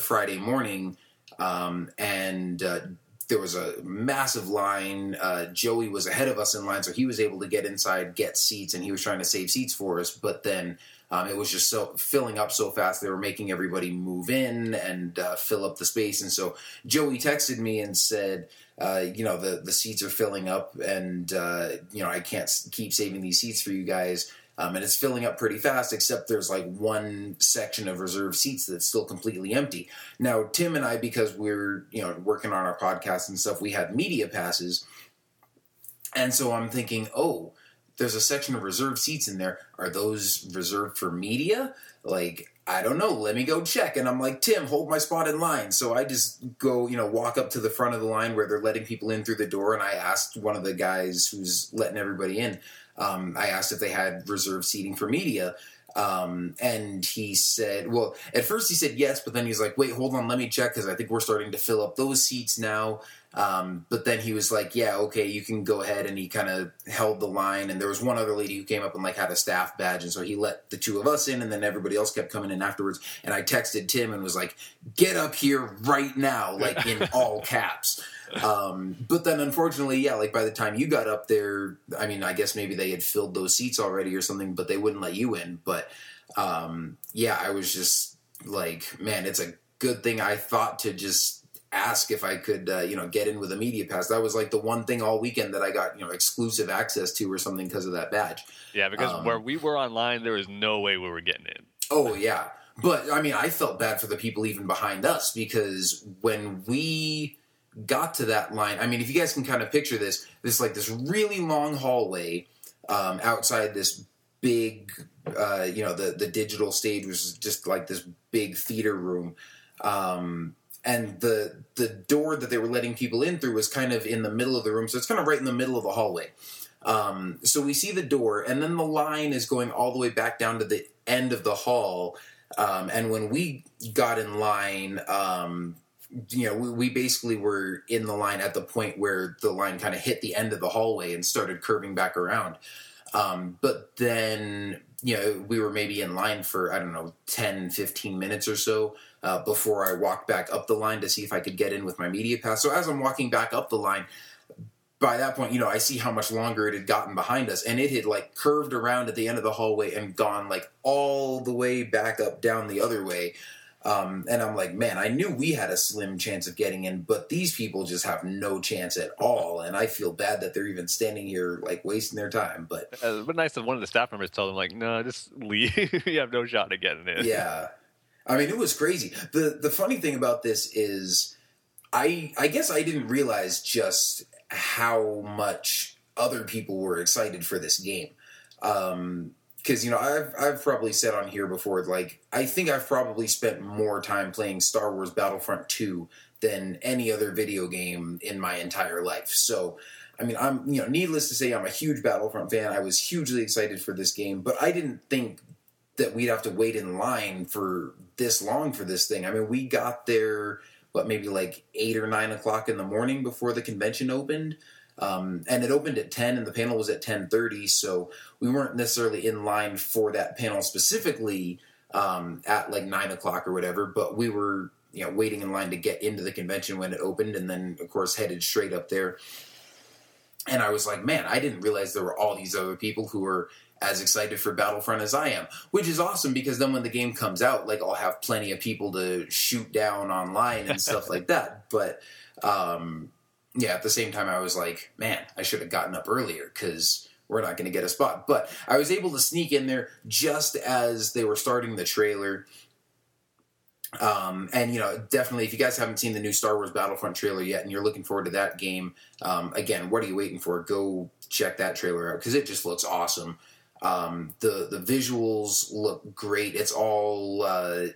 Friday morning. There was a massive line. Joey was ahead of us in line, so he was able to get inside, get seats, and he was trying to save seats for us. But then it was just so filling up so fast. They were making everybody move in and fill up the space. And so Joey texted me and said, you know, the seats are filling up, and, you know, I can't keep saving these seats for you guys. And it's filling up pretty fast, except there's like one section of reserved seats that's still completely empty. Now, Tim and I, because we're, you know, working on our podcast and stuff, we had media passes. And so I'm thinking, oh, there's a section of reserved seats in there. Are those reserved for media? Like, I don't know. Let me go check. And I'm like, Tim, hold my spot in line. So I just go, you know, walk up to the front of the line where they're letting people in through the door. And I asked one of the guys who's letting everybody in, I asked if they had reserved seating for media. And he said, well, at first he said yes, but then he's like, wait, hold on, let me check, because I think we're starting to fill up those seats now. But then he was like, yeah, okay, you can go ahead. And he kind of held the line. And there was one other lady who came up and like had a staff badge. And so he let the two of us in, and then everybody else kept coming in afterwards. And I texted Tim and was like, get up here right now, like in all caps. But then unfortunately, yeah, like by the time you got up there, I mean, I guess maybe they had filled those seats already or something, but they wouldn't let you in. But, yeah, I was just like, man, it's a good thing I thought to just ask if I could, you know, get in with a media pass. That was like the one thing all weekend that I got, you know, exclusive access to or something because of that badge. Yeah, because where we were online, there was no way we were getting in. Oh, yeah. But, I mean, I felt bad for the people even behind us, because when we got to that line, I mean, if you guys can kind of picture this, there's like this really long hallway outside this big, you know, the digital stage was just like this big theater room. And the door that they were letting people in through was kind of in the middle of the room, so it's kind of right in the middle of the hallway. So we see the door, and then the line is going all the way back down to the end of the hall. And when we got in line, we basically were in the line at the point where the line kind of hit the end of the hallway and started curving back around. But then, we were maybe in line for, 10, 15 minutes or so before I walked back up the line to see if I could get in with my media pass. So as I'm walking back up the line, by that point, I see how much longer it had gotten behind us, and it had, curved around at the end of the hallway and gone, all the way back up down the other way. And I'm like, man, I knew we had a slim chance of getting in, but these people just have no chance at all, and I feel bad that they're even standing here, wasting their time. But nice that one of the staff members told them, no, just leave. You have no shot at getting in. Yeah. I mean, it was crazy. The funny thing about this is I guess I didn't realize just how much other people were excited for this game. Because, I've probably said on here before, I think I've probably spent more time playing Star Wars Battlefront 2 than any other video game in my entire life. So, I'm, needless to say, I'm a huge Battlefront fan. I was hugely excited for this game, but I didn't think that we'd have to wait in line for this long for this thing. We got there, 8 or 9 o'clock in the morning before the convention opened. And it opened at 10, and the panel was at 10:30, so we weren't necessarily in line for that panel specifically at 9 o'clock or whatever, but we were waiting in line to get into the convention when it opened, and then, of course, headed straight up there. And I was like, man, I didn't realize there were all these other people who were as excited for Battlefront as I am, which is awesome because then when the game comes out, I'll have plenty of people to shoot down online and stuff like that, but... yeah, at the same time, I was like, man, I should have gotten up earlier because we're not going to get a spot. But I was able to sneak in there just as they were starting the trailer. And, definitely, if you guys haven't seen the new Star Wars Battlefront trailer yet and you're looking forward to that game, again, what are you waiting for? Go check that trailer out because it just looks awesome. The visuals look great. It's all,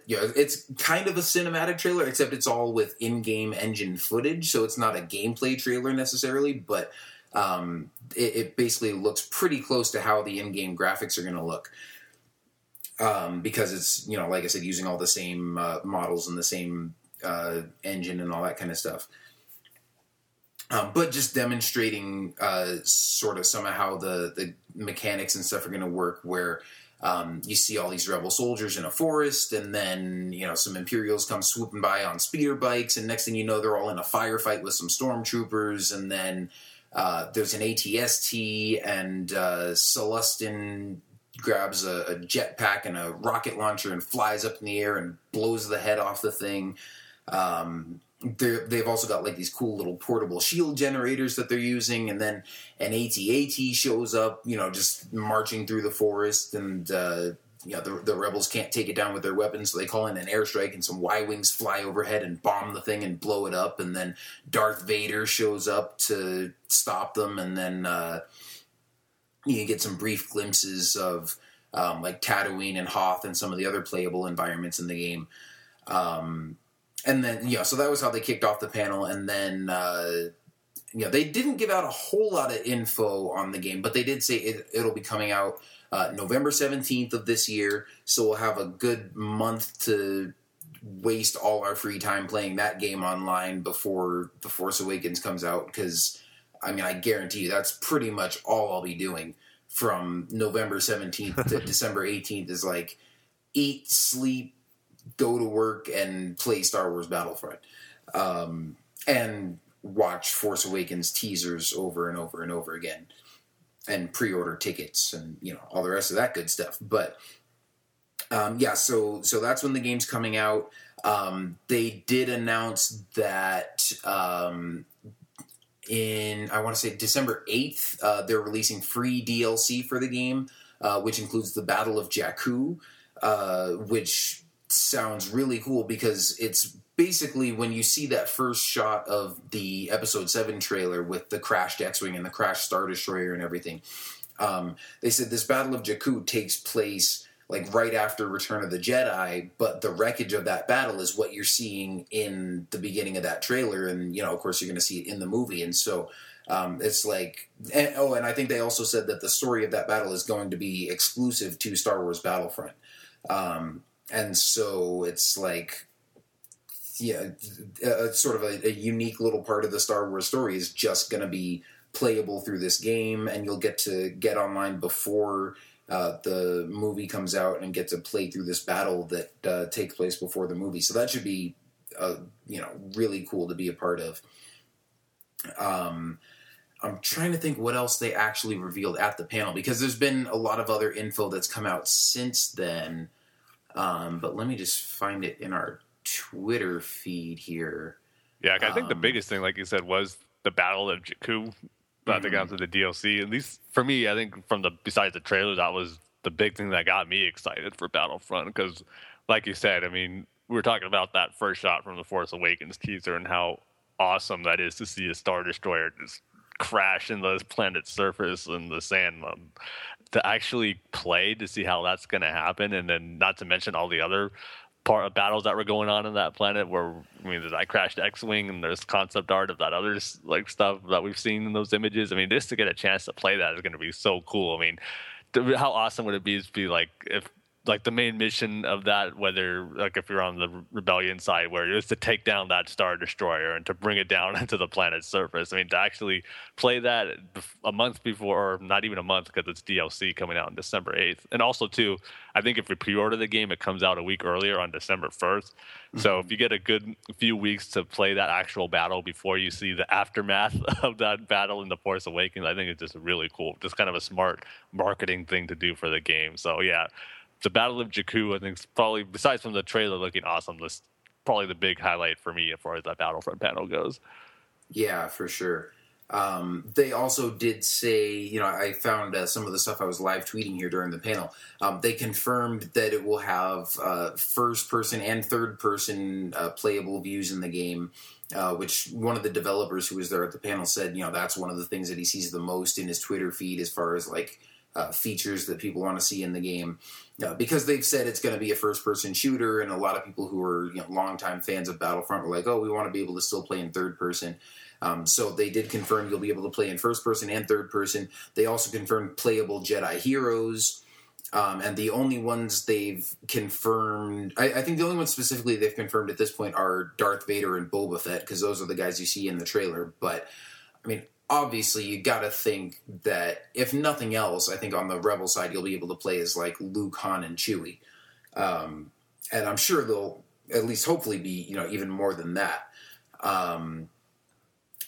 it's kind of a cinematic trailer, except it's all with in-game engine footage. So it's not a gameplay trailer necessarily, but, it basically looks pretty close to how the in-game graphics are going to look. Because it's, like I said, using all the same, models and the same, engine and all that kind of stuff. But just demonstrating sort of some of how the mechanics and stuff are going to work where you see all these rebel soldiers in a forest and then, some Imperials come swooping by on speeder bikes and next thing you know, they're all in a firefight with some stormtroopers and then there's an AT-ST and Sullust grabs a jetpack and a rocket launcher and flies up in the air and blows the head off the thing. They've also got these cool little portable shield generators that they're using, and then an AT-AT shows up, just marching through the forest, and the rebels can't take it down with their weapons, so they call in an airstrike, and some Y-wings fly overhead and bomb the thing and blow it up, and then Darth Vader shows up to stop them, and then you get some brief glimpses of Tatooine and Hoth and some of the other playable environments in the game. And then, so that was how they kicked off the panel. And then, they didn't give out a whole lot of info on the game, but they did say it'll be coming out November 17th of this year. So we'll have a good month to waste all our free time playing that game online before The Force Awakens comes out. Because, I guarantee you that's pretty much all I'll be doing from November 17th to December 18th is eat, sleep, go to work and play Star Wars Battlefront, and watch Force Awakens teasers over and over and over again, and pre-order tickets and, all the rest of that good stuff. But, so that's when the game's coming out. They did announce that, December 8th, they're releasing free DLC for the game, which includes the Battle of Jakku, which sounds really cool because it's basically when you see that first shot of the episode 7 trailer with the crashed X-Wing and the crashed Star Destroyer and everything. They said this Battle of Jakku takes place like right after Return of the Jedi, but the wreckage of that battle is what you're seeing in the beginning of that trailer. And, you know, of course you're going to see it in the movie. And so it's like, and, oh, and I think they also said that the story of that battle is going to be exclusive to Star Wars Battlefront. And so it's like, yeah, it's sort of a unique little part of the Star Wars story is just going to be playable through this game, and you'll get to get online before the movie comes out and get to play through this battle that takes place before the movie. So that should be, you know, really cool to be a part of. I'm trying to think what else they actually revealed at the panel, because there's been a lot of other info that's come out since then. But let me just find it in our Twitter feed here. Yeah, I think the biggest thing, like you said, was the Battle of Jakku. I think after the DLC, at least for me, I think from the besides the trailer, that was the big thing that got me excited for Battlefront. Because, like you said, I mean, we were talking about that first shot from the Force Awakens teaser and how awesome that is to see a Star Destroyer just crash into this planet's surface in the sand. To actually play to see how that's going to happen, and then not to mention all the other part of battles that were going on in that planet where, I mean, there's I crashed X-Wing and there's concept art of that other like stuff that we've seen in those images. I mean, just to get a chance to play that is going to be so cool. I mean, how awesome would it be to be like, if like the main mission of that, whether like if you're on the rebellion side, where it's to take down that Star Destroyer and to bring it down into the planet's surface. I mean, to actually play that a month before, or not even a month, because it's DLC coming out on December 8th. And also too, I think if we pre-order the game, it comes out a week earlier on December 1st. So if you get a good few weeks to play that actual battle before you see the aftermath of that battle in The Force Awakens, I think it's just really cool. Just kind of a smart marketing thing to do for the game. So yeah, the Battle of Jakku, I think, is probably, besides from the trailer looking awesome, that's probably the big highlight for me as far as that Battlefront panel goes. Yeah, for sure. They also did say, you know, I found some of the stuff I was live tweeting here during the panel. They confirmed that it will have first-person and third-person playable views in the game, which one of the developers who was there at the panel said, you know, that's one of the things that he sees the most in his Twitter feed as far as, like, features that people want to see in the game. Because they've said it's going to be a first-person shooter, and a lot of people who are, you know, longtime fans of Battlefront were like, oh, we want to be able to still play in third-person. So they did confirm you'll be able to play in first-person and third-person. They also confirmed playable Jedi heroes, and the only ones they've confirmed... I think the only ones specifically they've confirmed at this point are Darth Vader and Boba Fett, because those are the guys you see in the trailer. But, I mean... obviously, you got to think that, if nothing else, I think on the Rebel side, you'll be able to play as, like, Luke, Han, and Chewie. And I'm sure they'll at least hopefully be, you know, even more than that.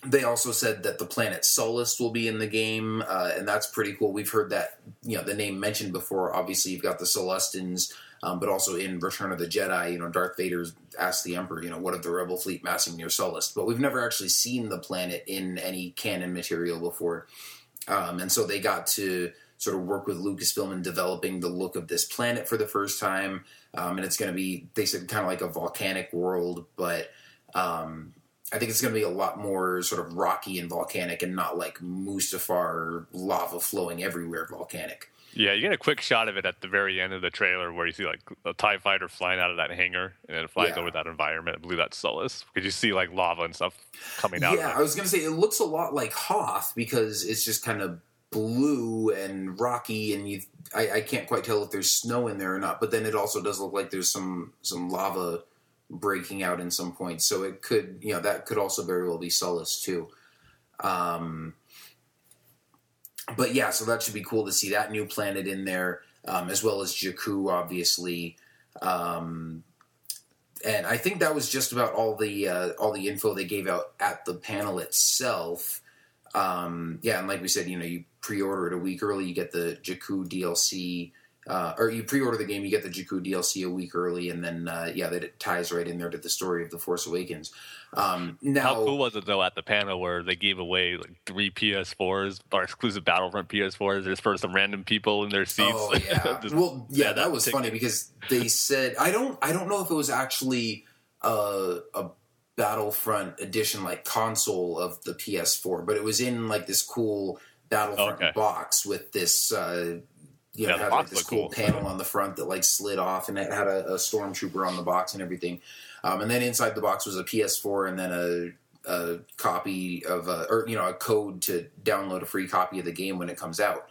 They also said that the planet Sullust will be in the game, and that's pretty cool. We've heard that, you know, the name mentioned before. Obviously, you've got the Sullustans, but also in Return of the Jedi, you know, Darth Vader's asked the Emperor, you know, what of the Rebel fleet massing near Sullust? But we've never actually seen the planet in any canon material before. And so they got to sort of work with Lucasfilm in developing the look of this planet for the first time. And it's going to be, they said, kind of like a volcanic world, but I think it's going to be a lot more sort of rocky and volcanic, and not like Mustafar lava flowing everywhere volcanic. Yeah, you get a quick shot of it at the very end of the trailer where you see, like, a TIE fighter flying out of that hangar and it flies over that environment. I believe that's Sullust, because you see, like, lava and stuff coming out of it. Yeah, I was going to say, it looks a lot like Hoth, because it's just kind of blue and rocky, and I can't quite tell if there's snow in there or not. But then it also does look like there's some lava breaking out in some point. So it could, you know, that could also very well be Sullust, too. But yeah, so that should be cool to see that new planet in there, as well as Jakku, obviously. And I think that was just about all the info they gave out at the panel itself. Yeah, and like we said, you know, you pre-order it a week early, you get the Jakku DLC, or you pre-order the game, you get the Jakku DLC a week early, and then, yeah, that it ties right in there to the story of The Force Awakens. Now, how cool was it, though, at the panel where they gave away, like, 3 PS4s, or exclusive Battlefront PS4s, just for some random people in their seats? Oh, yeah. That was funny, because they said, I don't know if it was actually a Battlefront edition, like, console of the PS4, but it was in, like, this cool Battlefront box with this... you know, had like this cool panel on the front that like slid off, and it had a stormtrooper on the box and everything. And then inside the box was a PS4 and then a copy of a code to download a free copy of the game when it comes out.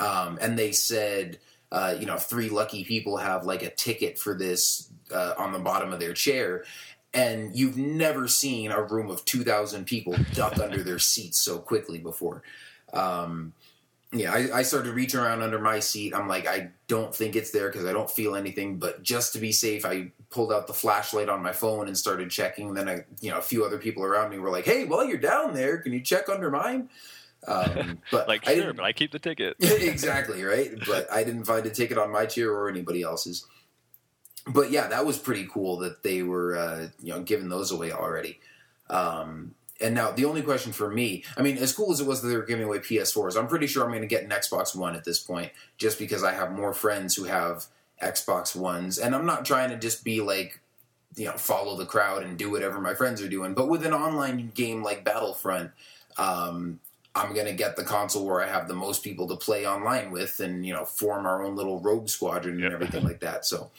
And they said, three lucky people have like a ticket for this on the bottom of their chair. And you've never seen a room of 2,000 people duck under their seats so quickly before. I started to reach around under my seat. I'm like, I don't think it's there because I don't feel anything. But just to be safe, I pulled out the flashlight on my phone and started checking. Then, a few other people around me were like, hey, while you're down there, can you check under mine? But like, sure, but I keep the ticket. Exactly, right? But I didn't find a ticket on my chair or anybody else's. But yeah, that was pretty cool that they were, giving those away already. And now the only question for me, I mean, as cool as it was that they were giving away PS4s, I'm pretty sure I'm going to get an Xbox One at this point, just because I have more friends who have Xbox Ones. And I'm not trying to just be like, follow the crowd and do whatever my friends are doing. But with an online game like Battlefront, I'm going to get the console where I have the most people to play online with and, form our own little rogue squadron and everything like that. So...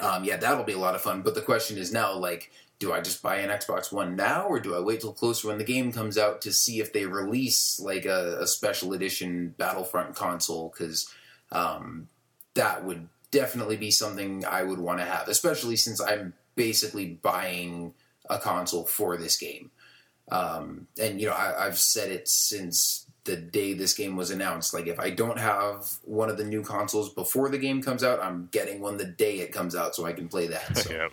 that'll be a lot of fun. But the question is now, like, do I just buy an Xbox One now, or do I wait till closer when the game comes out to see if they release like a special edition Battlefront console? Because that would definitely be something I would want to have, especially since I'm basically buying a console for this game. I've said it since the day this game was announced, like, if I don't have one of the new consoles before the game comes out, I'm getting one the day it comes out so I can play that. So.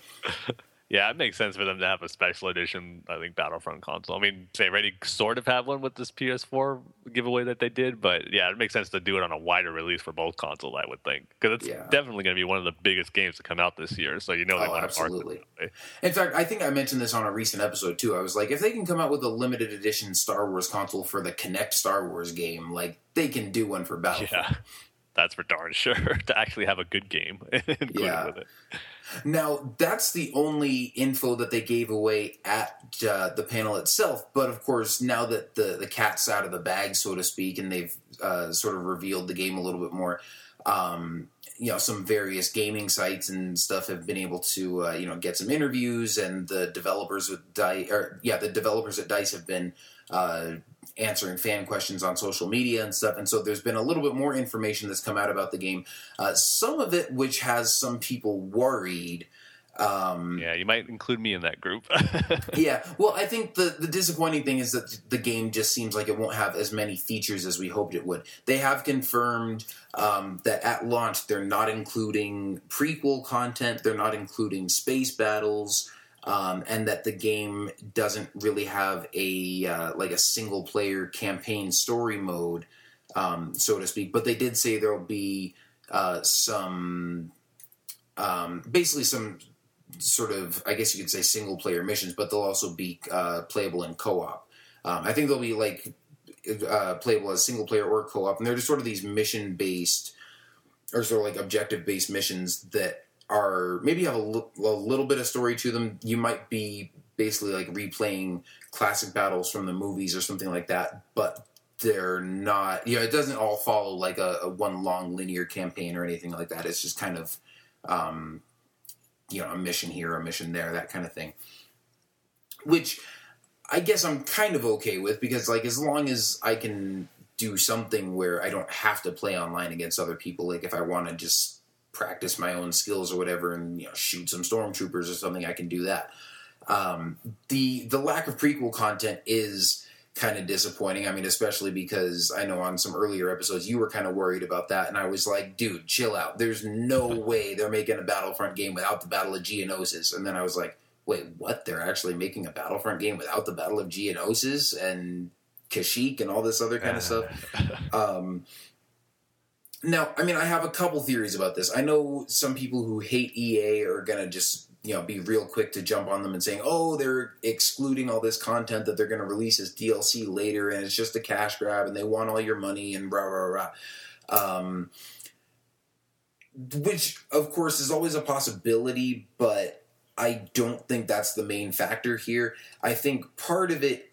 Yeah, it makes sense for them to have a special edition, I think, Battlefront console. I mean, they already sort of have one with this PS4 giveaway that they did, but yeah, it makes sense to do it on a wider release for both consoles, I would think, because it's definitely going to be one of the biggest games to come out this year, so they want to park it that way. In fact, I think I mentioned this on a recent episode, too. I was like, if they can come out with a limited edition Star Wars console for the Kinect Star Wars game, like, they can do one for Battlefront. Yeah. That's for darn sure, to actually have a good game included with it. Now, that's the only info that they gave away at the panel itself. But, of course, now that the cat's out of the bag, so to speak, and they've sort of revealed the game a little bit more, some various gaming sites and stuff have been able to, get some interviews. And the developers with the developers at DICE have been answering fan questions on social media and stuff. And so there's been a little bit more information that's come out about the game. Some of it, which has some people worried. You might include me in that group. Yeah. Well, I think the disappointing thing is that the game just seems like it won't have as many features as we hoped it would. They have confirmed that at launch, they're not including prequel content. They're not including space battles. And that the game doesn't really have a single-player campaign story mode, so to speak. But they did say there will be some sort of, I guess you could say, single-player missions, but they'll also be playable in co-op. I think they'll be, playable as single-player or co-op, and they're just sort of these mission-based or sort of, objective-based missions that are maybe have a little bit of story to them. You might be basically replaying classic battles from the movies or something like that, but they're not, it doesn't all follow a one long linear campaign or anything like that. It's just kind of, a mission here, a mission there, that kind of thing, which I guess I'm kind of okay with, because as long as I can do something where I don't have to play online against other people, if I want to just practice my own skills or whatever and shoot some stormtroopers or something, I can do that. The lack of prequel content is kind of disappointing. I mean, especially because I know on some earlier episodes you were kind of worried about that, and I was like, dude, chill out. There's no way they're making a Battlefront game without the Battle of Geonosis. And then I was like, wait, what? They're actually making a Battlefront game without the Battle of Geonosis and Kashyyyk and all this other kind of stuff? Now, I mean, I have a couple theories about this. I know some people who hate EA are going to just, be real quick to jump on them and saying, oh, they're excluding all this content that they're going to release as DLC later, and it's just a cash grab, and they want all your money, and rah, rah, rah. Which, of course, is always a possibility, but I don't think that's the main factor here. I think part of it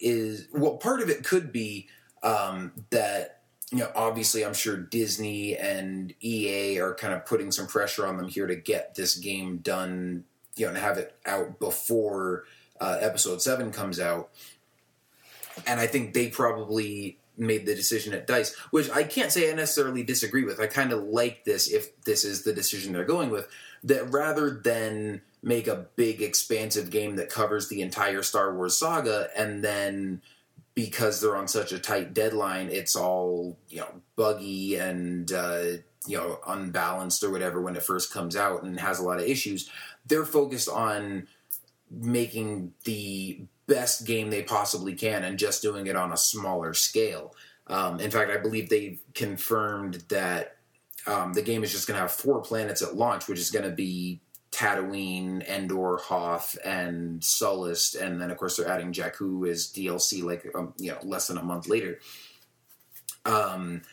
could be that you know, obviously I'm sure Disney and EA are kind of putting some pressure on them here to get this game done, you know, and have it out before Episode 7 comes out. And I think they probably made the decision at DICE, which I can't say I necessarily disagree with. I kind of like this, if this is the decision they're going with, that rather than make a big, expansive game that covers the entire Star Wars saga, and then because they're on such a tight deadline, it's all, you know, buggy and, you know, unbalanced or whatever when it first comes out and has a lot of issues. They're focused on making the best game they possibly can and just doing it on a smaller scale. In fact, I believe they've confirmed that the game is just going to have 4 planets at launch, which is going to be Tatooine, Endor, Hoth, and Sullust, and then of course they're adding Jakku as DLC, like you know, less than a month later. And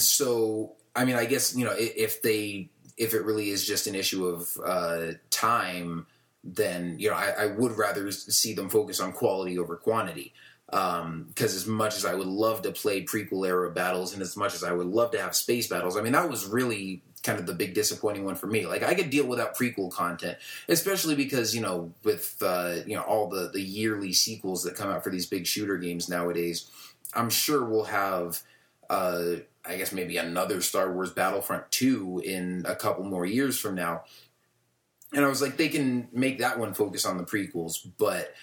so, I mean, I guess, you know, if it really is just an issue of time, then, you know, I would rather see them focus on quality over quantity. Because as much as I would love to play prequel era battles, and as much as I would love to have space battles, I mean, that was really kind of the big disappointing one for me. Like, I could deal without prequel content, especially because, you know, with, you know, all the yearly sequels that come out for these big shooter games nowadays, I'm sure we'll have, I guess maybe another Star Wars Battlefront 2 in a couple more years from now. And I was like, they can make that one focus on the prequels, but,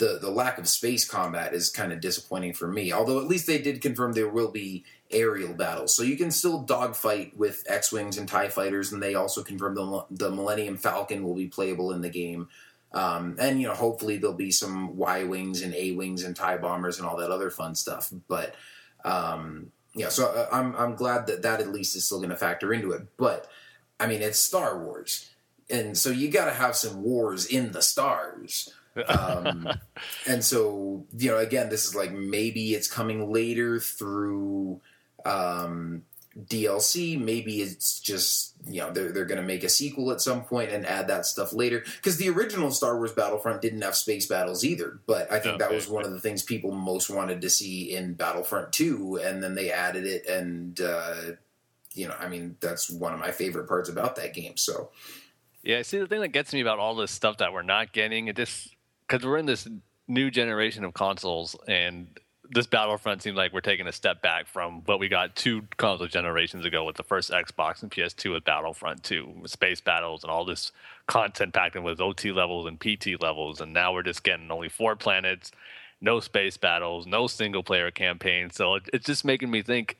the lack of space combat is kind of disappointing for me. Although at least they did confirm there will be aerial battles. So you can still dogfight with X-Wings and TIE Fighters, and they also confirmed the Millennium Falcon will be playable in the game. And, you know, hopefully there'll be some Y-Wings and A-Wings and TIE Bombers and all that other fun stuff. But, yeah, so I'm glad that at least is still going to factor into it. But, I mean, it's Star Wars. And so you got to have some wars in the stars. And so, you know, again, this is like, maybe it's coming later through, DLC. Maybe it's just, you know, they're going to make a sequel at some point and add that stuff later. Cause the original Star Wars Battlefront didn't have space battles either, but I think that was one of the things people most wanted to see in Battlefront 2. And then they added it. And, you know, I mean, that's one of my favorite parts about that game. So, yeah. See, the thing that gets me about all this stuff that we're not getting, it just, because we're in this new generation of consoles, and this Battlefront seemed like we're taking a step back from what we got 2 console generations ago with the first Xbox and PS2 with Battlefront 2, with space battles and all this content packed in with OT levels and PT levels, and now we're just getting only 4 planets, no space battles, no single-player campaign. So it's just making me think,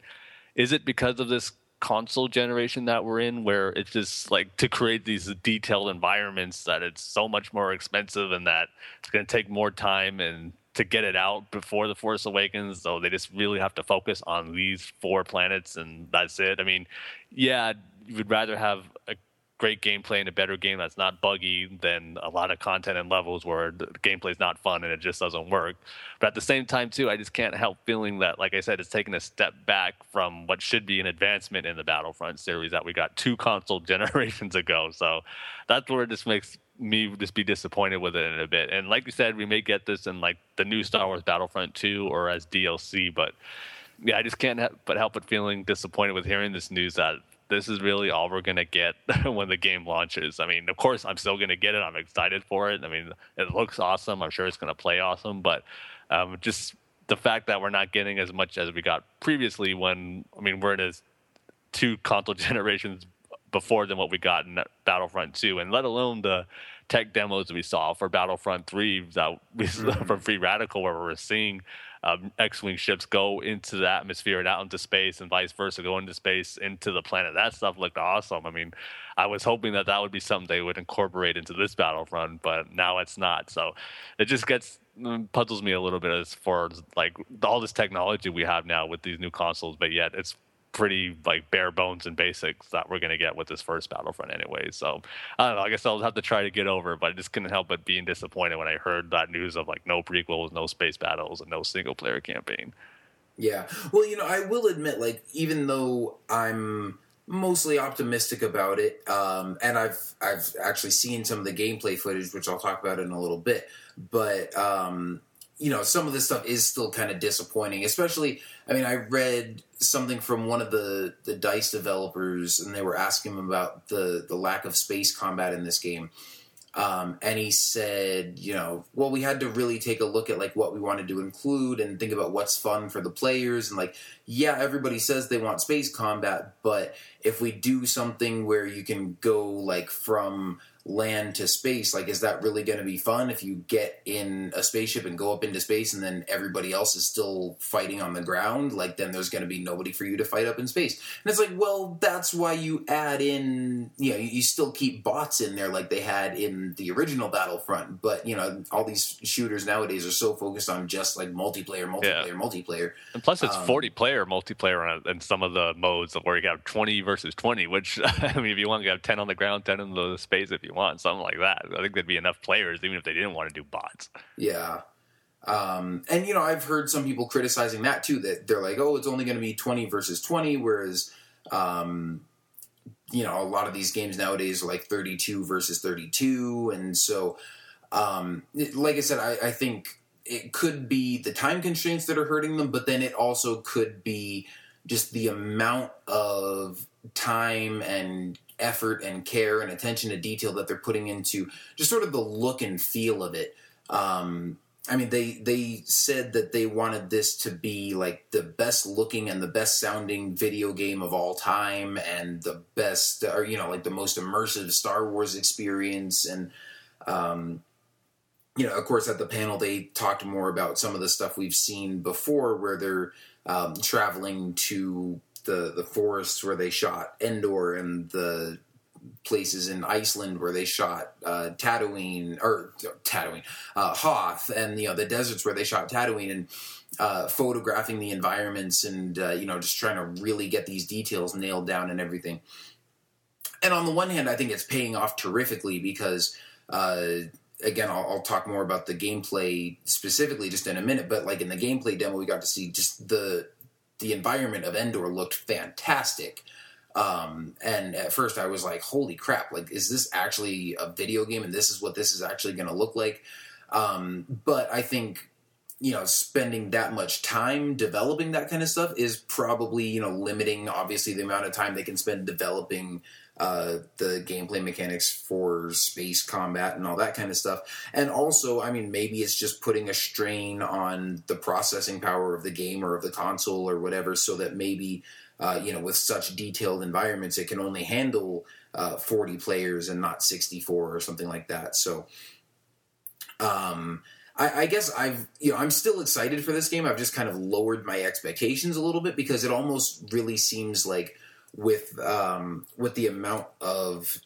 is it because of this console generation that we're in, where it's just like, to create these detailed environments, that it's so much more expensive and that it's going to take more time and to get it out before The Force Awakens, so they just really have to focus on these 4 planets and that's it? I mean, yeah, you would rather have a great gameplay and a better game that's not buggy than a lot of content and levels where the gameplay's not fun and it just doesn't work. But at the same time, too, I just can't help feeling that, like I said, it's taking a step back from what should be an advancement in the Battlefront series that we got 2 console generations ago. So that's where it just makes me just be disappointed with it in a bit. And like you said, we may get this in like the new Star Wars Battlefront 2 or as DLC, but yeah, I just can't but help but feeling disappointed with hearing this news that this is really all we're going to get when the game launches. I mean, of course, I'm still going to get it. I'm excited for it. I mean, it looks awesome. I'm sure it's going to play awesome. But just the fact that we're not getting as much as we got previously when, I mean, we're in as 2 console generations before than what we got in Battlefront 2. And let alone the tech demos we saw for Battlefront 3 that we saw from Free Radical, where we're seeing X-Wing ships go into the atmosphere and out into space and vice versa, go into space, into the planet. That stuff looked awesome. I mean, I was hoping that would be something they would incorporate into this Battlefront, but now it's not. So it just puzzles me a little bit as far as like all this technology we have now with these new consoles, but yet it's pretty like bare bones and basics that we're going to get with this first Battlefront anyway. So I don't know, I guess I'll have to try to get over it, but I just couldn't help but being disappointed when I heard that news of like no prequels, no space battles, and no single player campaign. Yeah. Well, you know, I will admit, like, even though I'm mostly optimistic about it, and I've actually seen some of the gameplay footage, which I'll talk about in a little bit, but you know, some of this stuff is still kind of disappointing, especially, I mean, I read something from one of the DICE developers, and they were asking him about the lack of space combat in this game. And he said, you know, well, we had to really take a look at, like, what we wanted to include and think about what's fun for the players. And, like, yeah, everybody says they want space combat, but if we do something where you can go, like, from land to space, like, is that really going to be fun if you get in a spaceship and go up into space and then everybody else is still fighting on the ground? Like, then there's going to be nobody for you to fight up in space. And it's like, well, that's why you add in, you know, you still keep bots in there like they had in the original Battlefront, but, you know, all these shooters nowadays are so focused on just, like, multiplayer. And plus it's 40-player multiplayer in some of the modes where you got 20 versus 20, which, I mean, if you want to have 10 on the ground, 10 in the space if you want, something like that. I think there'd be enough players even if they didn't want to do bots. Yeah. And, you know, I've heard some people criticizing that too, that they're like, oh, it's only going to be 20 versus 20, whereas, you know, a lot of these games nowadays are like 32 versus 32. And so, like I said, I think it could be the time constraints that are hurting them, but then it also could be just the amount of time and effort and care and attention to detail that they're putting into just sort of the look and feel of it. I mean, they said that they wanted this to be like the best looking and the best sounding video game of all time and the best, or, you know, like the most immersive Star Wars experience. And, you know, of course at the panel, they talked more about some of the stuff we've seen before where they're traveling to the forests where they shot Endor and the places in Iceland where they shot Hoth, and, you know, the deserts where they shot Tatooine, and photographing the environments and, you know, just trying to really get these details nailed down and everything. And on the one hand, I think it's paying off terrifically because, again, I'll talk more about the gameplay specifically just in a minute, but like in the gameplay demo, we got to see just the environment of Endor looked fantastic. And at first I was like, holy crap, like, is this actually a video game? And this is what this is actually going to look like. But I think, you know, spending that much time developing that kind of stuff is probably, you know, limiting obviously the amount of time they can spend developing the gameplay mechanics for space combat and all that kind of stuff. And also, I mean, maybe it's just putting a strain on the processing power of the game or of the console or whatever, so that maybe, you know, with such detailed environments, it can only handle 40 players and not 64 or something like that. So, I guess I'm still excited for this game. I've just kind of lowered my expectations a little bit because it almost really seems like, with the amount of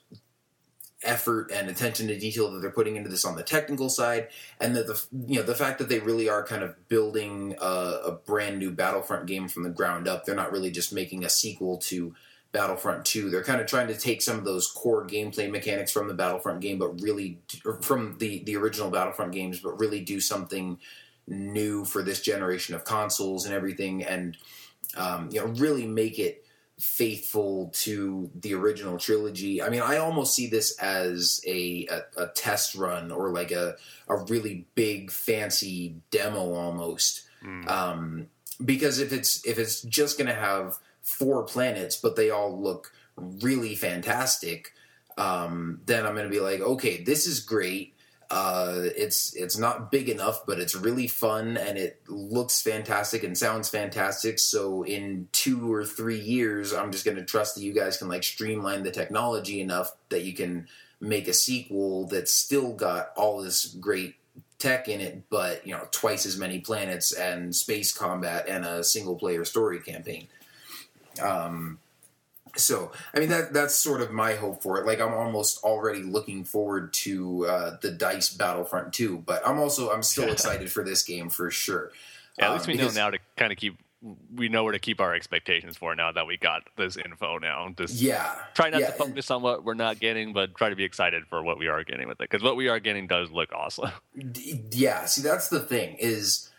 effort and attention to detail that they're putting into this on the technical side, and that the fact that they really are kind of building a brand new Battlefront game from the ground up. They're not really just making a sequel to Battlefront 2. They're kind of trying to take some of those core gameplay mechanics from the Battlefront game, but really from the original Battlefront games, but really do something new for this generation of consoles and everything. And, you know, really make it faithful to the original trilogy. I mean, I almost see this as a test run, or like a really big fancy demo almost. Because if it's just going to have 4 planets, but they all look really fantastic, then I'm going to be like, okay, this is great. It's not big enough, but it's really fun and it looks fantastic and sounds fantastic. So in 2 or 3 years, I'm just going to trust that you guys can like streamline the technology enough that you can make a sequel that's still got all this great tech in it, but, you know, twice as many planets and space combat and a single player story campaign. So, I mean, that's sort of my hope for it. Like, I'm almost already looking forward to the DICE Battlefront 2, but I'm still excited for this game for sure. Yeah, at least we know now to kind of we know where to keep our expectations for now that we got this info now. Try not to focus on what we're not getting, but try to be excited for what we are getting with it. Because what we are getting does look awesome. Yeah, see, that's the thing is,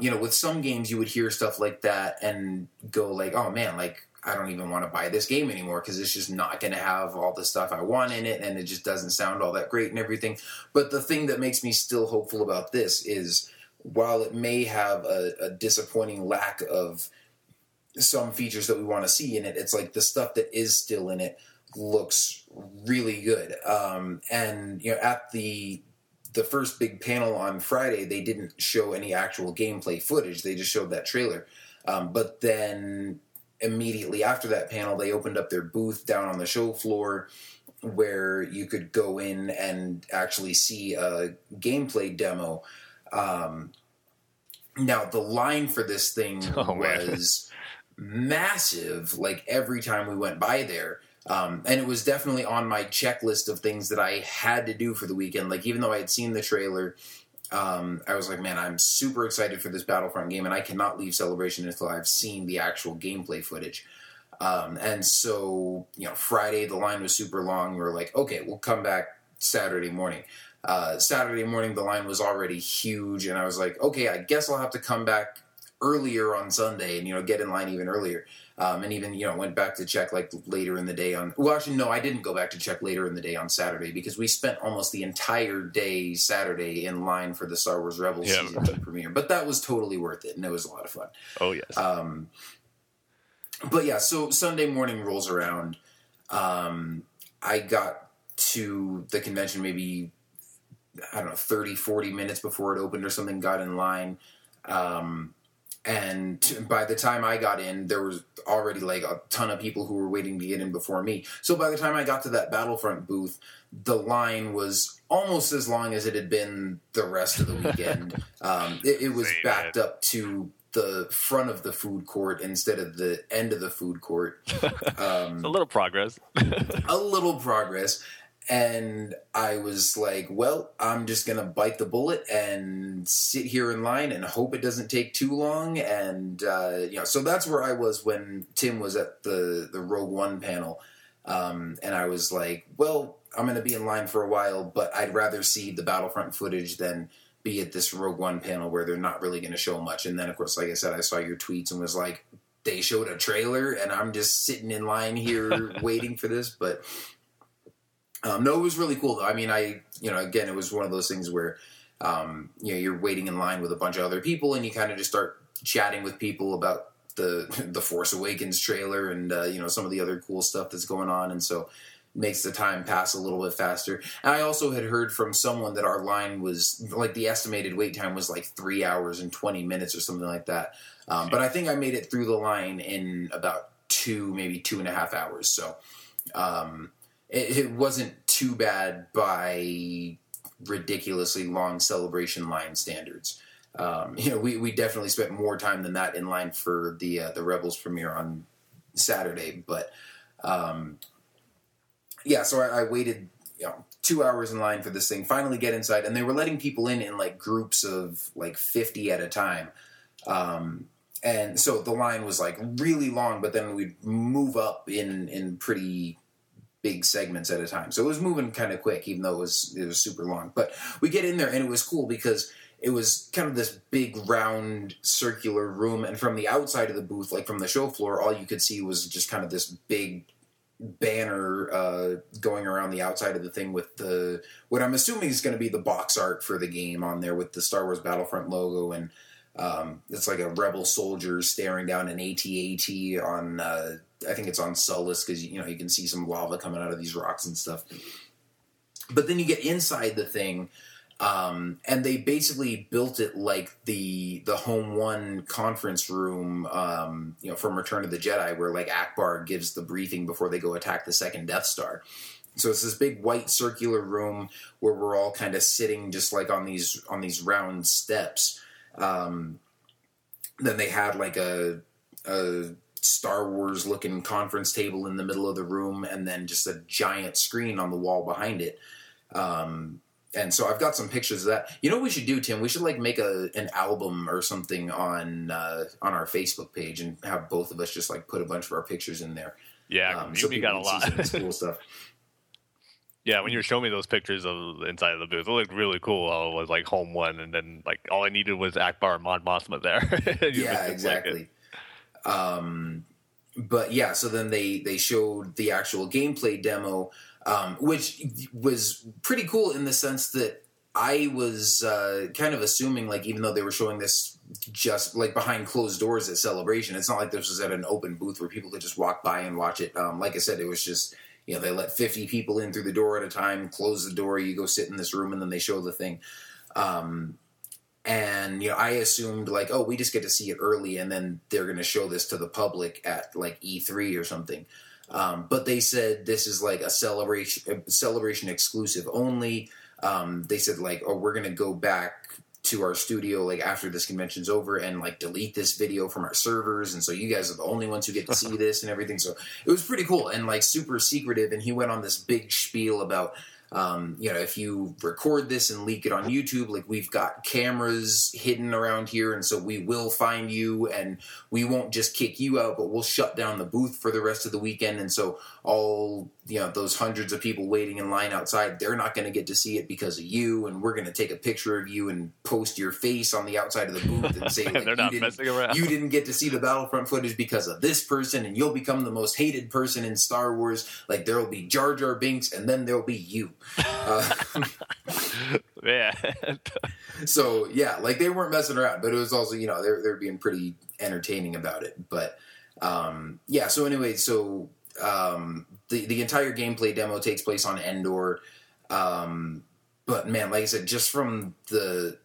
you know, with some games you would hear stuff like that and go like, oh man, like, I don't even want to buy this game anymore because it's just not going to have all the stuff I want in it, and it just doesn't sound all that great and everything. But the thing that makes me still hopeful about this is while it may have a disappointing lack of some features that we want to see in it, it's like the stuff that is still in it looks really good. And, you know, at the first big panel on Friday, they didn't show any actual gameplay footage. They just showed that trailer. But then immediately after that panel, they opened up their booth down on the show floor where you could go in and actually see a gameplay demo. Now, the line for this thing was massive, like every time we went by there. And it was definitely on my checklist of things that I had to do for the weekend. Like, even though I had seen the trailer, I was like, man, I'm super excited for this Battlefront game, and I cannot leave Celebration until I've seen the actual gameplay footage. And so, you know, Friday, the line was super long. We were like, okay, we'll come back Saturday morning. Saturday morning, the line was already huge, and I was like, okay, I guess I'll have to come back earlier on Sunday and, you know, get in line even earlier. And even, you know, went back to check like later in the day on, well, actually, no, I didn't go back to check later in the day on Saturday because we spent almost the entire day Saturday in line for the Star Wars Rebels season premiere, but that was totally worth it. And it was a lot of fun. Oh yes. But yeah, so Sunday morning rolls around. I got to the convention maybe, I don't know, 30, 40 minutes before it opened or something, got in line. And by the time I got in, there was already like a ton of people who were waiting to get in before me. So by the time I got to that Battlefront booth, the line was almost as long as it had been the rest of the weekend. It was backed up to the front of the food court instead of the end of the food court. A little progress. A little progress. And I was like, well, I'm just going to bite the bullet and sit here in line and hope it doesn't take too long. And, you know, so that's where I was when Tim was at the Rogue One panel. And I was like, well, I'm going to be in line for a while, but I'd rather see the Battlefront footage than be at this Rogue One panel where they're not really going to show much. And then, of course, like I said, I saw your tweets and was like, they showed a trailer and I'm just sitting in line here waiting for this. But... no, it was really cool though. I mean, again, it was one of those things where, you know, you're waiting in line with a bunch of other people and you kind of just start chatting with people about the Force Awakens trailer and, you know, some of the other cool stuff that's going on. And so it makes the time pass a little bit faster. And I also had heard from someone that our line was like the estimated wait time was like 3 hours and 20 minutes or something like that. But I think I made it through the line in about 2, maybe 2.5 hours. So, It wasn't too bad by ridiculously long Celebration line standards. You know, we definitely spent more time than that in line for the Rebels premiere on Saturday. But, yeah, so I waited, you know, 2 hours in line for this thing, finally get inside. And they were letting people in like groups of like 50 at a time. And so the line was like really long, but then we'd move up in pretty big segments at a time. So it was moving kind of quick, even though it was super long. But we get in there and it was cool because it was kind of this big round circular room. And from the outside of the booth, like from the show floor, all you could see was just kind of this big banner going around the outside of the thing with the, what I'm assuming is going to be the box art for the game on there with the Star Wars Battlefront logo. And it's like a rebel soldier staring down an AT-AT on, I think it's on Sullust because, you know, you can see some lava coming out of these rocks and stuff. But then you get inside the thing, and they basically built it like the Home One conference room, you know, from Return of the Jedi, where like Akbar gives the briefing before they go attack the second Death Star. So it's this big white circular room where we're all kind of sitting just like on these round steps. Then they had like a Star Wars looking conference table in the middle of the room and then just a giant screen on the wall behind it. And so I've got some pictures of that. You know what we should do, Tim? We should like make an album or something on our Facebook page and have both of us just like put a bunch of our pictures in there. Yeah. So we got a lot of cool stuff. Yeah, when you were showing me those pictures of inside of the booth, it looked really cool. It was like Home One, and then like all I needed was Akbar and Mon Mothma there. Yeah, exactly. Like but yeah, so then they showed the actual gameplay demo, which was pretty cool in the sense that I was kind of assuming, like, even though they were showing this just, like, behind closed doors at Celebration, it's not like this was at an open booth where people could just walk by and watch it. Like I said, it was just, you know, they let 50 people in through the door at a time, close the door, you go sit in this room, and then they show the thing. And, you know, I assumed, like, oh, we just get to see it early, and then they're going to show this to the public at, like, E3 or something. But they said this is, like, a celebration exclusive only. They said, like, oh, we're going to go back to our studio, like, after this convention's over and, like, delete this video from our servers. And so you guys are the only ones who get to see this and everything. So it was pretty cool and, like, super secretive. And he went on this big spiel about, you know, if you record this and leak it on YouTube, like, we've got cameras hidden around here. And so we will find you and we won't just kick you out, but we'll shut down the booth for the rest of the weekend. And so all, you know, those hundreds of people waiting in line outside, they're not going to get to see it because of you. And we're going to take a picture of you and post your face on the outside of the booth and say, like, you didn't get to see the Battlefront footage because of this person. And you'll become the most hated person in Star Wars. Like, there'll be Jar Jar Binks and then there'll be you. Yeah. So yeah, like, they weren't messing around, but it was also, you know, they're being pretty entertaining about it. But, yeah. So anyway, so, the entire gameplay demo takes place on Endor. But man, like I said, just from the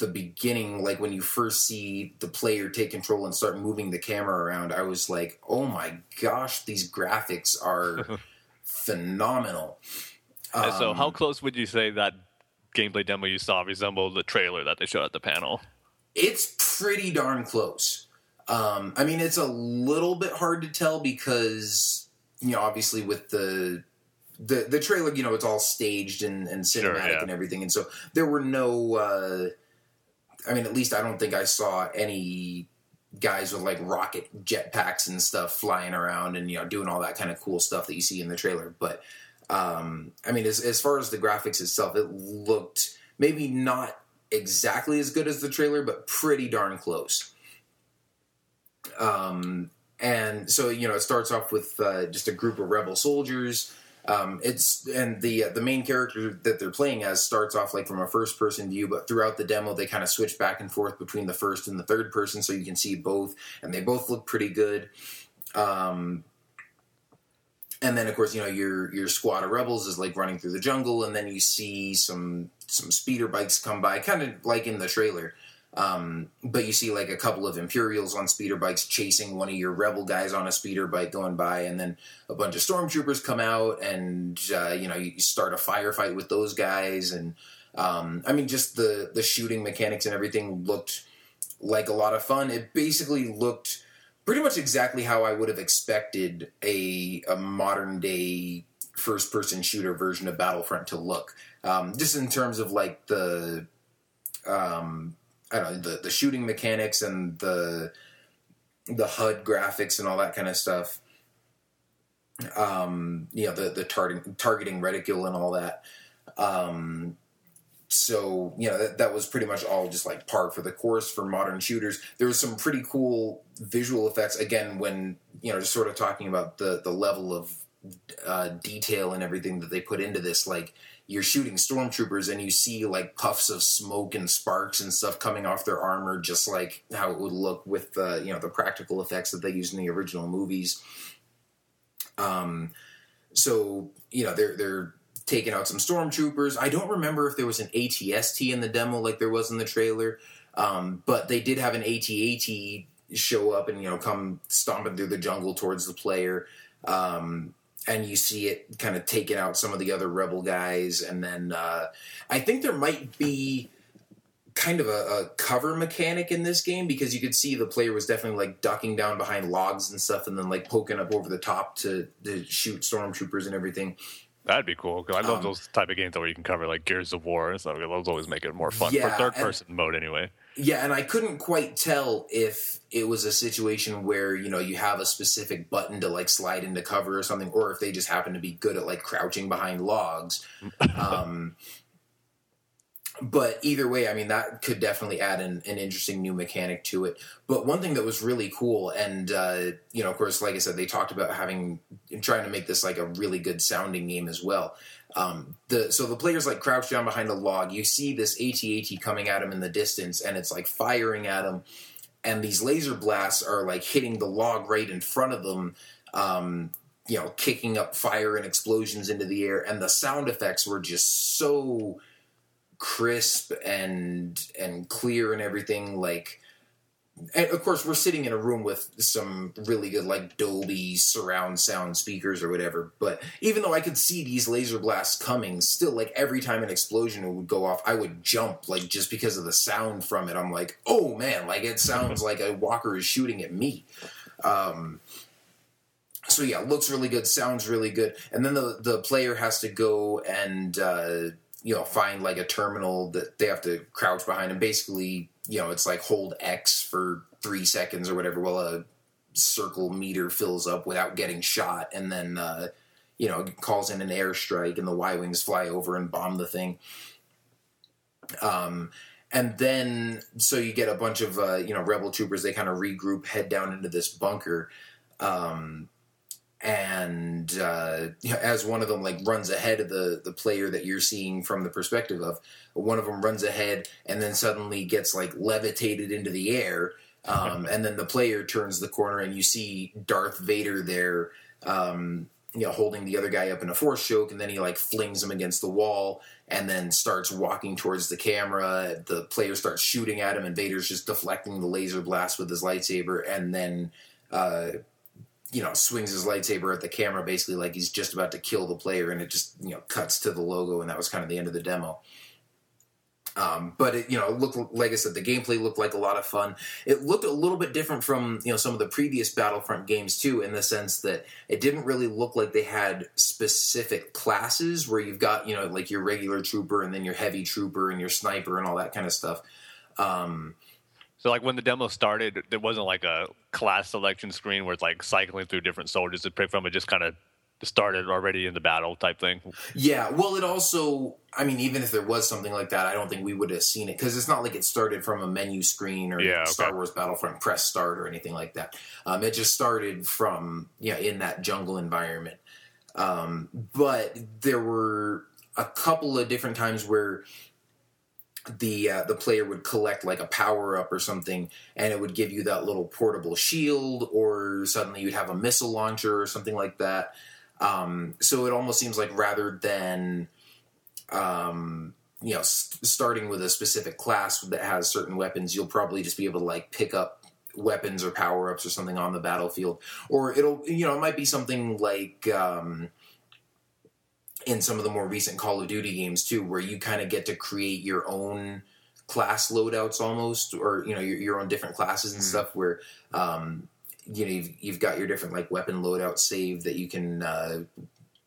beginning, like, when you first see the player take control and start moving the camera around, I was like, oh my gosh, these graphics are phenomenal. So how close would you say that gameplay demo you saw resembled the trailer that they showed at the panel? It's pretty darn close. I mean, it's a little bit hard to tell because, you know, obviously with the trailer, you know, it's all staged and cinematic. Sure, yeah. And everything. And so there were no, I mean, at least I don't think I saw any guys with, like, rocket jetpacks and stuff flying around and, you know, doing all that kind of cool stuff that you see in the trailer. But, I mean, as far as the graphics itself, it looked maybe not exactly as good as the trailer, but pretty darn close. And so, you know, it starts off with just a group of rebel soldiers. The main character that they're playing as starts off, like, from a first person view, but throughout the demo they kind of switch back and forth between the first and the third person, so you can see both, and they both look pretty good. And then, of course, you know, your squad of rebels is, like, running through the jungle, and then you see some speeder bikes come by, kind of like in the trailer. But you see, like, a couple of Imperials on speeder bikes chasing one of your rebel guys on a speeder bike going by, and then a bunch of stormtroopers come out, and, you know, you start a firefight with those guys. And, I mean, just the shooting mechanics and everything looked like a lot of fun. It basically looked pretty much exactly how I would have expected a modern-day first-person shooter version of Battlefront to look. Just in terms of, like, the shooting mechanics and the HUD graphics and all that kind of stuff. You know, the targeting reticule and all that. So, you know, that was pretty much all just, like, par for the course for modern shooters. There was some pretty cool visual effects, again, when, you know, just sort of talking about the level of detail and everything that they put into this. Like, you're shooting stormtroopers and you see, like, puffs of smoke and sparks and stuff coming off their armor, just like how it would look with the, you know, the practical effects that they used in the original movies. So, you know, they're taking out some stormtroopers. I don't remember if there was an AT-ST in the demo like there was in the trailer, but they did have an AT-AT show up and, you know, come stomping through the jungle towards the player, and you see it kind of taking out some of the other rebel guys. And then I think there might be kind of a cover mechanic in this game, because you could see the player was definitely, like, ducking down behind logs and stuff and then, like, poking up over the top to shoot stormtroopers and everything. That'd be cool, because I love those type of games where you can cover, like, Gears of War and stuff. Those always make it more fun, for third-person mode anyway. Yeah, and I couldn't quite tell if it was a situation where, you know, you have a specific button to, like, slide into cover or something, or if they just happen to be good at, like, crouching behind logs. But either way, I mean, that could definitely add an interesting new mechanic to it. But one thing that was really cool, and, you know, of course, like I said, they talked about trying to make this like a really good sounding game as well. So the player's like crouched down behind a log. You see this AT-AT coming at him in the distance, and it's like firing at him. And these laser blasts are like hitting the log right in front of them, you know, kicking up fire and explosions into the air. And the sound effects were just so crisp and clear and everything. Like, and of course we're sitting in a room with some really good like Dolby surround sound speakers or whatever, but even though I could see these laser blasts coming, still like every time an explosion would go off, I would jump, like, just because of the sound from it. I'm like, oh man, like it sounds like a walker is shooting at me. So yeah, looks really good, sounds really good. And then the player has to go and you know, find like a terminal that they have to crouch behind, and basically, you know, it's like hold X for 3 seconds or whatever while a circle meter fills up without getting shot, and then, you know, calls in an airstrike, and the Y-Wings fly over and bomb the thing. And then, so you get a bunch of, you know, rebel troopers, they kind of regroup, head down into this bunker, and as one of them like runs ahead of the player that you're seeing from the perspective of, one of them runs ahead and then suddenly gets like levitated into the air, and then the player turns the corner and you see Darth Vader there, you know, holding the other guy up in a force choke, and then he like flings him against the wall and then starts walking towards the camera. The player starts shooting at him, and Vader's just deflecting the laser blast with his lightsaber, and then you know, swings his lightsaber at the camera, basically like he's just about to kill the player, and it just, you know, cuts to the logo, and that was kind of the end of the demo. But it, you know, looked, like I said, the gameplay looked like a lot of fun. It looked a little bit different from, you know, some of the previous Battlefront games too, in the sense that it didn't really look like they had specific classes where you've got, you know, like your regular trooper and then your heavy trooper and your sniper and all that kind of stuff. So, like, when the demo started, there wasn't, like, a class selection screen where it's, like, cycling through different soldiers to pick from. It just kind of started already in the battle type thing. Yeah, well, it also, I mean, even if there was something like that, I don't think we would have seen it, because it's not like it started from a menu screen or Star Wars Battlefront press start or anything like that. It just started from, yeah, in that jungle environment. But there were a couple of different times where the player would collect like a power-up or something, and it would give you that little portable shield, or suddenly you'd have a missile launcher or something like that. So it almost seems like, rather than, you know, starting with a specific class that has certain weapons, you'll probably just be able to like pick up weapons or power-ups or something on the battlefield. Or it'll, you know, it might be something like, in some of the more recent Call of Duty games too, where you kind of get to create your own class loadouts almost, or, you know, your own different classes and stuff, where, you know, you've got your different like weapon loadout saved that you can,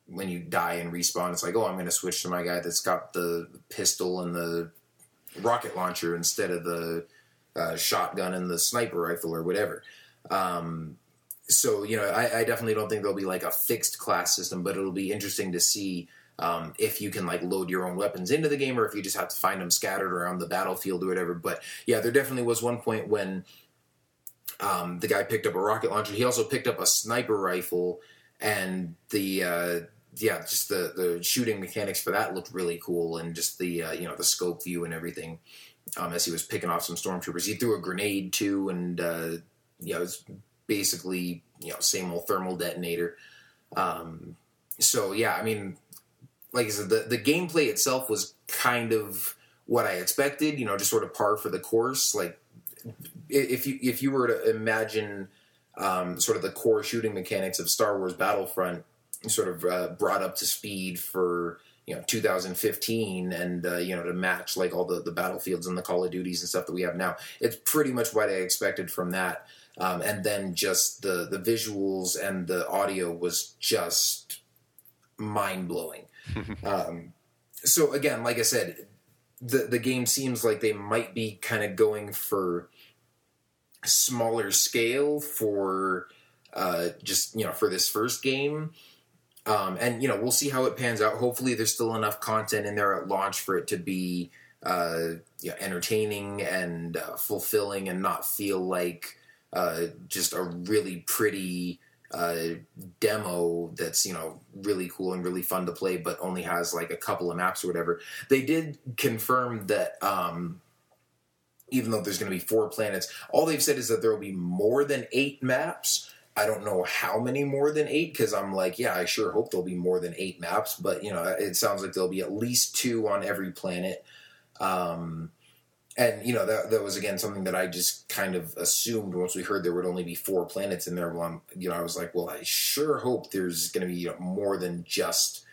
when you die and respawn, it's like, oh, I'm going to switch to my guy that's got the pistol and the rocket launcher instead of the shotgun and the sniper rifle or whatever. So, you know, I definitely don't think there'll be like a fixed class system, but it'll be interesting to see if you can like load your own weapons into the game, or if you just have to find them scattered around the battlefield or whatever. But yeah, there definitely was one point when the guy picked up a rocket launcher. He also picked up a sniper rifle, and the yeah, just the shooting mechanics for that looked really cool, and just the you know, the scope view and everything as he was picking off some stormtroopers. He threw a grenade too, and you know, it's basically, you know, same old thermal detonator. So yeah, I mean, like I said, the gameplay itself was kind of what I expected, you know, just sort of par for the course. Like, if you were to imagine sort of the core shooting mechanics of Star Wars Battlefront sort of brought up to speed for, you know, 2015, and, you know, to match like all the battlefields and the Call of Duties and stuff that we have now, it's pretty much what I expected from that. And then just the visuals and the audio was just mind-blowing. So again, like I said, the game seems like they might be kind of going for smaller scale for just, you know, for this first game. And, you know, we'll see how it pans out. Hopefully there's still enough content in there at launch for it to be entertaining and fulfilling, and not feel like just a really pretty demo that's, you know, really cool and really fun to play, but only has like a couple of maps or whatever. They did confirm that even though there's going to be 4 planets, all they've said is that there will be more than 8 maps. I don't know how many more than 8, because I'm like, yeah, I sure hope there'll be more than 8 maps, but, you know, it sounds like there'll be at least 2 on every planet. And, you know, that was, again, something that I just kind of assumed once we heard there would only be 4 planets in there. Well, I was like, well, I sure hope there's going to be, you know, more than just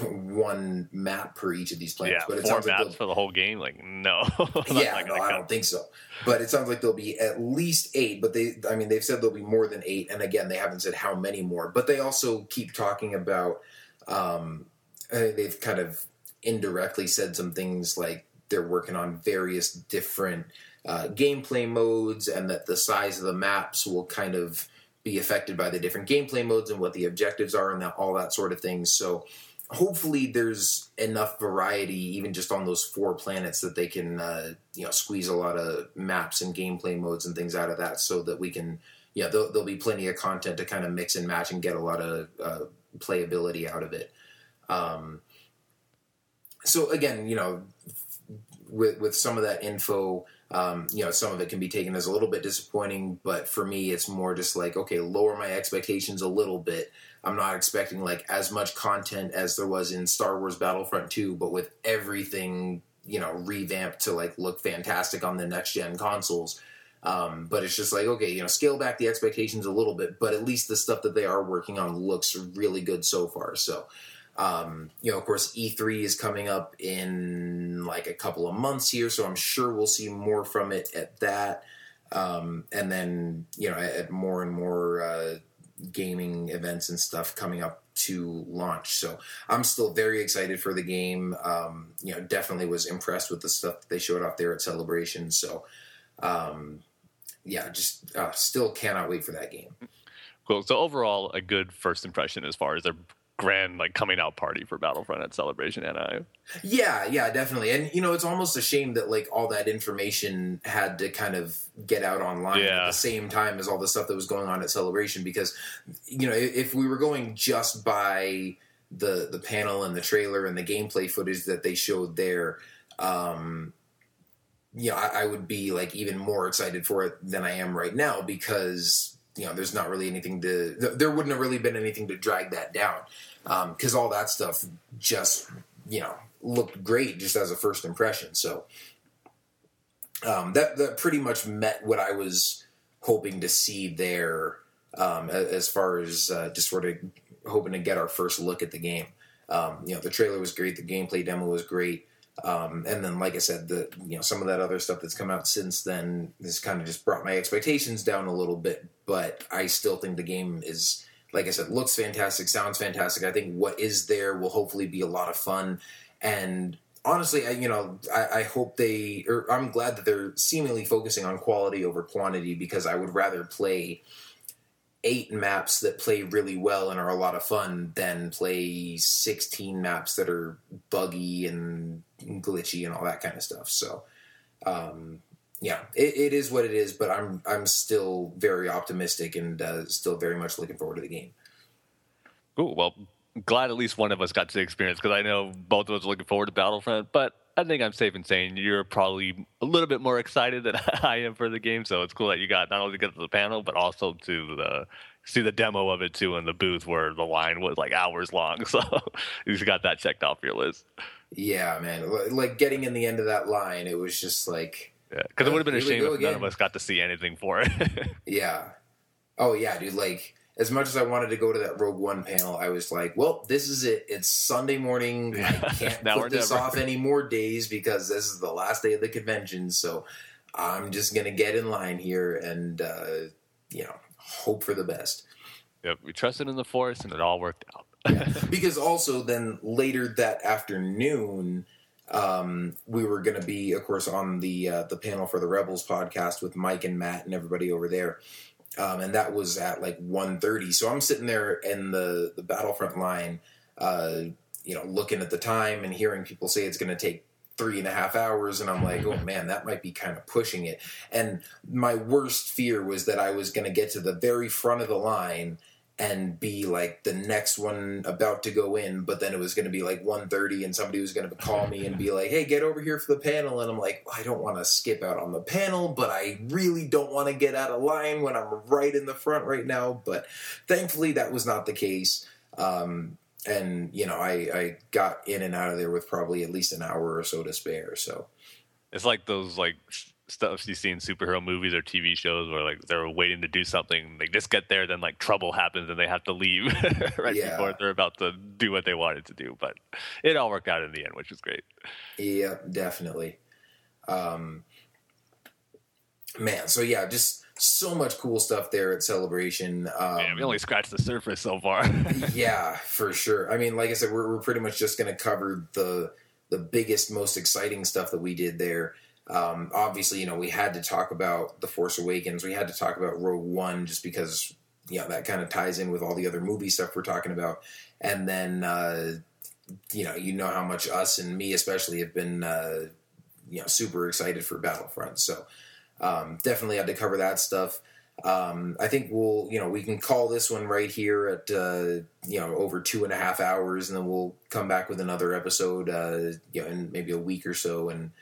one map per each of these planets. Yeah, but it 4 sounds maps like for the whole game? Like, no. Yeah, no, I don't think so. But it sounds like there'll be at least 8, but they've said there'll be more than 8, and again, they haven't said how many more. But they also keep talking about, they've kind of indirectly said some things like they're working on various different gameplay modes, and that the size of the maps will kind of be affected by the different gameplay modes and what the objectives are and all that sort of thing. So hopefully there's enough variety, even just on those 4 planets, that they can, squeeze a lot of maps and gameplay modes and things out of that, so that we can, there'll be plenty of content to kind of mix and match and get a lot of playability out of it. So again, you know, with some of that info, some of it can be taken as a little bit disappointing, but for me, it's more just like, okay, lower my expectations a little bit. I'm not expecting like as much content as there was in Star Wars Battlefront 2, but with everything, you know, revamped to like look fantastic on the next gen consoles. But it's just like, okay, you know, scale back the expectations a little bit, but at least the stuff that they are working on looks really good so far. So, of course, E3 is coming up in like a couple of months here, so I'm sure we'll see more from it at that. And then, you know, at more and more, gaming events and stuff coming up to launch. So I'm still very excited for the game. Definitely was impressed with the stuff that they showed off there at Celebration. So, still cannot wait for that game. Cool. So overall, a good first impression as far as their grand, like, coming out party for Battlefront at Celebration Anaheim. Yeah, definitely. And, you know, it's almost a shame that, like, all that information had to kind of get out online at the same time as all the stuff that was going on at Celebration, because, you know, if we were going just by the panel and the trailer and the gameplay footage that they showed there, I would be, like, even more excited for it than I am right now, because, you know, there's not really anything to... There wouldn't have really been anything to drag that down, because all that stuff just, you know, looked great just as a first impression. So that pretty much met what I was hoping to see there, as far as just sort of hoping to get our first look at the game. The trailer was great. The gameplay demo was great. And then, like I said, some of that other stuff that's come out since then has kind of just brought my expectations down a little bit, but I still think the game is, like I said, looks fantastic, sounds fantastic. I think what is there will hopefully be a lot of fun. And honestly, I hope I'm glad that they're seemingly focusing on quality over quantity, because I would rather play 8 maps that play really well and are a lot of fun than play 16 maps that are buggy and glitchy and all that kind of stuff. So, it is what it is, but I'm still very optimistic and still very much looking forward to the game. Cool. Well, glad at least one of us got to experience, because I know both of us are looking forward to Battlefront, but I think I'm safe in saying you're probably a little bit more excited than I am for the game. So it's cool that you got not only to get to the panel, but also to see the demo of it too in the booth, where the line was like hours long. So you just got that checked off your list. Yeah, man. Like getting in the end of that line, it was just like... Yeah, because it would have been a shame if none of us got to see anything for it. Yeah. Oh, yeah, dude. Like, as much as I wanted to go to that Rogue One panel, I was like, well, this is it. It's Sunday morning. Yeah. I can't put this off any more days, because this is the last day of the convention. So I'm just going to get in line here and, hope for the best. Yep. We trusted in the Force, and it all worked out. Yeah. Because also then later that afternoon... we were going to be, of course, on the panel for the Rebels podcast with Mike and Matt and everybody over there. And that was at like 1:30. So I'm sitting there in the Battlefront line, looking at the time and hearing people say it's going to take 3.5 hours, and I'm like, oh man, that might be kind of pushing it. And my worst fear was that I was going to get to the very front of the line and be like the next one about to go in, but then it was going to be like 1:30 and somebody was going to call me and be like, hey, get over here for the panel. And I'm like, I don't want to skip out on the panel, but I really don't want to get out of line when I'm right in the front right now. But thankfully that was not the case. And, you know, I got in and out of there with probably at least an hour or so to spare. So it's like those like stuff you see in superhero movies or TV shows where like they're waiting to do something. They just get there, then like trouble happens and they have to leave before they're about to do what they wanted to do. But it all worked out in the end, which was great. Yeah, definitely. So yeah, just so much cool stuff there at Celebration. Man, we only scratched the surface so far. Yeah, for sure. I mean, like I said, we're pretty much just going to cover the biggest, most exciting stuff that we did there. Obviously, you know, we had to talk about The Force Awakens. We had to talk about Rogue One just because, you know, that kind of ties in with all the other movie stuff we're talking about. And then, you know how much us and me especially have been, super excited for Battlefront. So, definitely had to cover that stuff. I think we can call this one right here at, over 2.5 hours, and then we'll come back with another episode, in maybe a week or so, and,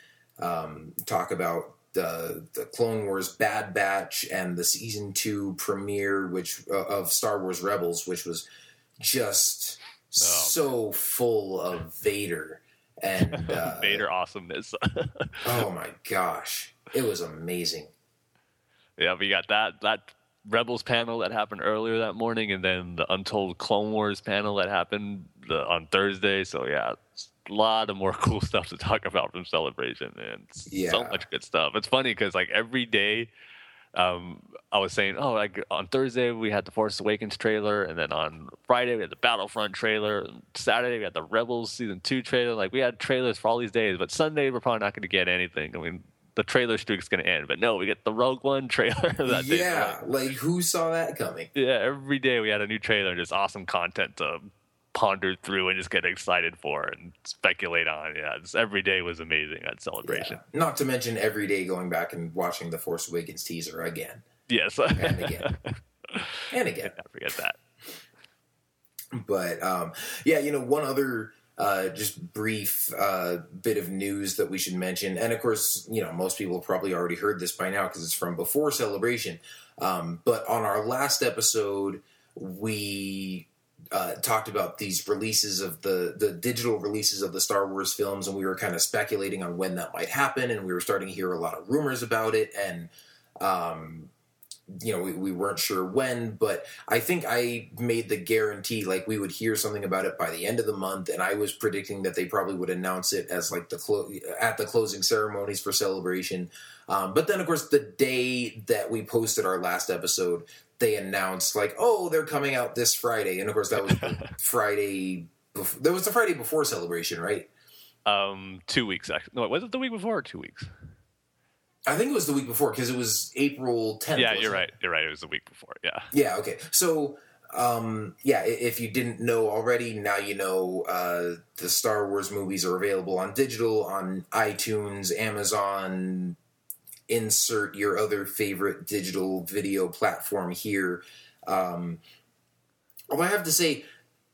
talk about the Clone Wars Bad Batch and the season 2 premiere, of Star Wars Rebels, which was just so full of Vader and Vader awesomeness. Oh my gosh. It was amazing. Yeah, we got that Rebels panel that happened earlier that morning, and then the Untold Clone Wars panel that happened on Thursday. So, yeah, a lot of more cool stuff to talk about from Celebration, man. Yeah. So much good stuff. It's funny because, like, every day I was saying, on Thursday we had the Force Awakens trailer, and then on Friday we had the Battlefront trailer, and Saturday we had the Rebels Season 2 trailer. Like, we had trailers for all these days, but Sunday we're probably not going to get anything. I mean, the trailer streak's going to end, but no, we get the Rogue One trailer that day. Yeah, like who saw that coming? Yeah, every day we had a new trailer, just awesome content to ponder through and just get excited for and speculate on. Yeah, every day was amazing at Celebration. Yeah. Not to mention every day going back and watching the Force Awakens teaser again. Yes. And again. And again. I forget that. But, one other... just brief bit of news that we should mention. And, of course, you know, most people probably already heard this by now because it's from before Celebration. But on our last episode, we talked about these releases of the digital releases of the Star Wars films, and we were kind of speculating on when that might happen, and we were starting to hear a lot of rumors about it. And, we weren't sure when, but I think I made the guarantee, like, we would hear something about it by the end of the month, and I was predicting that they probably would announce it as, like, at the closing ceremonies for Celebration. But then, of course, the day that we posted our last episode, they announced, like, oh, they're coming out this Friday. And, of course, that was the Friday before Celebration, right? 2 weeks. No, was it the week before or 2 weeks? I think it was the week before because it was April 10th. Yeah, you're right. It was the week before. Yeah. Yeah. Okay. So, if you didn't know already, now you know. The Star Wars movies are available on digital, on iTunes, Amazon. Insert your other favorite digital video platform here. I have to say,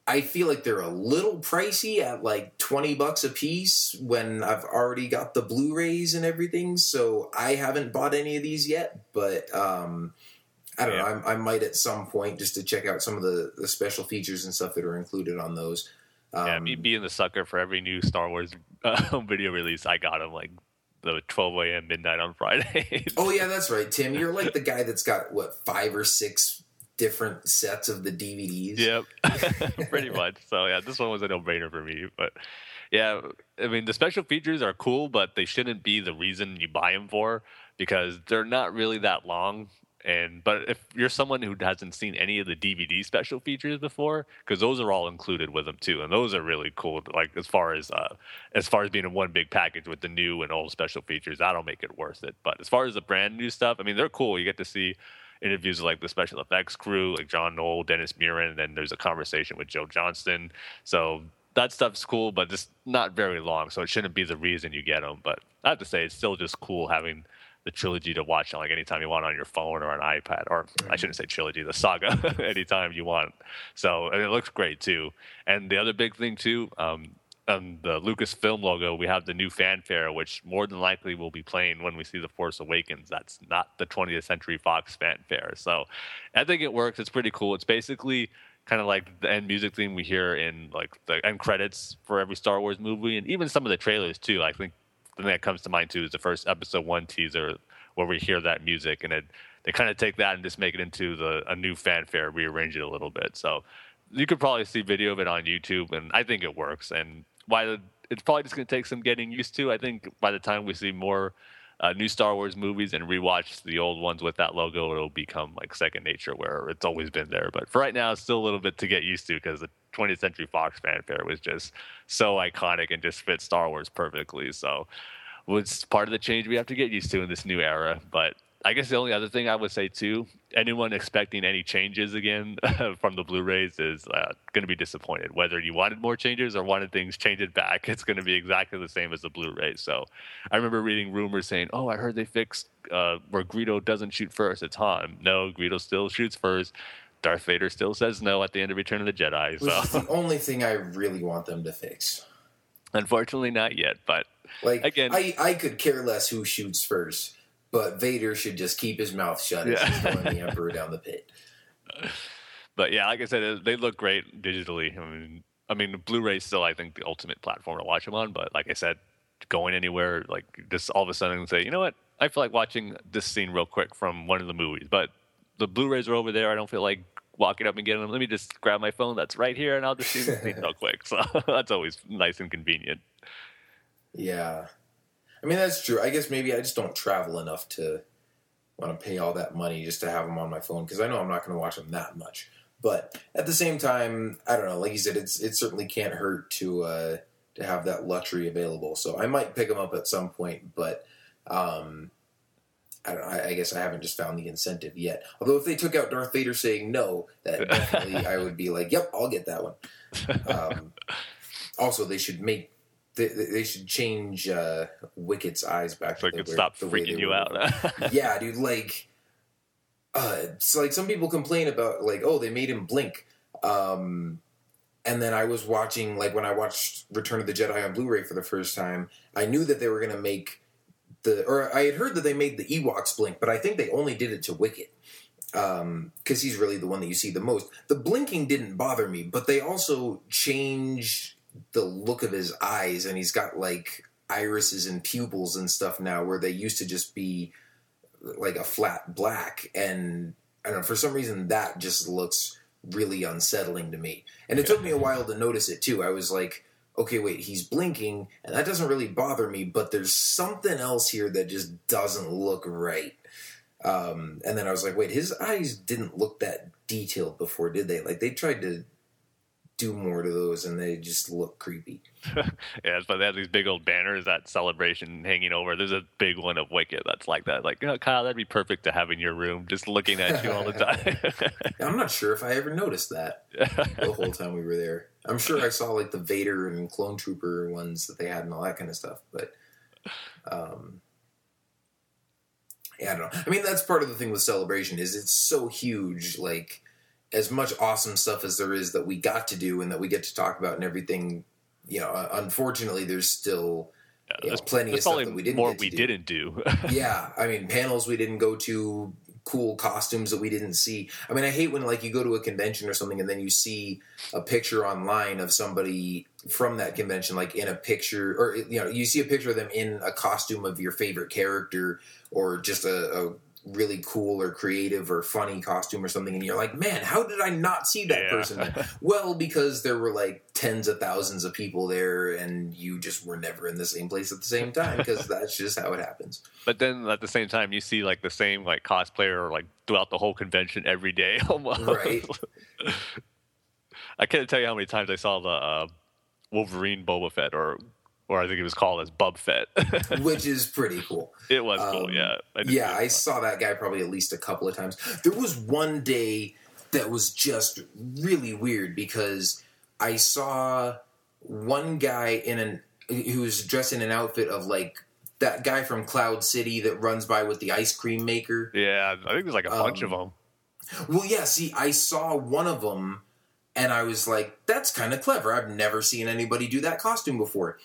I feel like they're a little pricey at like $20 a piece when I've already got the Blu-rays and everything. So I haven't bought any of these yet, but I don't know. I might at some point just to check out some of the special features and stuff that are included on those. Me being the sucker for every new Star Wars video release, I got them like the 12 a.m. midnight on Friday. Oh yeah, that's right, Tim. You're like the guy that's got 5 or 6 different sets of the DVDs. Yep. Pretty much. So yeah, this one was a no-brainer for me. But yeah, I mean, the special features are cool, but they shouldn't be the reason you buy them for, because they're not really that long. But if you're someone who hasn't seen any of the DVD special features before, because those are all included with them too, and those are really cool. Like as far as being in one big package with the new and old special features, that'll make it worth it. But as far as the brand new stuff, I mean, they're cool. You get to see interviews with, like, the special effects crew, like John Knoll, Dennis Muren, and then there's a conversation with Joe Johnston. So that stuff's cool, but just not very long, so it shouldn't be the reason you get them. But I have to say, it's still just cool having the trilogy to watch on, like, anytime you want on your phone or an iPad, or I shouldn't say trilogy, the saga, anytime you want. So, and it looks great too. And the other big thing too, on the Lucasfilm logo, we have the new fanfare, which more than likely will be playing when we see The Force Awakens. That's not the 20th Century Fox fanfare. So I think it works. It's pretty cool. It's basically kind of like the end music theme we hear in, like, the end credits for every Star Wars movie, and even some of the trailers too. I think the thing that comes to mind too is the first episode one teaser where we hear that music, and they kind of take that and just make it into a new fanfare, rearrange it a little bit. So you could probably see video of it on YouTube, and I think it works. And while it's probably just going to take some getting used to, I think by the time we see more new Star Wars movies and rewatch the old ones with that logo, it'll become like second nature, where it's always been there. But for right now, it's still a little bit to get used to, because the 20th Century Fox fanfare was just so iconic and just fits Star Wars perfectly. So it's part of the change we have to get used to in this new era. But I guess the only other thing I would say too, anyone expecting any changes again from the Blu-rays is going to be disappointed. Whether you wanted more changes or wanted things changed back, it's going to be exactly the same as the Blu-rays. So I remember reading rumors saying, oh, I heard they fixed where Greedo doesn't shoot first, it's Han. No, Greedo still shoots first. Darth Vader still says no at the end of Return of the Jedi. So. Which is the only thing I really want them to fix. Unfortunately, not yet. But like, again, I could care less who shoots first. But Vader should just keep his mouth shut as he's throwing the Emperor down the pit. But yeah, like I said, they look great digitally. I mean, Blu-ray's still, I think, the ultimate platform to watch them on. But like I said, going anywhere, like, just all of a sudden say, you know what? I feel like watching this scene real quick from one of the movies. But the Blu-rays are over there. I don't feel like walking up and getting them. Let me just grab my phone that's right here, and I'll just see the scene real quick. So that's always nice and convenient. Yeah. I mean, that's true. I guess maybe I just don't travel enough to want to pay all that money just to have them on my phone, because I know I'm not going to watch them that much. But at the same time, I don't know. Like you said, it certainly can't hurt to have that luxury available. So I might pick them up at some point, but I don't know. I guess I haven't just found the incentive yet. Although if they took out Darth Vader saying no, that definitely I would be like, yep, I'll get that one. Also, they should make... They should change Wicket's eyes back. So it could stop freaking you out. Yeah, dude. Like, it's like some people complain about, like, oh, they made him blink. And then I was watching, like, when I watched Return of the Jedi on Blu-ray for the first time, I knew that they were going to make I had heard that they made the Ewoks blink, but I think they only did it to Wicket, because he's really the one that you see the most. The blinking didn't bother me, but they also changed the look of his eyes, and he's got, like, irises and pupils and stuff now, where they used to just be like a flat black. And I don't know, for some reason that just looks really unsettling to me. And it took me a while to notice it too. I was like, okay, wait, he's blinking and that doesn't really bother me, but there's something else here that just doesn't look right. And then I was like, wait, his eyes didn't look that detailed before, did they? Like, they tried to do more to those and they just look creepy. Yeah, but they have these big old banners at Celebration hanging over. There's a big one of Wicket that's like that. Like, you know, Kyle, that'd be perfect to have in your room, just looking at you all the time. I'm not sure if I ever noticed that the whole time we were there. I'm sure I saw, like, the Vader and Clone Trooper ones that they had and all that kind of stuff, but yeah, I don't know. I mean, that's part of the thing with Celebration is it's so huge, like, as much awesome stuff as there is that we got to do and that we get to talk about and everything, you know, unfortunately there's still plenty of stuff that we didn't get to do. Yeah. I mean, panels we didn't go to, cool costumes that we didn't see. I mean, I hate when, like, you go to a convention or something and then you see a picture online of somebody from that convention, like, in a picture, or, you know, you see a picture of them in a costume of your favorite character, or just a really cool or creative or funny costume or something, and you're like, man, how did I not see that person then? Well, because there were, like, tens of thousands of people there, and you just were never in the same place at the same time, because that's just how it happens. But then at the same time, you see, like, the same, like, cosplayer, like, throughout the whole convention every day almost. Right. I can't tell you how many times I saw the Wolverine Boba Fett, or I think it was called as Bub Fett. Which is pretty cool. It was cool, yeah. I saw that guy probably at least a couple of times. There was one day that was just really weird, because I saw one guy in who's dressed in an outfit of like that guy from Cloud City that runs by with the ice cream maker. Yeah, I think there's like a bunch of them. Well, yeah, see, I saw one of them and I was like, that's kind of clever. I've never seen anybody do that costume before.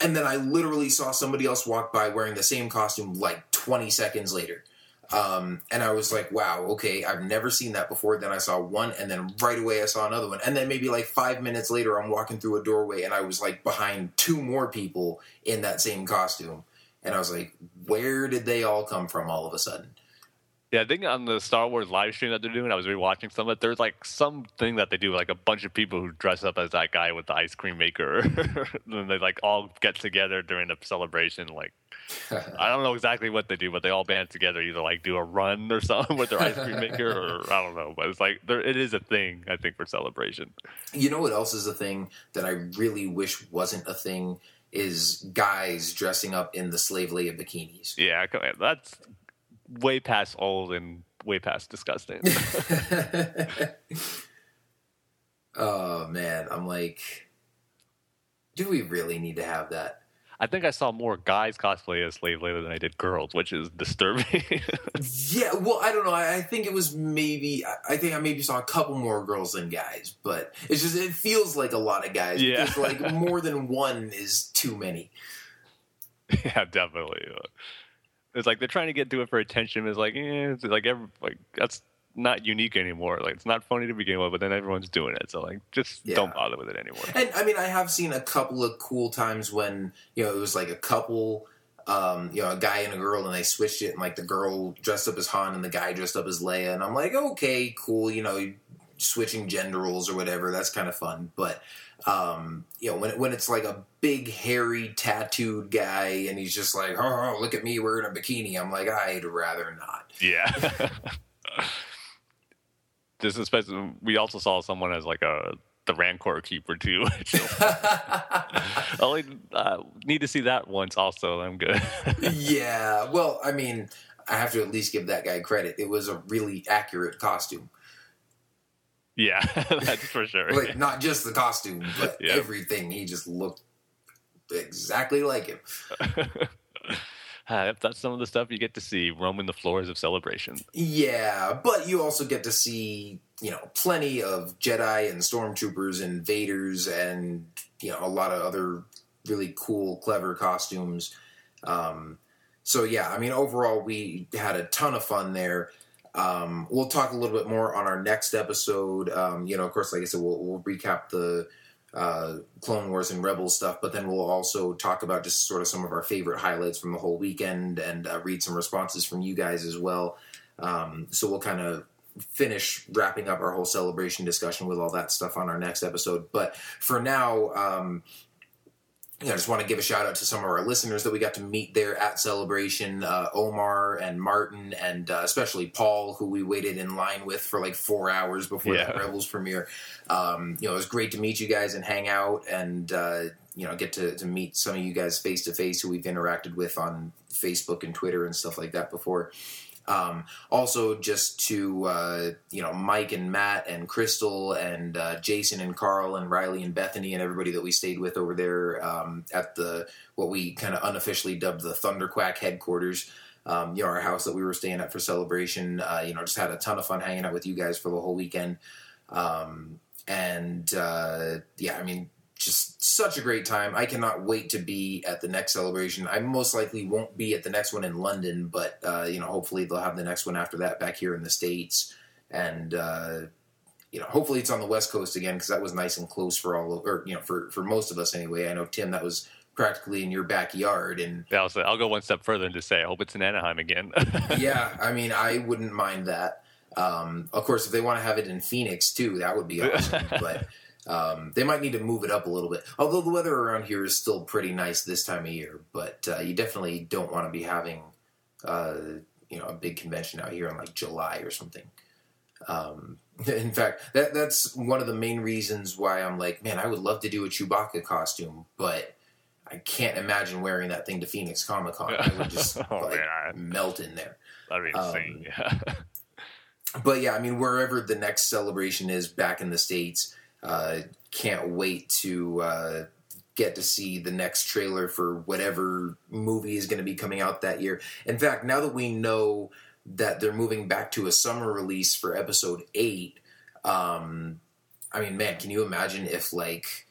And then I literally saw somebody else walk by wearing the same costume like 20 seconds later. And I was like, wow, okay, I've never seen that before. Then I saw one, and then right away I saw another one. And then maybe like 5 minutes later, I'm walking through a doorway and I was like behind two more people in that same costume. And I was like, where did they all come from all of a sudden? Yeah, I think on the Star Wars live stream that they're doing, I was rewatching some of it. There's like something that they do, like a bunch of people who dress up as that guy with the ice cream maker. And they like all get together during the celebration. Like, I don't know exactly what they do, but they all band together, either like do a run or something with their ice cream maker, or I don't know. But it's like, it is a thing, I think, for celebration. You know what else is a thing that I really wish wasn't a thing is guys dressing up in the slave Leia bikinis. Yeah, that's way past old and way past disgusting. Oh, man. I'm like, do we really need to have that? I think I saw more guys cosplay as Slave Leia than I did girls, which is disturbing. Yeah, well, I don't know. I think it was maybe... I think I maybe saw a couple more girls than guys, but it's just, it feels like a lot of guys. Yeah. Because, like, more than one is too many. Yeah, definitely. It's like they're trying to get to it for attention. It's like, it's like, that's not unique anymore. Like, it's not funny to begin with, but then everyone's doing it. So, like, just don't bother with it anymore. And I mean, I have seen a couple of cool times when, you know, it was like a couple, a guy and a girl, and they switched it, and like the girl dressed up as Han and the guy dressed up as Leia. And I'm like, okay, cool, you know, switching gender roles or whatever. That's kind of fun. But, when it's like a big, hairy, tattooed guy and he's just like, oh, look at me wearing a bikini. I'm like, I'd rather not. Yeah. Just especially, we also saw someone as like the Rancor Keeper too. I only need to see that once also. I'm good. Yeah. Well, I mean, I have to at least give that guy credit. It was a really accurate costume. Yeah, that's for sure. Like, not just the costume, but everything. He just looked exactly like him. That's some of the stuff you get to see roaming the floors of Celebration. Yeah, but you also get to see, you know, plenty of Jedi and Stormtroopers and Vaders and, you know, a lot of other really cool, clever costumes. So, yeah, I mean, overall, we had a ton of fun there. We'll talk a little bit more on our next episode. Of course, like I said, we'll recap the Clone Wars and Rebels stuff, but then we'll also talk about just sort of some of our favorite highlights from the whole weekend and read some responses from you guys as well. So we'll kind of finish wrapping up our whole celebration discussion with all that stuff on our next episode. But for now, I just want to give a shout out to some of our listeners that we got to meet there at Celebration, Omar and Martin, and especially Paul, who we waited in line with for like 4 hours before that Rebels premiere. It was great to meet you guys and hang out and, get to meet some of you guys face to face who we've interacted with on Facebook and Twitter and stuff like that before. Also just to, Mike and Matt and Crystal and Jason and Carl and Riley and Bethany and everybody that we stayed with over there at what we kind of unofficially dubbed the Thunderquack headquarters, our house that we were staying at for Celebration. Just had a ton of fun hanging out with you guys for the whole weekend. Just such a great time. I cannot wait to be at the next Celebration. I most likely won't be at the next one in London, but, hopefully they'll have the next one after that back here in the States. And, hopefully it's on the West Coast again, because that was nice and close for most of us anyway. I know, Tim, that was practically in your backyard. And I'll go one step further and just say I hope it's in Anaheim again. Yeah, I mean, I wouldn't mind that. Of course, if they want to have it in Phoenix, too, that would be awesome. But... they might need to move it up a little bit, although the weather around here is still pretty nice this time of year, but you definitely don't want to be having, a big convention out here in like July or something. In fact, that's one of the main reasons why I'm like, man, I would love to do a Chewbacca costume, but I can't imagine wearing that thing to Phoenix Comic Con. I would just melt in there. That'd be insane. But yeah, I mean, wherever the next Celebration is back in the States, Can't wait to get to see the next trailer for whatever movie is going to be coming out that year. In fact, now that we know that they're moving back to a summer release for Episode 8, I mean, man, can you imagine if, like,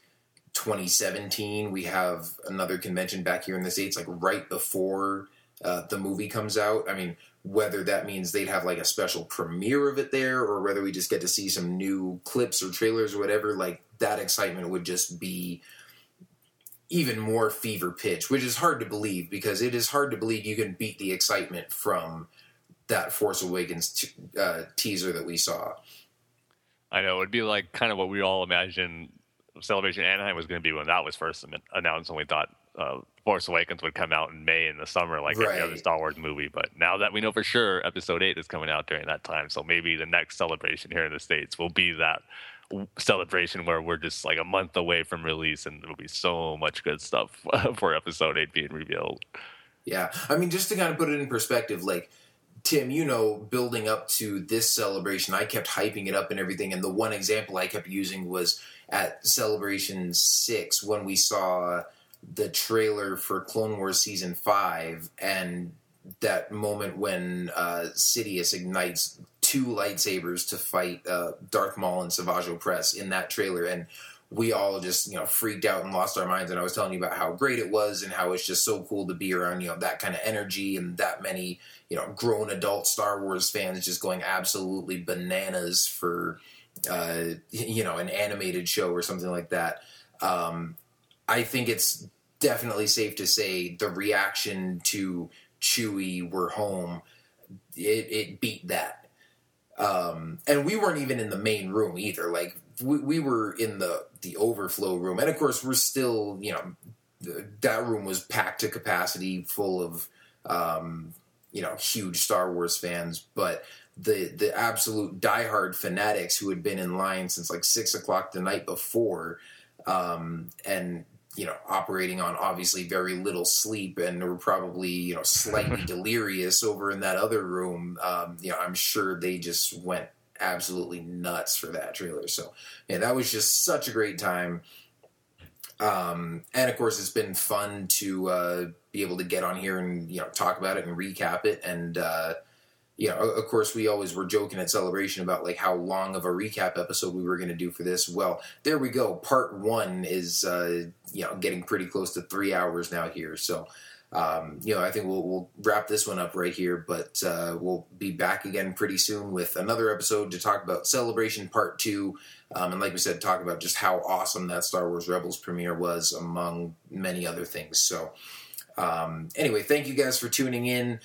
2017 we have another convention back here in the States, like, right before the movie comes out? I mean, whether that means they'd have, like, a special premiere of it there or whether we just get to see some new clips or trailers or whatever, like, that excitement would just be even more fever pitch, which is hard to believe because it is hard to believe you can beat the excitement from that Force Awakens teaser that we saw. I know. It'd be like kind of what we all imagined Celebration Anaheim was going to be when that was first announced, and we thought Force Awakens would come out in May in the summer like every other Star Wars movie. But now that we know for sure Episode 8 is coming out during that time, so maybe the next celebration here in the States will be that celebration where we're just like a month away from release, and there'll be so much good stuff for Episode 8 being revealed. Yeah. I mean, just to kind of put it in perspective, like, Tim, you know, building up to this celebration, I kept hyping it up and everything. And the one example I kept using was at Celebration 6 when we saw the trailer for Clone Wars Season 5 and that moment when Sidious ignites two lightsabers to fight Darth Maul and Savage Opress in that trailer. And we all just, you know, freaked out and lost our minds. And I was telling you about how great it was and how it's just so cool to be around, you know, that kind of energy and that many, you know, grown adult Star Wars fans just going absolutely bananas for, you know, an animated show or something like that. I think it's definitely safe to say the reaction to Chewie, We're Home, it beat that. And we weren't even in the main room either. Like, we were in the overflow room. And, of course, we're still, you know, that room was packed to capacity, full of, you know, huge Star Wars fans. But the absolute diehard fanatics who had been in line since, like, 6 o'clock the night before and, you know, operating on, obviously, very little sleep and were probably, you know, slightly delirious over in that other room, you know, I'm sure they just went absolutely nuts for that trailer. So, yeah, that was just such a great time. And of course it's been fun to, be able to get on here and, you know, talk about it and recap it. And, you know, of course we always were joking at Celebration about like how long of a recap episode we were going to do for this. Well, there we go. Part one is, you know, getting pretty close to 3 hours now here. So, you know, I think we'll wrap this one up right here, but we'll be back again pretty soon with another episode to talk about Celebration Part 2, and like we said, talk about just how awesome that Star Wars Rebels premiere was, among many other things. So anyway, thank you guys for tuning in.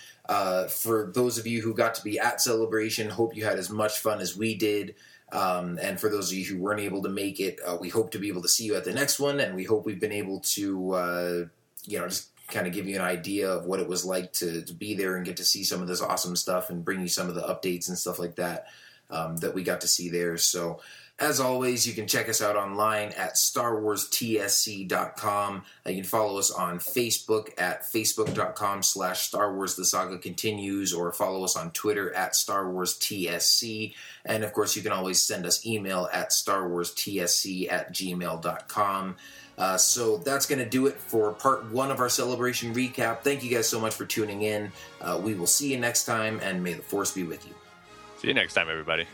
For those of you who got to be at Celebration, hope you had as much fun as we did. And for those of you who weren't able to make it, we hope to be able to see you at the next one, and we hope we've been able to, you know, just kind of give you an idea of what it was like to be there and get to see some of this awesome stuff and bring you some of the updates and stuff like that that we got to see there. So as always, you can check us out online at StarWarsTSC.com. You can follow us on Facebook at Facebook.com/Star Wars The Saga Continues, or follow us on Twitter at StarWarsTSC. And of course, you can always send us email at StarWarsTSC@gmail.com. So that's going to do it for part one of our Celebration recap. Thank you guys so much for tuning in. We will see you next time, and may the Force be with you. See you next time, everybody.